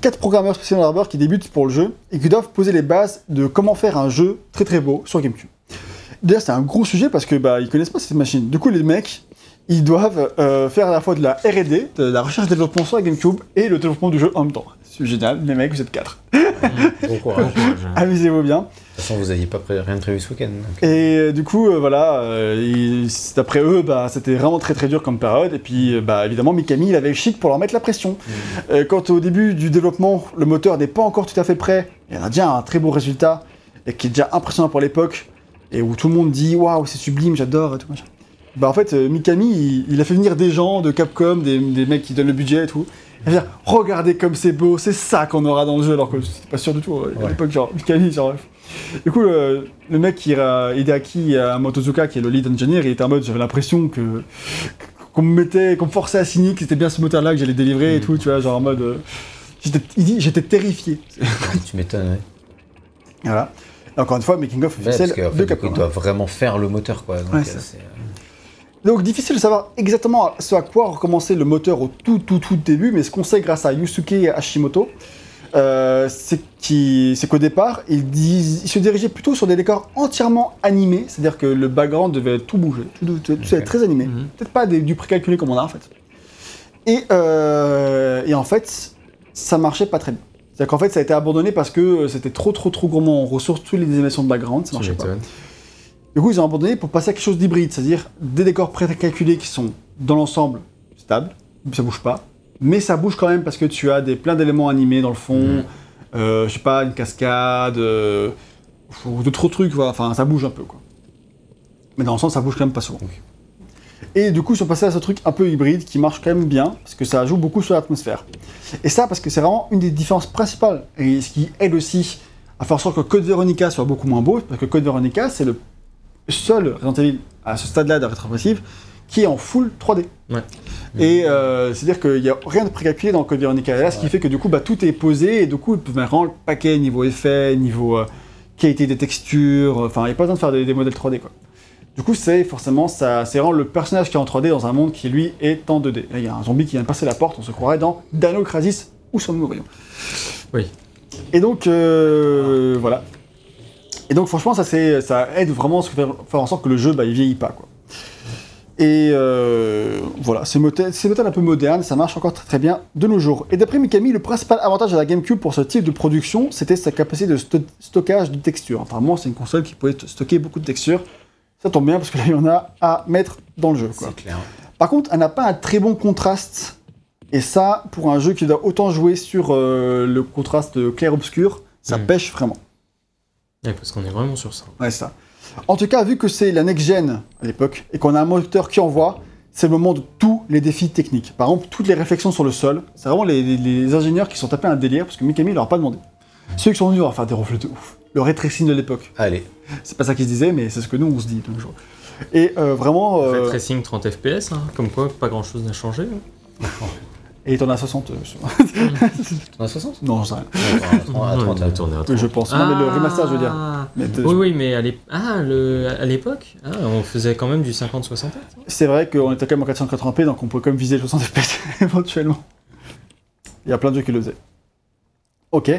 4 programmeurs spécialisés dans le hardware qui débutent pour le jeu et qui doivent poser les bases de comment faire un jeu très très beau sur GameCube. D'ailleurs, c'est un gros sujet parce que ils connaissent pas cette machine. Du coup, les mecs, ils doivent faire à la fois de la R&D, de la recherche et développement sur la GameCube et le développement du jeu en même temps. C'est génial, les mecs, vous êtes 4. Bon courage. Amusez-vous bien. De toute façon, vous n'aviez pas rien de prévu ce week-end. Donc. Et du coup, d'après eux, c'était vraiment très très dur comme période. Et puis, évidemment, Mikami, il avait le chic pour leur mettre la pression. Quand au début du développement, le moteur n'est pas encore tout à fait prêt, il y en a déjà un très beau résultat et qui est déjà impressionnant pour l'époque. Et où tout le monde dit « Waouh, c'est sublime, j'adore » et tout machin. En fait, Mikami, il a fait venir des gens de Capcom, des mecs qui donnent le budget et tout. Et il a dit « Regardez comme c'est beau, c'est ça qu'on aura dans le jeu », alors que c'est pas sûr du tout. À l'époque, Mikami, Du coup, le mec, Hideaki Motozuka, qui est le lead engineer, il était en mode « J'avais l'impression qu'on me mettait, qu'on me forçait à signer que c'était bien ce moteur-là que j'allais délivrer et tout, tu vois, en mode... Il dit « J'étais terrifié. » Tu m'étonnes, ouais. Voilà. Encore une fois, making of officiel de Capcom. Il doit vraiment faire le moteur, quoi. Donc, donc difficile de savoir exactement ce à quoi recommençait le moteur au tout début, mais ce qu'on sait grâce à Yusuke Hashimoto, c'est qu'au départ, il se dirigeait plutôt sur des décors entièrement animés, c'est-à-dire que le background devait tout bouger, tout devait être très animé, peut-être pas du précalculé comme on a en fait. Et en fait, ça marchait pas très bien. C'est-à-dire qu'en fait, ça a été abandonné parce que c'était trop gourmand en ressources, toutes les animations de background, ça marchait pas. Du coup, ils ont abandonné pour passer à quelque chose d'hybride, c'est-à-dire des décors précalculés qui sont, dans l'ensemble, stables, ça bouge pas, mais ça bouge quand même parce que tu as plein d'éléments animés dans le fond, je sais pas, une cascade, d'autres trucs, voilà. Enfin, ça bouge un peu, quoi. Mais dans l'ensemble, ça bouge quand même pas souvent. Et du coup, ils sont passés à ce truc un peu hybride qui marche quand même bien, parce que ça joue beaucoup sur l'atmosphère. Et ça, parce que c'est vraiment une des différences principales, et ce qui aide aussi à faire en sorte que Code Veronica soit beaucoup moins beau, parce que Code Veronica, c'est le seul Resident Evil à ce stade-là de rétro-progressif qui est en full 3D. Ouais. Et c'est-à-dire qu'il n'y a rien de précalculé dans Code Veronica, là, ce qui fait que du coup, tout est posé, et du coup, ils peuvent vraiment le paquet niveau effet, niveau qualité des textures, enfin, il n'y a pas besoin de faire des modèles 3D, quoi. Du coup, c'est forcément, c'est vraiment le personnage qui est en 3D dans un monde qui, lui, est en 2D. Là, il y a un zombie qui vient de passer la porte, on se croirait dans Dino Crisis. Où sommes-nous, voyons. Oui. Et donc, voilà. Et donc, franchement, ça aide vraiment à faire en sorte que le jeu, il vieillit pas, quoi. Et voilà, c'est un peu moderne, ça marche encore très, très bien de nos jours. Et d'après Mikami, le principal avantage de la GameCube pour ce type de production, c'était sa capacité de stockage de textures. Apparemment, c'est une console qui pouvait stocker beaucoup de textures. Ça tombe bien parce que là, il y en a à mettre dans le jeu, quoi. C'est clair. Par contre, elle n'a pas un très bon contraste. Et ça, pour un jeu qui doit autant jouer sur le contraste clair-obscur, ça pêche vraiment. Ouais, parce qu'on est vraiment sur ça. Ouais, ça. En tout cas, vu que c'est la next-gen à l'époque et qu'on a un moteur qui envoie, c'est le moment de tous les défis techniques. Par exemple, toutes les réflexions sur le sol, c'est vraiment les ingénieurs qui sont tapés un délire parce que Mikami ne leur a pas demandé. Ceux qui sont venus vont faire des reflets de ouf. Le ray-tracing de l'époque. Allez. C'est pas ça qu'ils se disaient, mais c'est ce que nous on se dit toujours. Et vraiment. Ray-tracing 30 FPS, hein, comme quoi pas grand chose n'a changé. Hein. Et t'en as 60. T'en as 60 ? Non, j'en sais rien. Je pense. Non, mais le remaster, je veux dire. Oui, mais à l'époque, on faisait quand même du 50-60. C'est vrai qu'on était quand même en 480p, donc on pouvait quand même viser le 60 FPS éventuellement. Il y a plein de jeux qui le faisaient. Ok.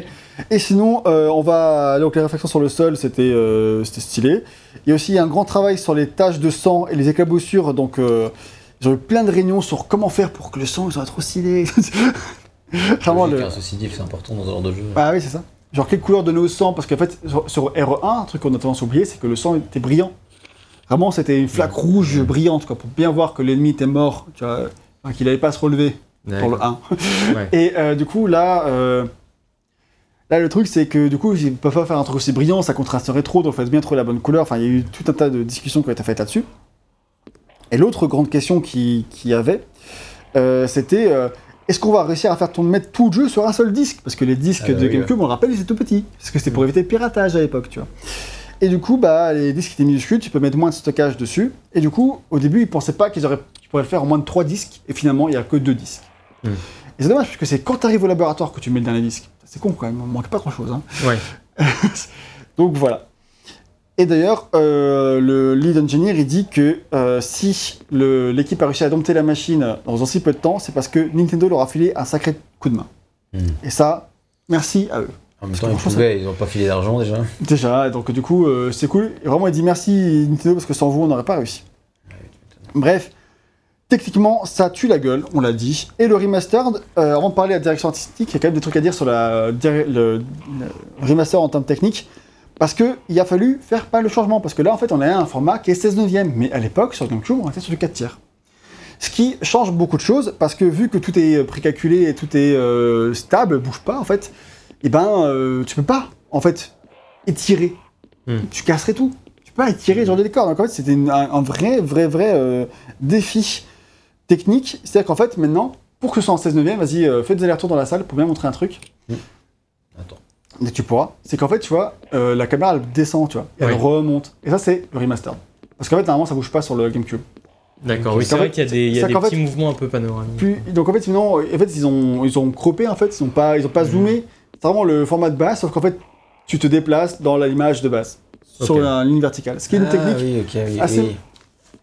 Et sinon, on va. Donc, les réflexions sur le sol, c'était stylé. Il y a aussi un grand travail sur les taches de sang et les éclaboussures. Donc, j'ai eu plein de réunions sur comment faire pour que le sang soit trop stylé. Vraiment le. C'est important dans ce genre de jeu. Ah oui, c'est ça. Genre, quelle couleur donner au sang ? Parce qu'en fait, sur RE1, un truc qu'on a tendance à oublier, c'est que le sang était brillant. Vraiment, c'était une flaque rouge brillante, quoi, pour bien voir que l'ennemi était mort, tu vois, qu'il n'allait pas à se relever pour le 1. Ouais. Et du coup, là. Là, le truc, c'est que du coup, ils ne peuvent pas faire un truc aussi brillant, ça contrasterait trop, donc il faut bien trouver la bonne couleur. Enfin, il y a eu tout un tas de discussions qui ont été faites là-dessus. Et l'autre grande question qu'il y avait, c'était est-ce qu'on va réussir à faire mettre tout le jeu sur un seul disque ? Parce que les disques de GameCube, on le rappelle, ils étaient tout petits. Parce que c'était pour éviter le piratage à l'époque, tu vois. Et du coup, bah, les disques étaient minuscules, tu peux mettre moins de stockage dessus. Et du coup, au début, ils pensaient pas qu'ils pourraient le faire en moins de 3 disques. Et finalement, il n'y a que 2 disques. Mmh. Et c'est dommage, parce que c'est quand tu arrives au laboratoire que tu mets le dernier disque. C'est con quand même, on ne manque pas grand-chose. Hein. Ouais. Donc voilà. Et d'ailleurs, le lead engineer, il dit que si l'équipe a réussi à dompter la machine dans aussi peu de temps, c'est parce que Nintendo leur a filé un sacré coup de main. Mmh. Et ça, merci à eux. En même temps, ils pouvaient, ils n'ont pas filé d'argent déjà. Déjà, donc du coup, c'est cool. Et vraiment, il dit merci Nintendo, parce que sans vous, on n'aurait pas réussi. Ouais, bref, techniquement, ça tue la gueule, on l'a dit. Et le remastered, avant de parler à la direction artistique, il y a quand même des trucs à dire sur le remaster en termes techniques. Parce qu'il a fallu faire pas le changement, parce que là en fait on a un format qui est 16/9, mais à l'époque sur GameCube on était sur du 4/3. Ce qui change beaucoup de choses, parce que vu que tout est précalculé et tout est stable, bouge pas en fait, et ben tu peux pas en fait étirer, tu casserais tout, tu peux pas étirer le genre de décor. Donc en fait c'était un vrai défi technique, c'est-à-dire qu'en fait maintenant, pour que ce soit en 16/9, vas-y fais des allers-retours dans la salle pour bien montrer un truc. Attends. Et tu pourras, c'est qu'en fait, tu vois, la caméra elle descend, tu vois, et elle remonte. Et ça, c'est le remaster. Parce qu'en fait, normalement, ça bouge pas sur le GameCube. D'accord, oui, c'est vrai qu'il y a des petits mouvements un peu panoramiques. Donc en fait, sinon, en fait, ils ont croppé, en fait, ils ont pas zoomé. C'est vraiment le format de base, sauf qu'en fait, tu te déplaces dans l'image de base, sur la ligne verticale. Ce qui est une technique assez.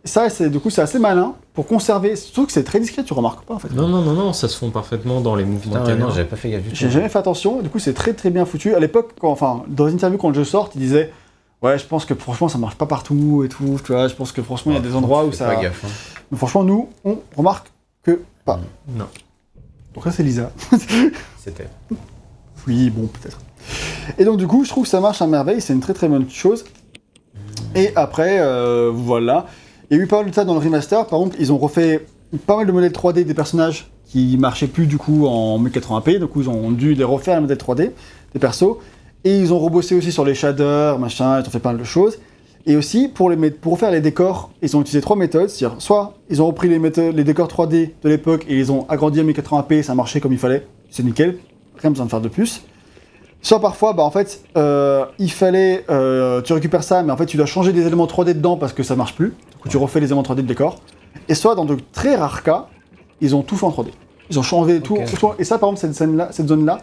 Ça, du coup, c'est assez malin pour conserver. Surtout que c'est très discret, tu remarques pas en fait. Non, ça se fond parfaitement dans les mouvements de caméra. Non, j'avais pas fait gaffe du tout. J'ai jamais fait attention, du coup, c'est très bien foutu. À l'époque, dans les interviews quand le jeu sort, ils disaient ouais, je pense que franchement, ça marche pas partout et tout. Tu vois, je pense que franchement, il y a des endroits où ça. Pas gaffe, hein. Mais franchement, nous, on remarque que pas. Non. Donc là, c'est Lisa. C'était. Oui, bon, peut-être. Et donc, du coup, je trouve que ça marche à merveille, c'est une très bonne chose. Et après, voilà. Il y a eu pas mal de ça dans le remaster, par contre ils ont refait pas mal de modèles 3D des personnages qui marchaient plus du coup en 1080p, donc ils ont dû les refaire les modèles 3D des persos, et ils ont rebossé aussi sur les shaders, machin, ils ont fait pas mal de choses, et aussi pour refaire les décors, ils ont utilisé 3 méthodes, c'est-à-dire soit ils ont repris les décors 3D de l'époque et ils ont agrandi en 1080p, ça marchait comme il fallait, c'est nickel, rien besoin de faire de plus. Soit parfois, bah en fait, il fallait, tu récupères ça, mais en fait tu dois changer des éléments 3D dedans parce que ça marche plus. Donc tu refais les éléments 3D de décor. Et soit dans de très rares cas, ils ont tout fait en 3D. Ils ont changé tout. Et ça, par exemple, cette zone-là,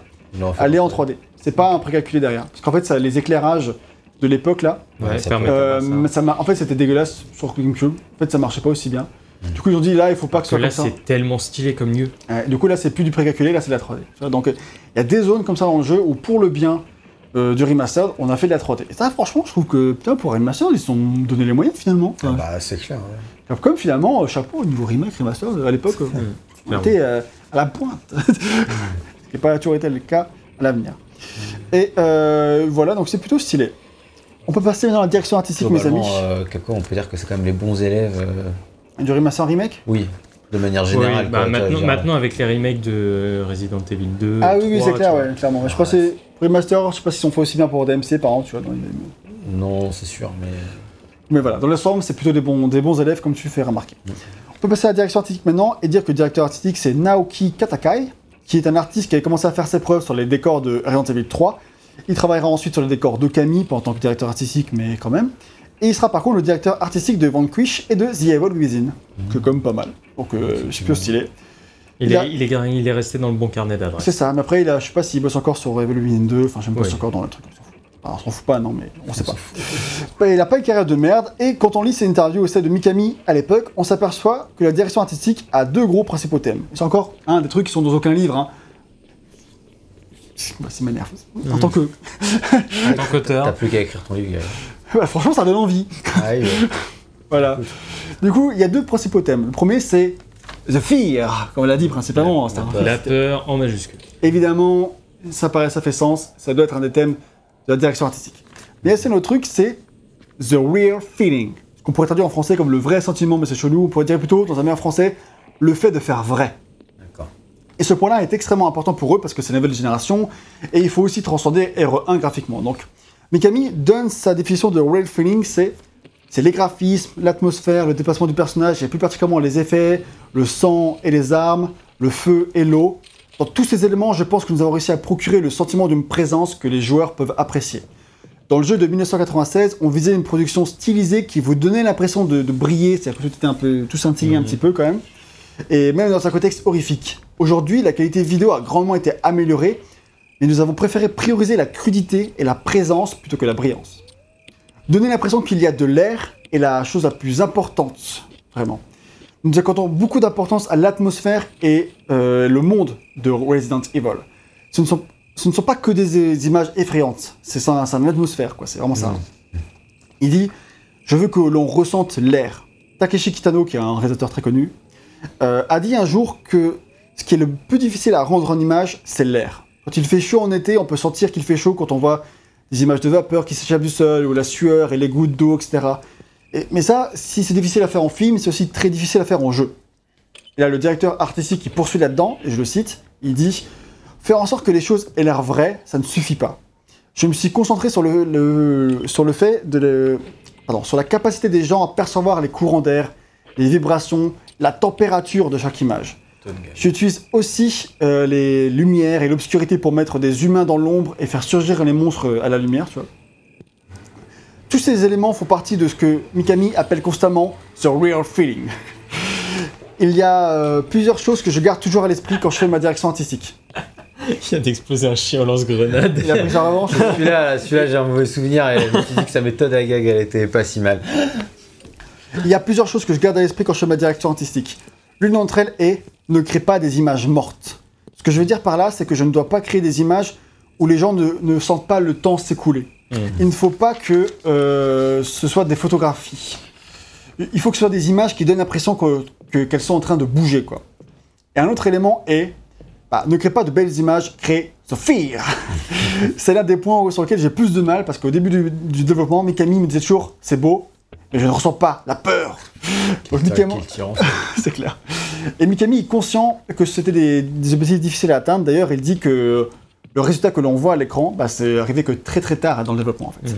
elle est en 3D. C'est pas un précalculé derrière. Parce qu'en fait, ça, les éclairages de l'époque là, en fait, c'était dégueulasse sur GameCube. En fait, ça marchait pas aussi bien. Du coup, ils ont dit là, il faut pas que ce soit comme ça. Là, c'est tellement stylé comme lieu. Du coup, là, c'est plus du précalculé, là, c'est de la 3D. Donc, il y a des zones comme ça dans le jeu où, pour le bien du remaster, on a fait de la 3D. Et ça, franchement, je trouve que pour un remaster, ils se sont donné les moyens finalement. Ah bah, c'est clair. Ouais. Comme finalement, chapeau au niveau remake, remaster, à l'époque, on était à la pointe. Et pas toujours été le cas à l'avenir. Et voilà, donc c'est plutôt stylé. On peut passer dans la direction artistique, mes amis. Capcom, on peut dire que c'est quand même les bons élèves. Du remaster remake ? Oui, de manière générale. Oui, bah maintenant, avec les remakes de Resident Evil 2. Ah 3, oui, c'est clair, ouais, clairement. Je pense que c'est remaster, je sais pas s'ils sont faits aussi bien pour DMC par an, tu vois. Non, c'est sûr, mais. Mais voilà, dans l'ensemble, c'est plutôt des bons élèves, comme tu fais remarquer. Mm. On peut passer à la direction artistique maintenant et dire que le directeur artistique, c'est Naoki Katakai, qui est un artiste qui avait commencé à faire ses preuves sur les décors de Resident Evil 3. Il travaillera ensuite sur les décors d'Okami, pas en tant que directeur artistique, mais quand même. Et il sera par contre le directeur artistique de Vanquish et de The Evil Within, que comme pas mal, donc c'est plus stylé. Il est resté dans le bon carnet d'adresse. C'est ça, mais après, je sais pas s'il bosse encore sur Evil Within 2, enfin j'aime pas encore dans le truc, on s'en fout. Enfin, on s'en fout pas, non, mais on sait pas. Il a pas une carrière de merde, et quand on lit ces interviews au sein de Mikami à l'époque, on s'aperçoit que la direction artistique a 2 gros principaux thèmes. C'est encore un des trucs qui sont dans aucun livre, hein. Bah, c'est ma nerve. En tant qu'auteur. T'as plus qu'à écrire ton livre, gars. Bah, franchement, ça donne envie. Aïe, ouais. Voilà. Du coup, il y a 2 principaux thèmes. Le premier, c'est The Fear, comme on l'a dit principalement. La peur en majuscule. Évidemment, ça fait sens. Ça doit être un des thèmes de la direction artistique. Mais c'est notre truc, c'est The Real Feeling. Ce qu'on pourrait traduire en français comme le vrai sentiment, mais c'est chelou. On pourrait dire plutôt, dans un meilleur français, le fait de faire vrai. D'accord. Et ce point-là est extrêmement important pour eux parce que c'est la nouvelle génération et il faut aussi transcender RE1 graphiquement. Donc, Mikami donne sa définition de real feeling, c'est les graphismes, l'atmosphère, le déplacement du personnage, et plus particulièrement les effets, le sang et les armes, le feu et l'eau. Dans tous ces éléments, je pense que nous avons réussi à procurer le sentiment d'une présence que les joueurs peuvent apprécier. Dans le jeu de 1996, on visait une production stylisée qui vous donnait l'impression de briller, c'est-à-dire que tout était un peu, tout scintillait un petit peu quand même, et même dans un contexte horrifique. Aujourd'hui, la qualité vidéo a grandement été améliorée, mais nous avons préféré prioriser la crudité et la présence plutôt que la brillance. Donner l'impression qu'il y a de l'air est la chose la plus importante, vraiment. Nous accordons beaucoup d'importance à l'atmosphère et le monde de Resident Evil. Ce ne sont pas que des images effrayantes, c'est une atmosphère, quoi. C'est vraiment ça. Il dit « Je veux que l'on ressente l'air ». Takeshi Kitano, qui est un réalisateur très connu, a dit un jour que ce qui est le plus difficile à rendre en image, c'est l'air. Quand il fait chaud en été, on peut sentir qu'il fait chaud quand on voit des images de vapeur qui s'échappent du sol, ou la sueur et les gouttes d'eau, etc. Mais ça, si c'est difficile à faire en film, c'est aussi très difficile à faire en jeu. Et là, le directeur artistique qui poursuit là-dedans, et je le cite, il dit « Faire en sorte que les choses aient l'air vraies, ça ne suffit pas. Je me suis concentré sur la capacité des gens à percevoir les courants d'air, les vibrations, la température de chaque image. J'utilise aussi les lumières et l'obscurité pour mettre des humains dans l'ombre et faire surgir les monstres à la lumière, tu vois. » Tous ces éléments font partie de ce que Mikami appelle constamment « the real feeling ». Il y a plusieurs choses que je garde toujours à l'esprit quand je fais ma direction artistique. Il vient d'exploser un chien au lance-grenade. Il a pris sa revanche. Celui-là, j'ai un mauvais souvenir et je me suis dit que sa méthode à gag, elle était pas si mal. Il y a plusieurs choses que je garde à l'esprit quand je fais ma direction artistique. L'une d'entre elles est « ne crée pas des images mortes ». Ce que je veux dire par là, c'est que je ne dois pas créer des images où les gens ne sentent pas le temps s'écouler. Il ne faut pas que ce soit des photographies. Il faut que ce soit des images qui donnent l'impression qu'elles sont en train de bouger, quoi. Et un autre élément est, ne crée pas de belles images, crée the fear. C'est l'un des points sur lesquels j'ai plus de mal, parce qu'au début du développement, Mikami me disait toujours, c'est beau, mais je ne ressens pas la peur. Donc, Mikami... C'est clair. Et Mikami est conscient que c'était des objectifs difficiles à atteindre. D'ailleurs, il dit que le résultat que l'on voit à l'écran, c'est arrivé que très très tard dans le développement en fait.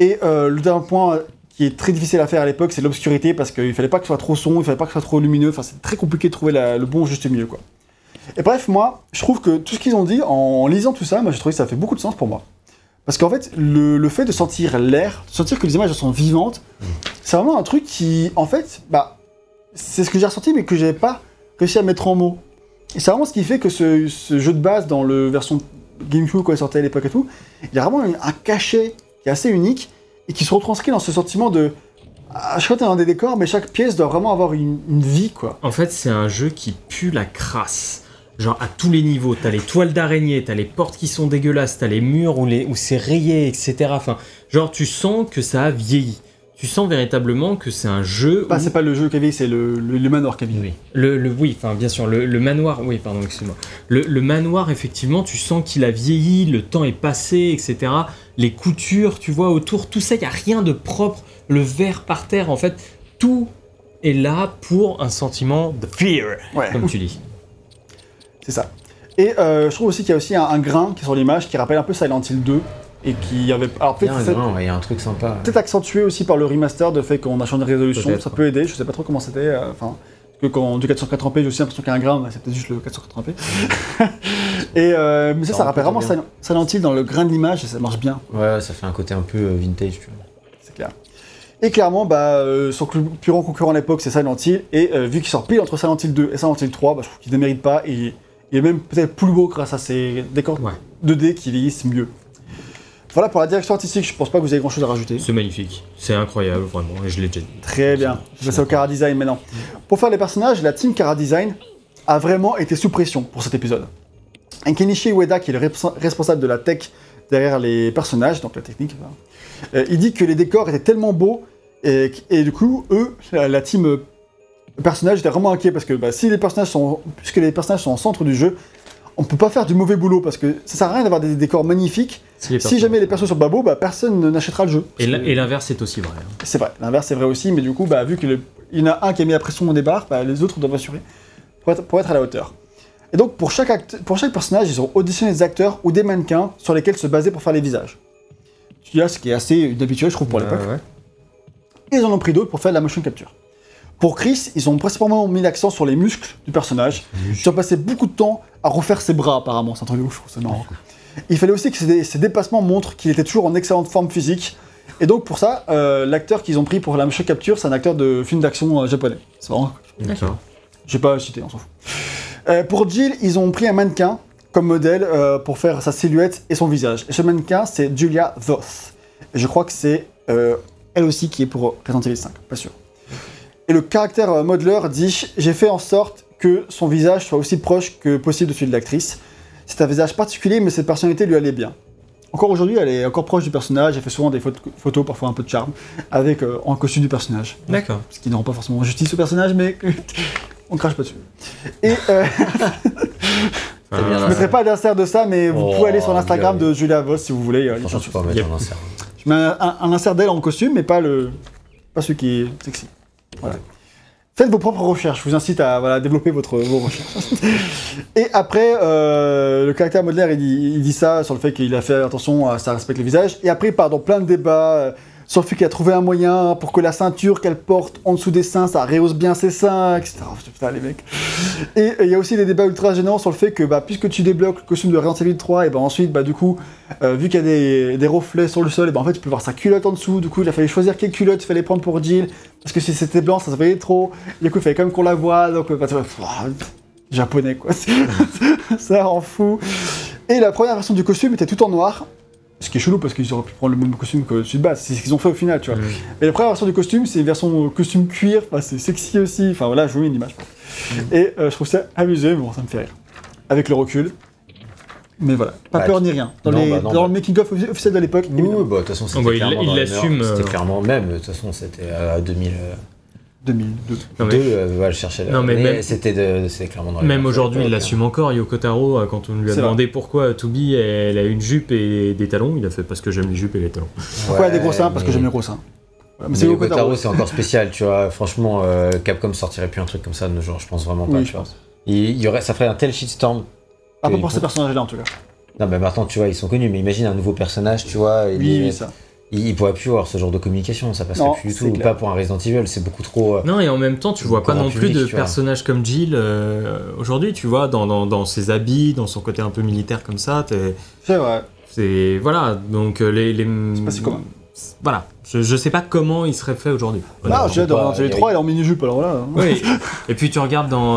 Et le dernier point qui est très difficile à faire à l'époque, c'est l'obscurité, parce qu'il ne fallait pas que ce soit trop sombre, il ne fallait pas que ce soit trop lumineux, c'est très compliqué de trouver le bon juste milieu, quoi. Et bref, moi, je trouve que tout ce qu'ils ont dit, en lisant tout ça, moi j'ai trouvé que ça fait beaucoup de sens pour moi. Parce qu'en fait, le fait de sentir l'air, de sentir que les images sont vivantes, c'est vraiment un truc qui, en fait, c'est ce que j'ai ressenti mais que je n'avais pas réussi à mettre en mots. Et c'est vraiment ce qui fait que ce jeu de base, dans la version GameCube quand il sortait à l'époque et tout, il y a vraiment un cachet qui est assez unique et qui se retranscrit dans ce sentiment de... Je crois que t'es dans des décors, mais chaque pièce doit vraiment avoir une vie, quoi. En fait, c'est un jeu qui pue la crasse. Genre à tous les niveaux, t'as les toiles d'araignée, t'as les portes qui sont dégueulasses, t'as les murs où c'est rayé, etc. Genre tu sens que ça a vieilli. Tu sens véritablement que c'est un jeu. C'est pas le jeu Kavi, c'est le manoir Kavi. Oui. Bien sûr, le manoir. Oui, pardon, excuse-moi. Le manoir, effectivement, tu sens qu'il a vieilli, le temps est passé, etc. Les coutures, tu vois, autour, tout ça, il n'y a rien de propre. Le verre par terre, en fait, tout est là pour un sentiment de fear, comme tu dis. C'est ça. Et je trouve aussi qu'il y a aussi un grain qui est sur l'image qui rappelle un peu Silent Hill 2. Et qui avait. Alors il y a un truc sympa. Peut-être accentué aussi par le remaster, de fait qu'on a changé de résolution, peut-être, ça peut aider, je sais pas trop comment c'était. Quand du 480p, j'ai aussi l'impression qu'il y a un grain, mais c'est peut-être juste le 480p. Et mais ça rappelle vraiment Silent Hill dans le grain de l'image et ça marche bien. Ouais, ça fait un côté un peu vintage, tu vois. C'est clair. Et clairement, son plus grand concurrent à l'époque, c'est Silent Hill, et vu qu'il sort pile entre Silent Hill 2 et Silent Hill 3, je trouve qu'il ne démérite pas, et il est même peut-être plus beau grâce à ses décors 2D qui vieillissent mieux. Voilà pour la direction artistique, je pense pas que vous ayez grand chose à rajouter. C'est magnifique, c'est incroyable vraiment, et je l'ai déjà dit. Très bien, je vais passer au chara-design maintenant. Pour faire les personnages, la team chara-design a vraiment été sous pression pour cet épisode. Kenichi Ueda, qui est le responsable de la tech derrière les personnages, donc la technique, il dit que les décors étaient tellement beaux, et du coup, eux, la team personnages était vraiment inquiets, parce que puisque les personnages sont au centre du jeu, on peut pas faire du mauvais boulot parce que ça sert à rien d'avoir des décors magnifiques. Si jamais les persos sont babos, personne n'achètera le jeu. Et l'inverse est aussi vrai. C'est vrai, l'inverse est vrai aussi, mais du coup, vu qu'il y en a un qui a mis la pression au départ, les autres doivent assurer pour être à la hauteur. Et donc, pour chaque personnage, ils ont auditionné des acteurs ou des mannequins sur lesquels se baser pour faire les visages. Là, ce qui est assez inhabituel, je trouve, pour l'époque. Et ils en ont pris d'autres pour faire de la motion capture. Pour Chris, ils ont principalement mis l'accent sur les muscles du personnage. Ils ont passé beaucoup de temps à refaire ses bras, apparemment. C'est un truc de ouf, c'est marrant. Il fallait aussi que ses dépassements montrent qu'il était toujours en excellente forme physique. Et donc pour ça, l'acteur qu'ils ont pris pour la Monsieur Capture, c'est un acteur de film d'action japonais. C'est marrant. D'accord. J'ai pas cité, on s'en fout. Pour Jill, ils ont pris un mannequin comme modèle pour faire sa silhouette et son visage. Et ce mannequin, c'est Julia Voth. Et je crois que c'est elle aussi qui est pour Resident Evil 5, pas sûr. Et le caractère modeleur dit « J'ai fait en sorte que son visage soit aussi proche que possible de celui de l'actrice. C'est un visage particulier, mais cette personnalité lui allait bien. » Encore aujourd'hui, elle est encore proche du personnage, elle fait souvent des photos, parfois un peu de charme, avec en costume du personnage. D'accord. Ce qui ne rend pas forcément justice au personnage, mais on crache pas dessus. Et je ne mettrai pas d'insert de ça, mais vous pouvez aller sur l'Instagram de Julia Voss si vous voulez. Franchement, tu peux mettre un insert. Je mets un insert d'elle en costume, mais pas celui qui est sexy. Voilà. Ouais. Faites vos propres recherches, je vous incite à développer vos recherches. Et après, le caractère modelaire, il dit ça sur le fait qu'il a fait attention à ça respecte le visage. Et après, pardon, plein de débats sur le fait qu'il a trouvé un moyen pour que la ceinture qu'elle porte en dessous des seins, ça rehausse bien ses seins, etc. Putain, les mecs. Et il y a aussi des débats ultra gênants sur le fait que puisque tu débloques le costume de Resident Evil 3, et ensuite, du coup, vu qu'il y a des reflets sur le sol, en fait, tu peux voir sa culotte en dessous. Du coup, il a fallu choisir quelle culotte il fallait prendre pour Jill. Parce que si c'était blanc, ça se voyait trop. Du coup, il fallait quand même qu'on la voie. Donc, japonais, quoi. Ça rend fou. Et la première version du costume était tout en noir. Ce qui est chelou parce qu'ils auraient pu prendre le même costume que celui de base. C'est ce qu'ils ont fait au final, tu vois. Oui. Mais la première version du costume, c'est une version costume cuir. C'est sexy aussi. Je vous mets une image. Et je trouve ça amusé. Bon, ça me fait rire. Avec le recul. Mais voilà, pas peur ni rien. Dans le making-of officiel de l'époque. Oui, de toute façon, c'était clairement. Il l'assume. C'était clairement même. De toute façon, c'était à 2000. 2002. Va le chercher là. Non, mais c'était clairement dans les Même aujourd'hui, il l'assume encore. Yoko Taro, quand on lui a demandé pourquoi Toubi, elle a une jupe et des talons, il a fait parce que j'aime les jupes et les talons. Pourquoi elle a des gros seins? Parce que j'aime les gros seins. Mais Yoko Taro, c'est encore spécial, tu vois. Franchement, Capcom sortirait plus un truc comme ça de nos jours, je pense vraiment pas. Oui, je pense. Ça ferait un tel shitstorm. Pas pour ces personnages-là, en tout cas. Non, mais maintenant, tu vois, ils sont connus, mais imagine un nouveau personnage, tu vois. Oui, ça. Il pourrait plus avoir ce genre de communication, ça passerait plus du tout, clair. Pas pour un Resident Evil, c'est beaucoup trop... Non, et en même temps, tu vois pas non plus de personnages comme Jill aujourd'hui, tu vois, dans ses habits, dans son côté un peu militaire comme ça, c'est vrai. C'est... Voilà, donc les... C'est pas si commun. Voilà, je sais pas comment il serait fait aujourd'hui. Ah, j'ai les trois, elle est en mini-jupe, alors voilà. Oui, et puis tu regardes dans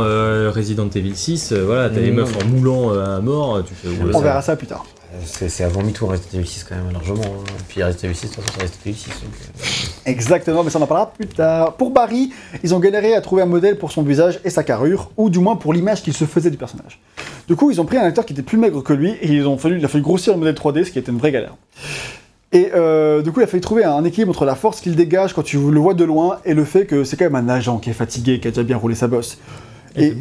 Resident Evil 6, t'as les meufs en moulant à mort, tu fais... On verra ça plus tard. C'est avant MeToo Resident Evil 6 quand même, largement. Puis Resident Evil 6, de toute façon, c'est Resident Evil 6. Donc... Exactement, mais ça on en parlera plus tard. Pour Barry, ils ont galéré à trouver un modèle pour son visage et sa carrure, ou du moins pour l'image qu'il se faisait du personnage. Du coup, ils ont pris un acteur qui était plus maigre que lui, et il a fallu grossir le modèle 3D, ce qui était une vraie galère. Et du coup, il a fallu trouver un équilibre entre la force qu'il dégage quand tu le vois de loin, et le fait que c'est quand même un agent qui est fatigué, qui a déjà bien roulé sa bosse. Et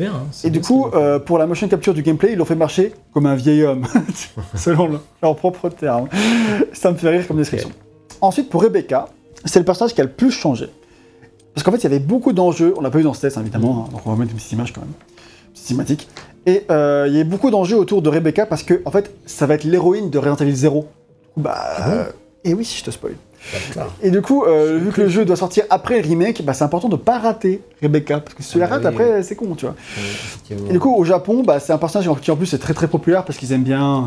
du coup, pour la motion capture du gameplay, ils l'ont fait marcher comme un vieil homme, selon leur propre terme. Ça me fait rire comme description. Okay. Ensuite, pour Rebecca, c'est le personnage qui a le plus changé. Parce qu'en fait, il y avait beaucoup d'enjeux, on l'a pas eu dans ce test, évidemment, donc on va mettre une petite image quand même, cinématique. Et il y a beaucoup d'enjeux autour de Rebecca parce que, en fait, ça va être l'héroïne de Resident Evil 0. Et oui, si je te spoil. Et du coup, vu que le jeu doit sortir après le remake, c'est important de pas rater Rebecca, parce que si tu la rates après, c'est con, tu vois. Et du coup, au Japon, c'est un personnage qui en plus est très très populaire parce qu'ils aiment bien.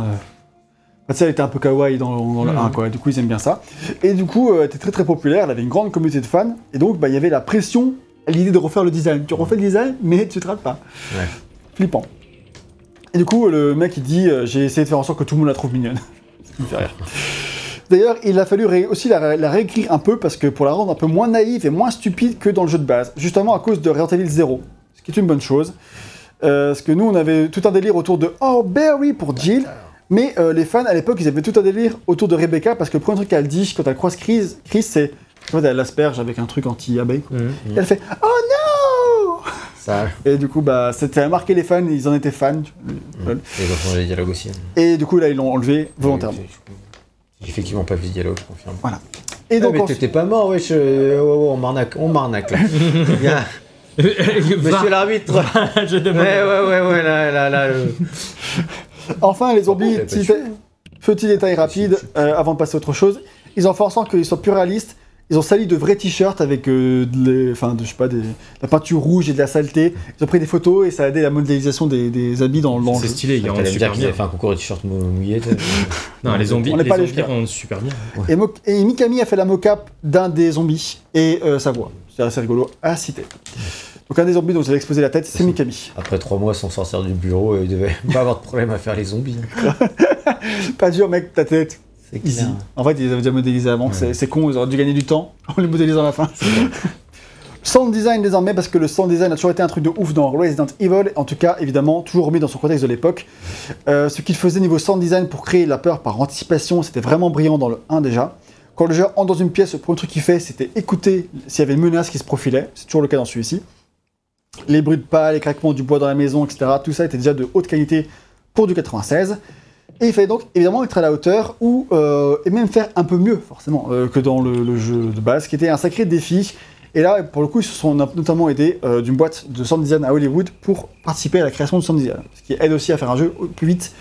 Tu sais, elle était un peu kawaii dans le 1, quoi. Du coup, ils aiment bien ça. Et du coup, elle était très très populaire. Elle avait une grande communauté de fans. Et donc, il y avait la pression, l'idée de refaire le design. Tu refais le design, mais tu te rates pas. Ouais. Flippant. Et du coup, le mec il dit, j'ai essayé de faire en sorte que tout le monde la trouve mignonne. Ça me fait rire. D'ailleurs, il a fallu aussi la réécrire un peu parce que pour la rendre un peu moins naïve et moins stupide que dans le jeu de base, justement à cause de Resident Evil 0, ce qui est une bonne chose. Parce que nous, on avait tout un délire autour de Barry pour Jill, mais les fans à l'époque, ils avaient tout un délire autour de Rebecca parce que le premier truc qu'elle dit quand elle croise Chris, c'est en fait, elle l'asperge avec un truc anti-abeille. Et elle fait Oh non! Ça. Et du coup, c'était marqué les fans, ils en étaient fans. Et ils ont changé les dialogues aussi. Et du coup, là, ils l'ont enlevé volontairement. J'ai effectivement pas vu de dialogue, je confirme. Voilà. Et donc, mais t'étais pas mort, wesh. On m'arnaque là. Viens. Monsieur l'arbitre. Je demande. Ouais, là. Enfin, les zombies, petit détail rapide, avant de passer à autre chose. Ils ont fait en sorte qu'ils soient plus réalistes. Ils ont sali de vrais t-shirts avec la peinture rouge et de la saleté. Ils ont pris des photos et ça a aidé la modélisation des habits dans le jeu. C'est stylé, il y a un super bien. Enfin, un concours de t-shirts mouillés. Non, les zombies rendent super bien. Ouais. Et Mikami a fait la mocap d'un des zombies et sa voix. C'est assez rigolo à citer. Donc un des zombies dont vous avez exposé la tête, c'est Mikami. Après 3 mois sans sortir du bureau, il devait pas avoir de problème à faire les zombies. Pas dur, mec, ta tête. Easy. En fait, ils avaient déjà modélisé avant, ouais. C'est con, ils auraient dû gagner du temps en les modélisant à la fin. Sound design désormais, parce que le sound design a toujours été un truc de ouf dans Resident Evil, en tout cas, évidemment, toujours remis dans son contexte de l'époque. Ce qu'il faisait niveau sound design pour créer la peur par anticipation, c'était vraiment brillant dans le 1 déjà. Quand le joueur entre dans une pièce, le premier truc qu'il fait, c'était écouter s'il y avait une menace qui se profilait, c'est toujours le cas dans celui-ci. Les bruits de pas, les craquements du bois dans la maison, etc., tout ça était déjà de haute qualité pour du 96. Et il fallait donc évidemment être à la hauteur et même faire un peu mieux forcément que dans le jeu de base, qui était un sacré défi. Et là, pour le coup, ils se sont notamment aidés d'une boîte de sound design à Hollywood pour participer à la création de sound design, ce qui aide aussi à faire un jeu plus vite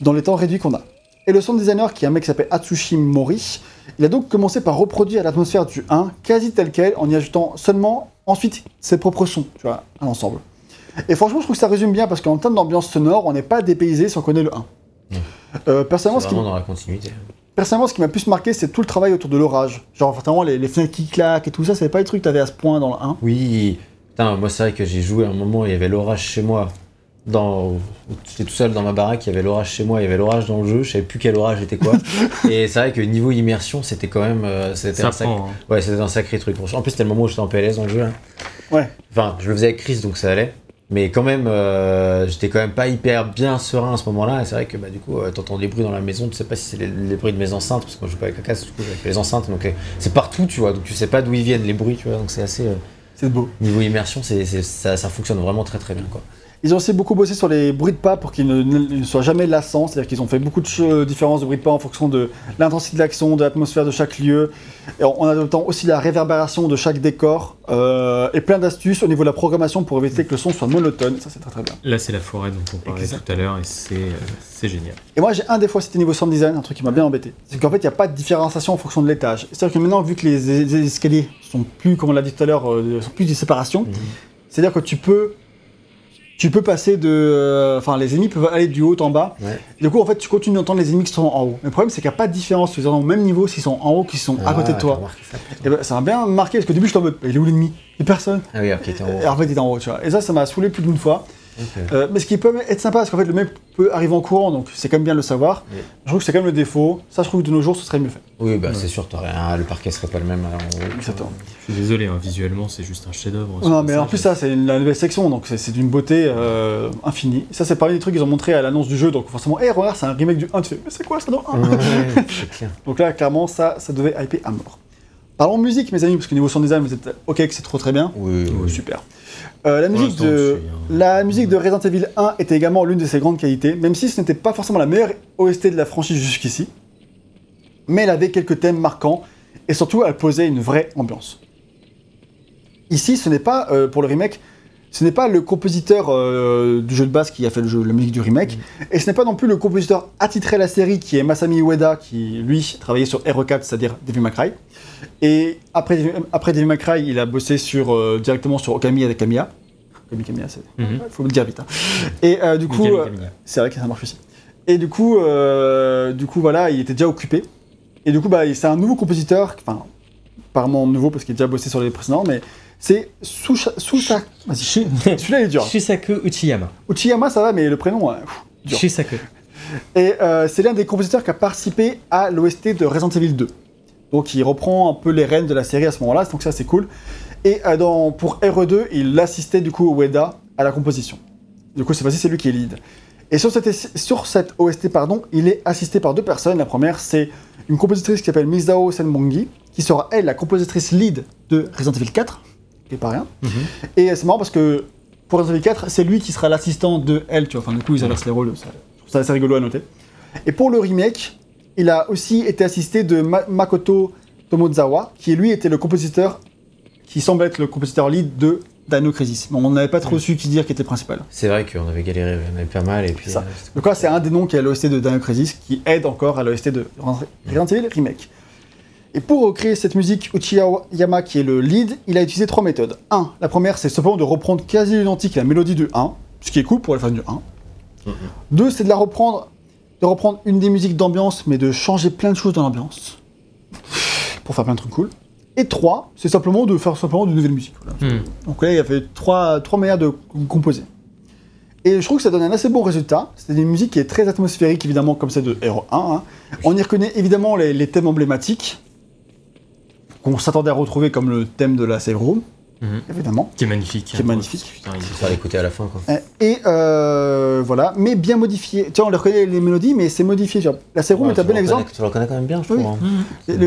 dans les temps réduits qu'on a. Et le sound designer, qui est un mec qui s'appelle Atsushi Mori, il a donc commencé par reproduire l'atmosphère du 1 quasi telle quelle, en y ajoutant seulement ensuite ses propres sons, tu vois, à l'ensemble. Et franchement, je trouve que ça résume bien, parce qu'en termes d'ambiance sonore, on n'est pas dépaysé si on connaît le 1. Personnellement, ce qui m'a plus marqué, c'est tout le travail autour de l'orage. Genre, vraiment, les fenêtres qui claquent et tout ça, c'est pas les trucs que t'avais à ce point dans le 1. Oui, putain, moi c'est vrai que j'ai joué à un moment, il y avait l'orage chez moi. J'étais tout seul dans ma baraque, il y avait l'orage chez moi, il y avait l'orage dans le jeu, je savais plus quel orage était quoi. Et c'est vrai que niveau immersion, c'était quand même. C'était un sacré truc. En plus, c'était le moment où j'étais en PLS dans le jeu. Hein. Ouais. Enfin, je le faisais avec Chris, donc ça allait. Mais quand même, j'étais quand même pas hyper bien serein à ce moment-là. Et c'est vrai que du coup, t'entends des bruits dans la maison, tu sais pas si c'est les bruits de mes enceintes, parce que moi je joue pas avec la casse, du coup j'ai les enceintes, donc c'est partout, tu vois. Donc tu sais pas d'où ils viennent les bruits, tu vois. Donc c'est assez. C'est beau. Niveau immersion, ça fonctionne vraiment très très bien, quoi. Ils ont aussi beaucoup bossé sur les bruits de pas pour qu'ils ne soient jamais lassants, c'est-à-dire qu'ils ont fait beaucoup de différences de bruits de pas en fonction de l'intensité de l'action, de l'atmosphère de chaque lieu, et en adoptant aussi la réverbération de chaque décor, et plein d'astuces au niveau de la programmation pour éviter que le son soit monotone, ça c'est très très bien. Là c'est la forêt dont on parlait tout à l'heure, et c'est génial. Et moi j'ai un des fois c'était niveau sound design, un truc qui m'a bien embêté, c'est qu'en fait il n'y a pas de différenciation en fonction de l'étage, c'est-à-dire que maintenant vu que les escaliers sont plus, comme on l'a dit tout à l'heure, sont plus des séparations, c'est-à-dire que tu peux passer de... Enfin, les ennemis peuvent aller du haut en bas. Ouais. Du coup, en fait, tu continues d'entendre les ennemis qui sont en haut. Mais le problème, c'est qu'il n'y a pas de différence. Tu les entends au même niveau s'ils sont en haut, qu'ils sont à côté de toi. Et ben, ça m'a bien marqué, parce qu'au début, j'étais en mode, il est où l'ennemi ? Il n'y a personne. Ah oui, okay, t'es en haut. Et en fait, il est en haut, tu vois. Et ça m'a saoulé plus d'une fois. Okay. Mais ce qui peut être sympa, parce qu'en fait, le mec peut arriver en courant, donc c'est quand même bien de le savoir. Oui. Je trouve que c'est quand même le défaut. Ça, je trouve que de nos jours, ce serait mieux fait. Oui, bah c'est sûr, le parquet serait pas le même. Exactement. Je suis désolé, visuellement, c'est juste un chef-d'œuvre. Non, mais en plus, ça, c'est la nouvelle section, donc c'est d'une beauté infinie. Ça, c'est parmi les trucs qu'ils ont montré à l'annonce du jeu, donc forcément, regarde, c'est un remake du 1, tu fais, mais c'est quoi ça dans 1 ? C'est clair. Donc là, clairement, ça devait hyper à mort. Parlons musique, mes amis, parce que niveau sound design, vous êtes ok que c'est trop très bien. Oui. Super. La musique de Resident Evil 1 était également l'une de ses grandes qualités, même si ce n'était pas forcément la meilleure OST de la franchise jusqu'ici. Mais elle avait quelques thèmes marquants, et surtout elle posait une vraie ambiance. Ici, ce n'est pas, pour le remake, ce n'est pas le compositeur du jeu de base qui a fait la musique du remake, et ce n'est pas non plus le compositeur attitré à la série qui est Masami Ueda, qui lui travaillait sur RE4, c'est-à-dire Devil May Cry. Et après Devil May Cry, il a bossé directement sur Okami avec Kamiya. Kamiya, c'est... Faut le dire vite. Hein. Et du coup... c'est vrai que ça marche aussi. Et du coup, voilà, il était déjà occupé. Et du coup, c'est un nouveau compositeur, enfin, apparemment nouveau parce qu'il a déjà bossé sur les précédents, mais c'est celui-là il est dur. Shusaku Uchiyama. Uchiyama, ça va, mais le prénom... dur. Shusaku. Et c'est l'un des compositeurs qui a participé à l'OST de Resident Evil 2. Donc il reprend un peu les rênes de la série à ce moment-là, donc ça c'est cool. Et pour RE2, il assistait du coup Ueda à la composition. Du coup cette fois-ci c'est lui qui est lead. Et sur cette OST, il est assisté par 2 personnes. La première, c'est une compositrice qui s'appelle Misao Senbongi, qui sera elle la compositrice lead de Resident Evil 4, qui est pas rien. Et c'est marrant parce que pour Resident Evil 4, c'est lui qui sera l'assistant de elle, tu vois. Enfin du coup ils inversent les rôles, je trouve ça assez rigolo à noter. Et pour le remake, il a aussi été assisté de Makoto Tomozawa, qui lui était le compositeur, qui semble être le compositeur lead de Dino Crisis. Bon, on n'avait pas trop su qui dire qui était principal. C'est vrai qu'on avait galéré, on avait pas mal. Et puis, ça. Donc là, c'est un des noms qui est à l'OST de Dino Crisis, qui aide encore à l'OST de Resident Evil Remake. Et pour recréer cette musique, Uchiyama, qui est le lead, il a utilisé trois méthodes. 1. La première, c'est simplement de reprendre quasi identique la mélodie du 1, ce qui est cool pour les fans du 1. 2. C'est de la reprendre une des musiques d'ambiance, mais de changer plein de choses dans l'ambiance, pour faire plein de trucs cool. Et 3. C'est simplement de faire de nouvelles musiques. Voilà. Donc là, il a fait trois manières de composer. Et je trouve que ça donne un assez bon résultat. C'est une musique qui est très atmosphérique, évidemment, comme celle de Hero 1. Hein. On y reconnaît évidemment les thèmes emblématiques, qu'on s'attendait à retrouver comme le thème de la Save Room, évidemment. Qui est magnifique. Putain, il faut faire l'écouter à la fin, quoi. Et voilà, mais bien modifié. Tiens, on les reconnaît les mélodies, mais c'est modifié. La Save Room est un bon exemple. Tu le reconnais quand même bien, je trouve. Oui.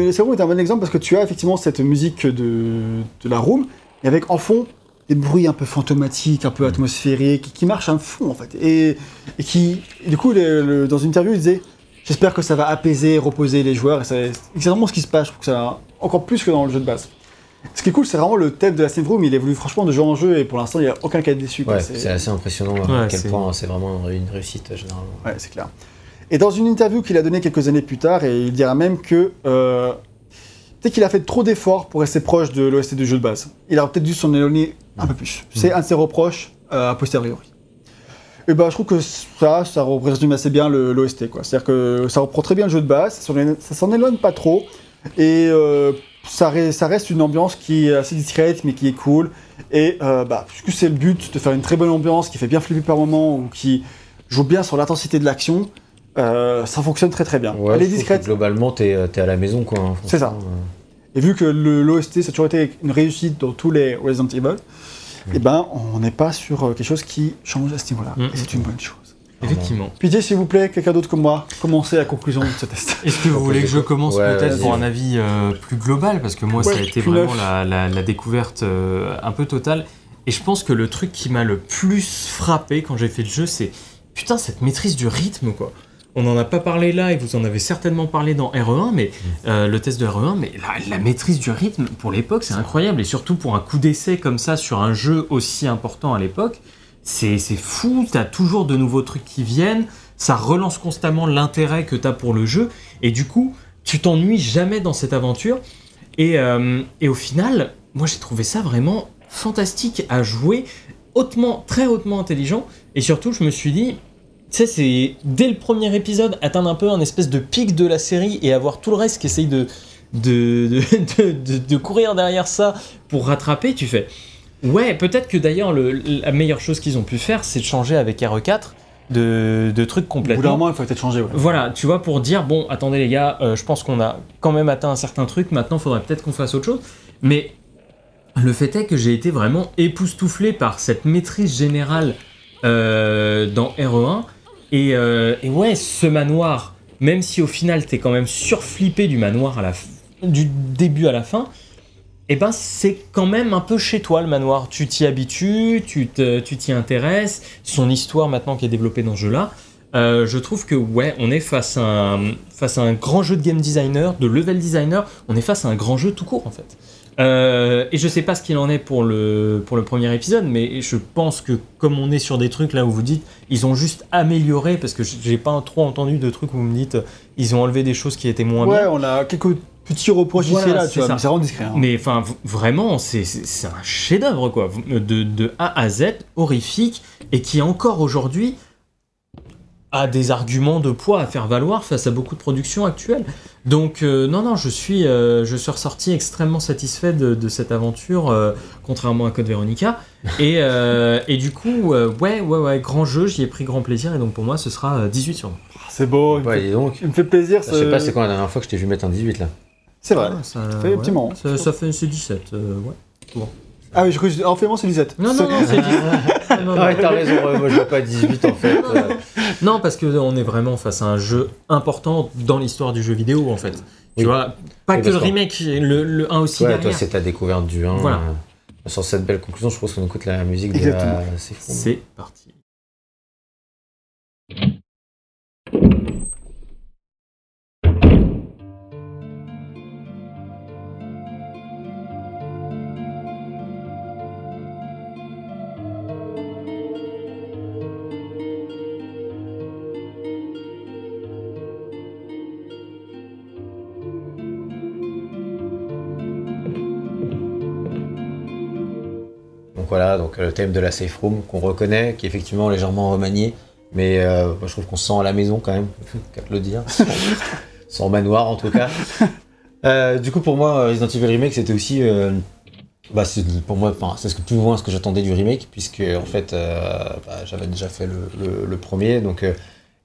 La Save Room est un bon exemple parce que tu as effectivement cette musique de la room, et avec en fond des bruits un peu fantomatiques, un peu atmosphériques, qui marchent à fond, en fait. Et qui, et du coup, dans une interview, il disait « J'espère que ça va apaiser, reposer les joueurs. » C'est exactement ce qui se passe. Je trouve que ça... Encore plus que dans le jeu de base. Ce qui est cool, c'est vraiment le thème de la Save Room. Il évolue franchement de jeu en jeu et pour l'instant, il n'y a aucun cas déçu. Ouais, c'est assez impressionnant à quel point c'est vraiment une réussite généralement. Ouais, c'est clair. Et dans une interview qu'il a donnée quelques années plus tard, et il dira même que peut-être qu'il a fait trop d'efforts pour rester proche de l'OST du jeu de base. Il aurait peut-être dû s'en éloigner un peu plus. C'est un de ses reproches a posteriori. Et ben, je trouve que ça résume assez bien l'OST, quoi. C'est-à-dire que ça reprend très bien le jeu de base, ça s'en éloigne pas trop. Et ça reste une ambiance qui est assez discrète mais qui est cool. Et puisque c'est le but de faire une très bonne ambiance qui fait bien flipper par moment ou qui joue bien sur l'intensité de l'action, ça fonctionne très très bien. Ouais, elle est discrète. Globalement, t'es à la maison, quoi. Hein, c'est ça. Et vu que l'OST, ça a toujours été une réussite dans tous les Resident Evil, et ben on n'est pas sur quelque chose qui change à ce niveau-là. Et c'est une bonne chose. Effectivement. Pitié, s'il vous plaît, quelqu'un d'autre que moi, commencez la conclusion de ce test. Est-ce que vous voulez que je commence peut-être pour un avis plus global? Parce que moi, ça a été vraiment la découverte un peu totale. Et je pense que le truc qui m'a le plus frappé quand j'ai fait le jeu, c'est putain, cette maîtrise du rythme, quoi. On n'en a pas parlé là et vous en avez certainement parlé dans RE1, mais le test de RE1, mais la maîtrise du rythme pour l'époque, c'est incroyable. Et surtout pour un coup d'essai comme ça sur un jeu aussi important à l'époque. C'est fou, t'as toujours de nouveaux trucs qui viennent, ça relance constamment l'intérêt que t'as pour le jeu, et du coup, tu t'ennuies jamais dans cette aventure. Et au final, moi j'ai trouvé ça vraiment fantastique à jouer, très hautement intelligent, et surtout je me suis dit, tu sais, c'est dès le premier épisode, atteindre un peu un espèce de pic de la série et avoir tout le reste qui essaye de courir derrière ça pour rattraper, tu fais... Ouais, peut-être que d'ailleurs, la meilleure chose qu'ils ont pu faire, c'est de changer avec RE4 de trucs complètement... Au bout d'un moment, il faut peut-être changer, ouais. Voilà, tu vois, pour dire, bon, attendez les gars, je pense qu'on a quand même atteint un certain truc, maintenant, il faudrait peut-être qu'on fasse autre chose. Mais le fait est que j'ai été vraiment époustouflé par cette maîtrise générale dans RE1. Et ouais, ce manoir, même si au final, t'es quand même surflippé du manoir du début à la fin... Et ben c'est quand même un peu chez toi le manoir, tu t'y habitues, tu t'y intéresses, son histoire maintenant qui est développée dans ce jeu-là, je trouve que ouais, on est face à un grand jeu de game designer, de level designer, on est face à un grand jeu tout court en fait. Et je sais pas ce qu'il en est pour le premier épisode, mais je pense que comme on est sur des trucs là où vous dites ils ont juste amélioré, parce que j'ai pas trop entendu de trucs où vous me dites ils ont enlevé des choses qui étaient moins bien. Ouais, on a quelques petits reproches ici et là, tu vois, mais c'est vraiment discret. Hein. Mais enfin, vraiment, c'est un chef-d'œuvre quoi, de A à Z, horrifique, et qui encore aujourd'hui a des arguments de poids à faire valoir face à beaucoup de productions actuelles. Donc non, je suis ressorti extrêmement satisfait de cette aventure, contrairement à Code Veronica. Et du coup, ouais, grand jeu, j'y ai pris grand plaisir, et donc pour moi, ce sera 18 sur 20. C'est beau, il me fait plaisir. Je sais pas, c'est quand la dernière fois que je t'ai vu mettre un 18 là. C'est vrai, ça fait un petit moment. Ça fait c'est 17, ouais. Bon. Ah oui, je crois que c'est 17. Non, c'est 17. Ouais, t'as raison, moi je veux pas 18 en fait. Non, parce qu'on est vraiment face à un jeu important dans l'histoire du jeu vidéo en fait. Tu vois, pas que le remake, le 1 aussi derrière. Ouais, toi c'est ta découverte du 1. Voilà. Sans cette belle conclusion, je pense qu'on écoute la musique de la... C'est parti. Voilà, donc le thème de la safe room qu'on reconnaît, qui est effectivement légèrement remanié, mais moi, je trouve qu'on se sent à la maison quand même, qu'à te le dire. Sans manoir en tout cas. Du coup, pour moi, Resident Evil Remake, c'était aussi. C'est ce que plus loin ce que j'attendais du remake, puisque en fait, j'avais déjà fait le premier, donc il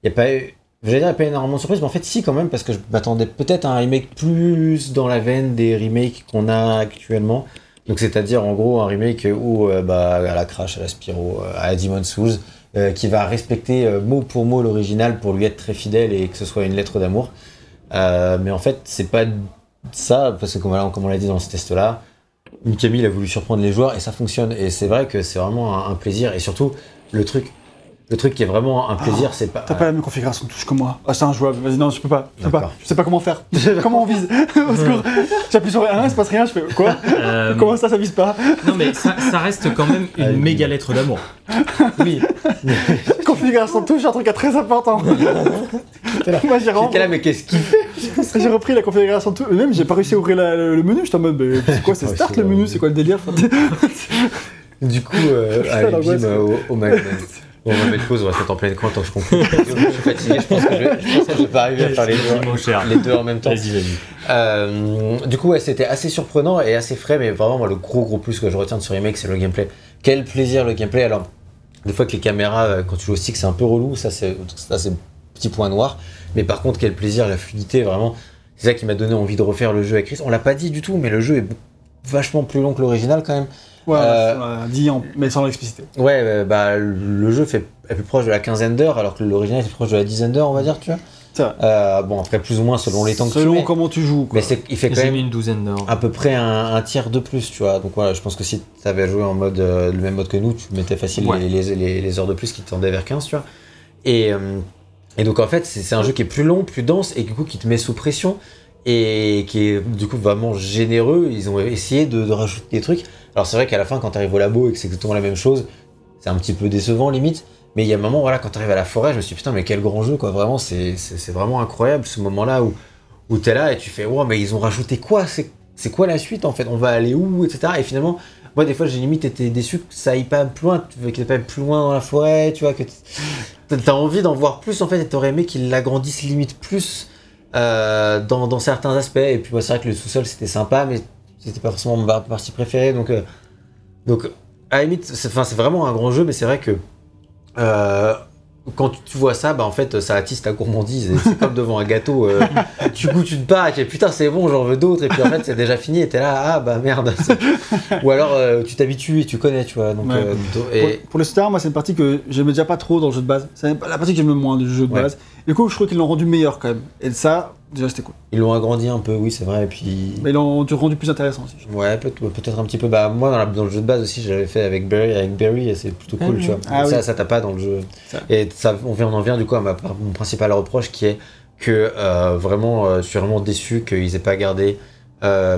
n'y a pas eu. J'allais dire, il n'y a pas eu énormément de surprises, mais en fait, si quand même, parce que je m'attendais peut-être à un remake plus dans la veine des remakes qu'on a actuellement. Donc, c'est-à-dire en gros un remake où, à la Crash, à la Spyro, à la Demon's Souls, qui va respecter mot pour mot l'original pour lui être très fidèle et que ce soit une lettre d'amour. Mais en fait, c'est pas ça, parce que comme on l'a dit dans ce test-là, Mikami a voulu surprendre les joueurs et ça fonctionne. Et c'est vrai que c'est vraiment un plaisir. Et surtout, le truc qui est vraiment un plaisir, c'est pas. T'as pas la même configuration de touche que moi. Ah, c'est injouable. Vas-y, non, je peux pas. Je sais pas comment faire. Comment on vise? Au secours. J'appuie sur rien, il se passe rien. Je fais quoi? Comment ça vise pas? Non, mais ça reste quand même une méga lettre d'amour. Oui. Configuration de touche, un truc très important. Moi, j'ai rendu. Mais qu'est-ce qu'il fait? J'ai repris la configuration de touche. Même, j'ai pas réussi à ouvrir le menu. J'étais en mode, mais c'est quoi? C'est start le menu? C'est quoi le délire? Du coup, au Mac. On va mettre pause, on va se mettre en pleine coin tant que je conclue. Je suis fatigué, je pense que je vais pas arriver à faire les deux en même temps. Du coup, ouais, c'était assez surprenant et assez frais, mais vraiment, moi, le gros plus que je retiens de ce remake, c'est le gameplay. Quel plaisir le gameplay. Alors, des fois que les caméras, quand tu joues au stick, c'est un peu relou, ça c'est petit point noir. Mais par contre, quel plaisir, la fluidité, vraiment. C'est ça qui m'a donné envie de refaire le jeu avec Chris. On l'a pas dit du tout, mais le jeu est vachement plus long que l'original quand même. Ouais, on l'a dit, mais sans l'expliciter. Ouais, le jeu est plus proche de la quinzaine d'heures, alors que l'original est proche de la dizaine d'heures, on va dire, tu vois. C'est vrai. Après, plus ou moins, selon les temps que tu mets. Selon comment tu joues, quoi. Mais il fait quand même une douzaine d'heures. À peu près un tiers de plus, tu vois. Donc voilà, je pense que si t'avais joué en mode, le même mode que nous, tu mettais facile les heures de plus qui te tendaient vers 15, tu vois. Et donc en fait, c'est un jeu qui est plus long, plus dense, et du coup, qui te met sous pression, et qui est du coup vraiment généreux. Ils ont essayé de rajouter des trucs. Alors c'est vrai qu'à la fin, quand t'arrives au labo et que c'est exactement la même chose, c'est un petit peu décevant limite, mais il y a un moment, voilà, quand t'arrives à la forêt, je me suis dit putain, mais quel grand jeu, quoi, vraiment, c'est vraiment incroyable ce moment-là où t'es là et tu fais wow, mais ils ont rajouté quoi, c'est quoi la suite en fait, on va aller où, etc. Et finalement, moi des fois j'ai limite été déçu que ça aille pas plus loin, qu'il aille pas plus loin dans la forêt, tu vois, que t'as envie d'en voir plus en fait, et t'aurais aimé qu'ils l'agrandissent limite plus dans certains aspects. Et puis moi, c'est vrai que le sous-sol c'était sympa, mais c'était pas forcément ma partie préférée, donc à la limite c'est vraiment un grand jeu, mais c'est vrai que quand tu vois ça, en fait ça attise ta gourmandise, c'est comme devant un gâteau, tu te bats, et putain c'est bon, j'en veux d'autres, et puis en fait c'est déjà fini et t'es là, merde. Ou alors tu t'habitues et tu connais, tu vois, donc, ouais. Pour le star, moi c'est une partie que j'aimais déjà pas trop dans le jeu de base, c'est la partie que j'aime le moins du jeu de base, et du coup je trouve qu'ils l'ont rendu meilleur quand même, et ça déjà c'était cool. Ils l'ont agrandi un peu, oui c'est vrai, et puis... Mais ils l'ont rendu plus intéressant aussi. Ouais, peut-être un petit peu. Moi dans le jeu de base aussi, j'avais fait avec Barry, et c'est plutôt cool, tu vois. Ah, ça t'a pas dans le jeu. Et ça, on en vient du coup à mon principal reproche, qui est que je suis vraiment déçu qu'ils aient pas gardé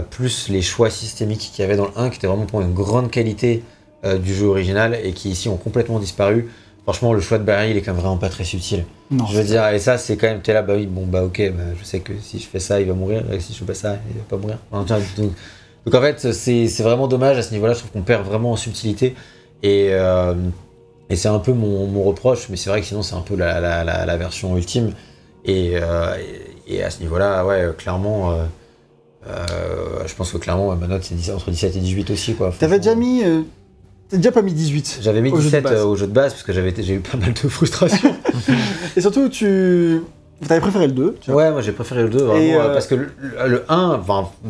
plus les choix systémiques qu'il y avait dans le 1, qui étaient vraiment pour une grande qualité du jeu original, et qui ici ont complètement disparu. Franchement, le choix de Barry, il est quand même vraiment pas très subtil. Non, je veux dire, et ça, c'est quand même, t'es là, je sais que si je fais ça, il va mourir, et si je fais pas ça, il va pas mourir. Donc en fait, c'est vraiment dommage à ce niveau-là, je trouve qu'on perd vraiment en subtilité, et c'est un peu mon reproche, mais c'est vrai que sinon, c'est un peu la version ultime, et à ce niveau-là, ouais, clairement... je pense que clairement, ma note, c'est entre 17 et 18 aussi, quoi. T'avais déjà mis... T'as déjà pas mis 18. J'avais mis 17 au jeu de base, parce que j'ai eu pas mal de frustration. Et surtout, t'avais préféré le 2. Tu vois. Ouais, moi j'ai préféré le 2, vraiment, parce que le 1,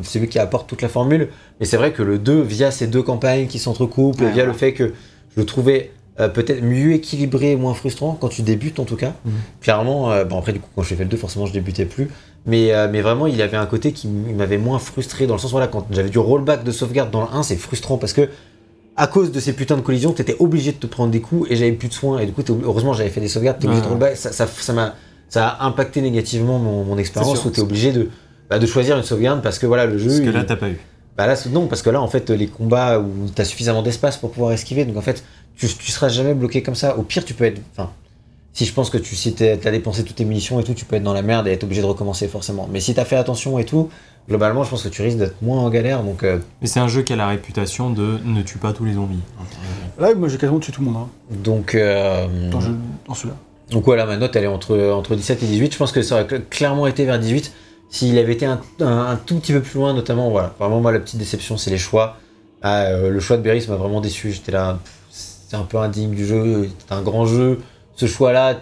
c'est lui qui apporte toute la formule, mais c'est vrai que le 2, via ces deux campagnes qui s'entrecoupent, via le fait que je le trouvais peut-être mieux équilibré et moins frustrant, quand tu débutes en tout cas. Clairement, après du coup, quand j'ai fait le 2, forcément je débutais plus, mais vraiment il avait un côté qui m'avait moins frustré, dans le sens où là, quand j'avais du rollback de sauvegarde dans le 1, c'est frustrant, parce que à cause de ces putains de collisions, t'étais obligé de te prendre des coups, et j'avais plus de soins, et du coup, heureusement, j'avais fait des sauvegardes, t'es obligé de rollback, ça a impacté négativement mon expérience, où t'es obligé de choisir une sauvegarde, parce que voilà, le jeu... Parce que là, t'as pas eu. Là, non, parce que là, en fait, les combats où t'as suffisamment d'espace pour pouvoir esquiver, donc en fait, tu seras jamais bloqué comme ça, au pire, tu peux être... Si je pense que si t'as dépensé toutes tes munitions et tout, tu peux être dans la merde et être obligé de recommencer forcément. Mais si t'as fait attention et tout, globalement, je pense que tu risques d'être moins en galère. Donc, mais c'est un jeu qui a la réputation de ne tue pas tous les zombies. Là, moi, j'ai quasiment tué tout le monde. Hein. Donc, dans celui-là. Donc voilà, ma note, elle est entre 17 et 18. Je pense que ça aurait clairement été vers 18 s'il avait été un tout petit peu plus loin, notamment. Voilà. Vraiment, moi, la petite déception, c'est les choix. Le choix de Berry, ça m'a vraiment déçu. J'étais là, c'est un peu indigne du jeu. C'est un grand jeu. Ce choix-là,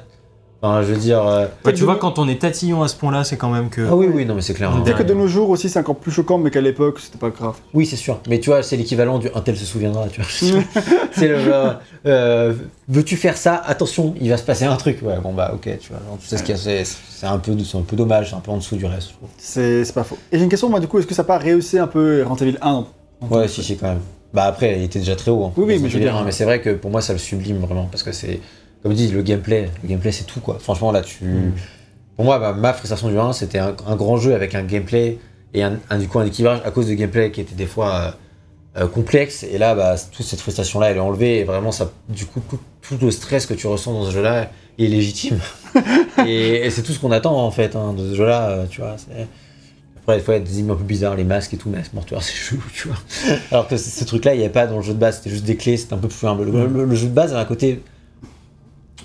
enfin, je veux dire... Bah, tu vois, quand on est tatillon à ce point-là, c'est quand même que... Ah oui, non, mais c'est clair. Dès que de nos jours aussi, c'est encore plus choquant, mais qu'à l'époque, c'était pas grave. Oui, c'est sûr. Mais tu vois, c'est l'équivalent du « un tel se souviendra », tu vois. C'est le genre « veux-tu faire ça ? Attention, il va se passer un truc. » Ouais, bon, bah, ok, tu vois. Genre, tu sais ce qu'il y a, c'est un peu dommage, c'est un peu en dessous du reste. C'est pas faux. Et j'ai une question, moi, du coup, est-ce que ça n'a pas rehaussé un peu Resident Evil 1 ? Ouais, si, quand même. Bah, après, il était déjà très haut. Hein, oui, mais je veux dire... Mais c'est vrai que pour moi, ça le sublime vraiment, parce que c'est... Comme dit, le gameplay c'est tout quoi. Franchement là Pour moi ma frustration du 1 c'était un grand jeu avec un gameplay et du coup un équilibrage à cause de gameplay qui était des fois complexe, et là toute cette frustration là elle est enlevée, et vraiment ça, du coup tout le stress que tu ressens dans ce jeu là est légitime et c'est tout ce qu'on attend en fait de ce jeu là, tu vois. Après des fois il y a des images un peu bizarres, les masques et tout, masques mortuaires c'est chelou, tu vois. Alors que ce truc là il n'y avait pas dans le jeu de base, c'était juste des clés, c'était un peu plus humble. Le jeu de base avait un côté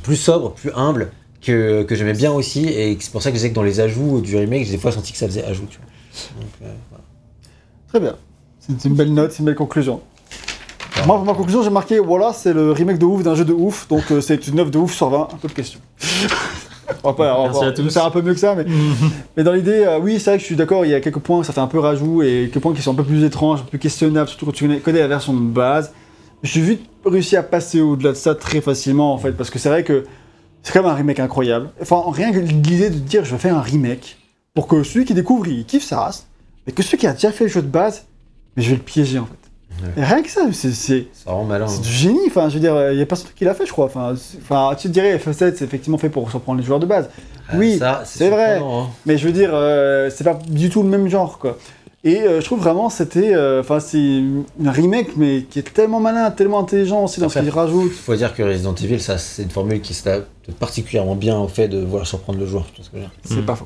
plus sobre, plus humble, que j'aimais bien aussi, et c'est pour ça que je disais que dans les ajouts du remake, j'ai des fois senti que ça faisait ajout, tu vois. Donc, voilà. Très bien, c'est une belle note, c'est une belle conclusion. Ouais. Moi, pour ma conclusion, j'ai marqué, voilà, c'est le remake de ouf d'un jeu de ouf, donc c'est une 9 de ouf sur 20, un peu de question. On va faire un peu mieux que ça, mais dans l'idée, oui, c'est vrai que je suis d'accord, il y a quelques points que ça fait un peu rajout, et quelques points qui sont un peu plus étranges, un peu plus questionnables, surtout quand tu connais la version de base. J'ai vite réussi à passer au-delà de ça très facilement en fait, parce que c'est vrai que c'est quand même un remake incroyable. Enfin, rien que l'idée de dire je vais faire un remake pour que celui qui découvre il kiffe sa race, mais que celui qui a déjà fait le jeu de base, mais je vais le piéger en fait. Ouais. Et rien que ça, ça rend malin, c'est du génie. Enfin, je veux dire, il y a personne qui l'a fait, je crois. Enfin, tu te dirais F7 c'est effectivement fait pour surprendre les joueurs de base. Oui, ça, c'est vrai. Hein. Mais je veux dire, c'est pas du tout le même genre quoi. Et je trouve vraiment c'était, c'est un remake mais qui est tellement malin, tellement intelligent aussi dans ce qu'il rajoute. Faut dire que Resident Evil, ça c'est une formule qui s'adapte particulièrement bien au fait de vouloir surprendre le joueur. C'est pas faux.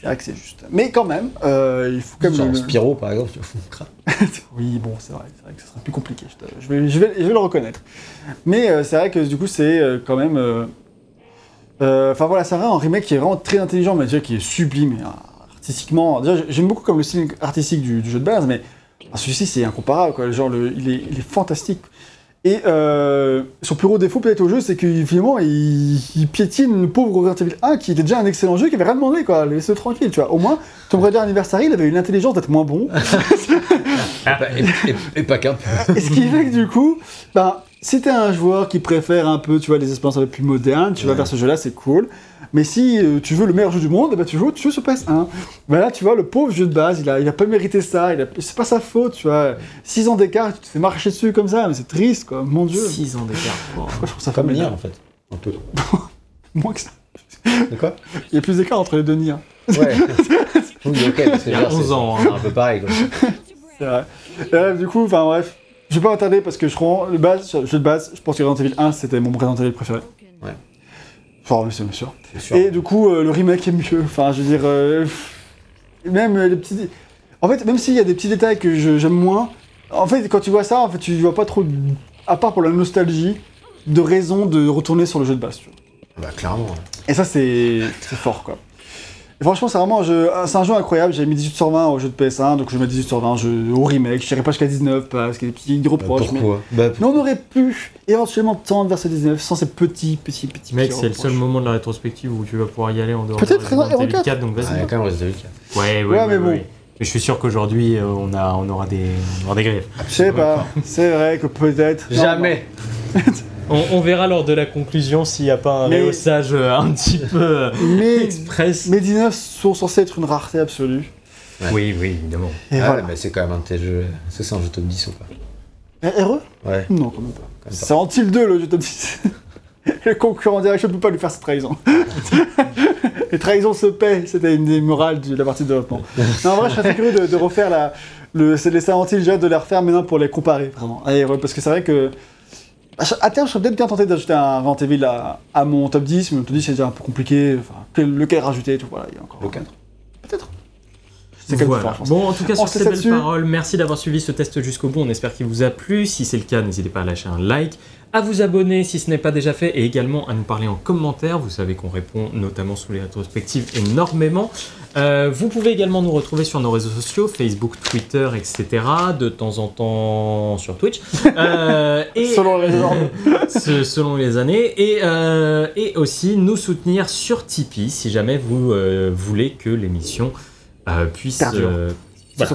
C'est vrai que c'est juste. Mais quand même, il faut quand même. Genre Spyro par exemple, tu vois. Oui, bon, c'est vrai que ça sera plus compliqué. Je vais le reconnaître. Mais c'est vrai que du coup c'est quand même. C'est un remake qui est vraiment très intelligent, mais déjà qui est sublime. Artistiquement, déjà j'aime beaucoup comme le style artistique du jeu de base, mais celui-ci c'est incomparable quoi. Genre il est fantastique. Et son plus gros défaut peut-être au jeu, c'est que finalement il piétine le pauvre Resident Evil 1 qui était déjà un excellent jeu, qui avait rien demandé quoi, laisse-le tranquille tu vois. Au moins Tomb Raider Anniversary il avait eu l'intelligence d'être moins bon. et pas qu'un peu. Et ce qui fait que du coup, si t'es un joueur qui préfère un peu, tu vois, les expériences un peu plus modernes, tu vas vers ce jeu-là, c'est cool. Mais si tu veux le meilleur jeu du monde, tu joues sur PS1. Ben là, tu vois, le pauvre jeu de base, il a pas mérité ça, c'est pas sa faute, tu vois. 6 ans d'écart, tu te fais marcher dessus comme ça, mais c'est triste, quoi, mon Dieu. 6 ans d'écart. Bon. Je trouve ça comme Nier, en fait, un peu. Moins que ça. De quoi ? Il y a plus d'écart entre les deux Nier. Ouais. Oui, ok, parce que il y a 11 ans, hein, un peu pareil, quoi. C'est vrai. Du coup, je vais pas m'attarder parce que le jeu de base, je pense que Resident Evil 1 c'était mon Resident Evil préféré. Ouais. C'est bien sûr. Et du coup, le remake est mieux. Enfin, je veux dire, même les petits. En fait, même s'il y a des petits détails que j'aime moins, en fait, quand tu vois ça, en fait, tu vois pas trop, à part pour la nostalgie, de raison de retourner sur le jeu de base. Tu vois. Bah clairement. Et ça, c'est fort quoi. Et franchement, c'est un jeu incroyable. J'avais mis 18 sur 20 au jeu de PS1, donc je mets 18 sur 20 au remake. Je n'irai pas jusqu'à 19 parce qu'il y a des petits gros reproches. Pourquoi mais... on aurait pu éventuellement tendre vers ce 19 sans ces petits mec, c'est reproches. Le seul moment de la rétrospective où tu vas pouvoir y aller en dehors. Peut-être Resident Evil 4, donc vas-y. Ah, quand même Resident Evil 4. Ouais, mais bon. Ouais. Mais je suis sûr qu'aujourd'hui, on aura des griefs. Je sais pas. C'est vrai que peut-être. Jamais. On verra lors de la conclusion s'il n'y a pas un rehaussage un petit peu express. Mais 19 sont censés être une rareté absolue. Ouais. Oui, évidemment. Mais c'est quand même un de tes jeux. Est-ce que c'est un jeu top 10 ou pas RE ? Ouais. Non, quand même pas. C'est Antil 2 le jeu top 10. Le concurrent direct, je ne peux pas lui faire cette trahison. Les trahisons se paient, c'était une des morales de la partie de développement. Non, en vrai, je serais très curieux de refaire les Silent Hill, j'ai hâte de les refaire maintenant pour les comparer vraiment. RE, parce que c'est vrai que. À terme, je serais peut-être bien tenté d'ajouter un Resident Evil à mon top 10, mais mon top 10 c'est déjà un peu compliqué. Enfin, lequel rajouter et tout, voilà, il y a encore... Le 4 ? Peut-être. C'est voilà. Bon, en tout cas, sur ces belles paroles, merci d'avoir suivi ce test jusqu'au bout. On espère qu'il vous a plu. Si c'est le cas, n'hésitez pas à lâcher un like, à vous abonner si ce n'est pas déjà fait et également à nous parler en commentaire. Vous savez qu'on répond notamment sous les rétrospectives énormément. Vous pouvez également nous retrouver sur nos réseaux sociaux, Facebook, Twitter, etc. De temps en temps sur Twitch. Selon les années. Et aussi nous soutenir sur Tipeee si jamais vous voulez que l'émission... puisse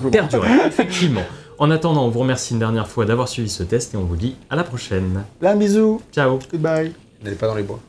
perdurer, effectivement. En attendant, on vous remercie une dernière fois d'avoir suivi ce test et on vous dit à la prochaine. Plein de bisous. Ciao. Goodbye. N'allez pas dans les bois.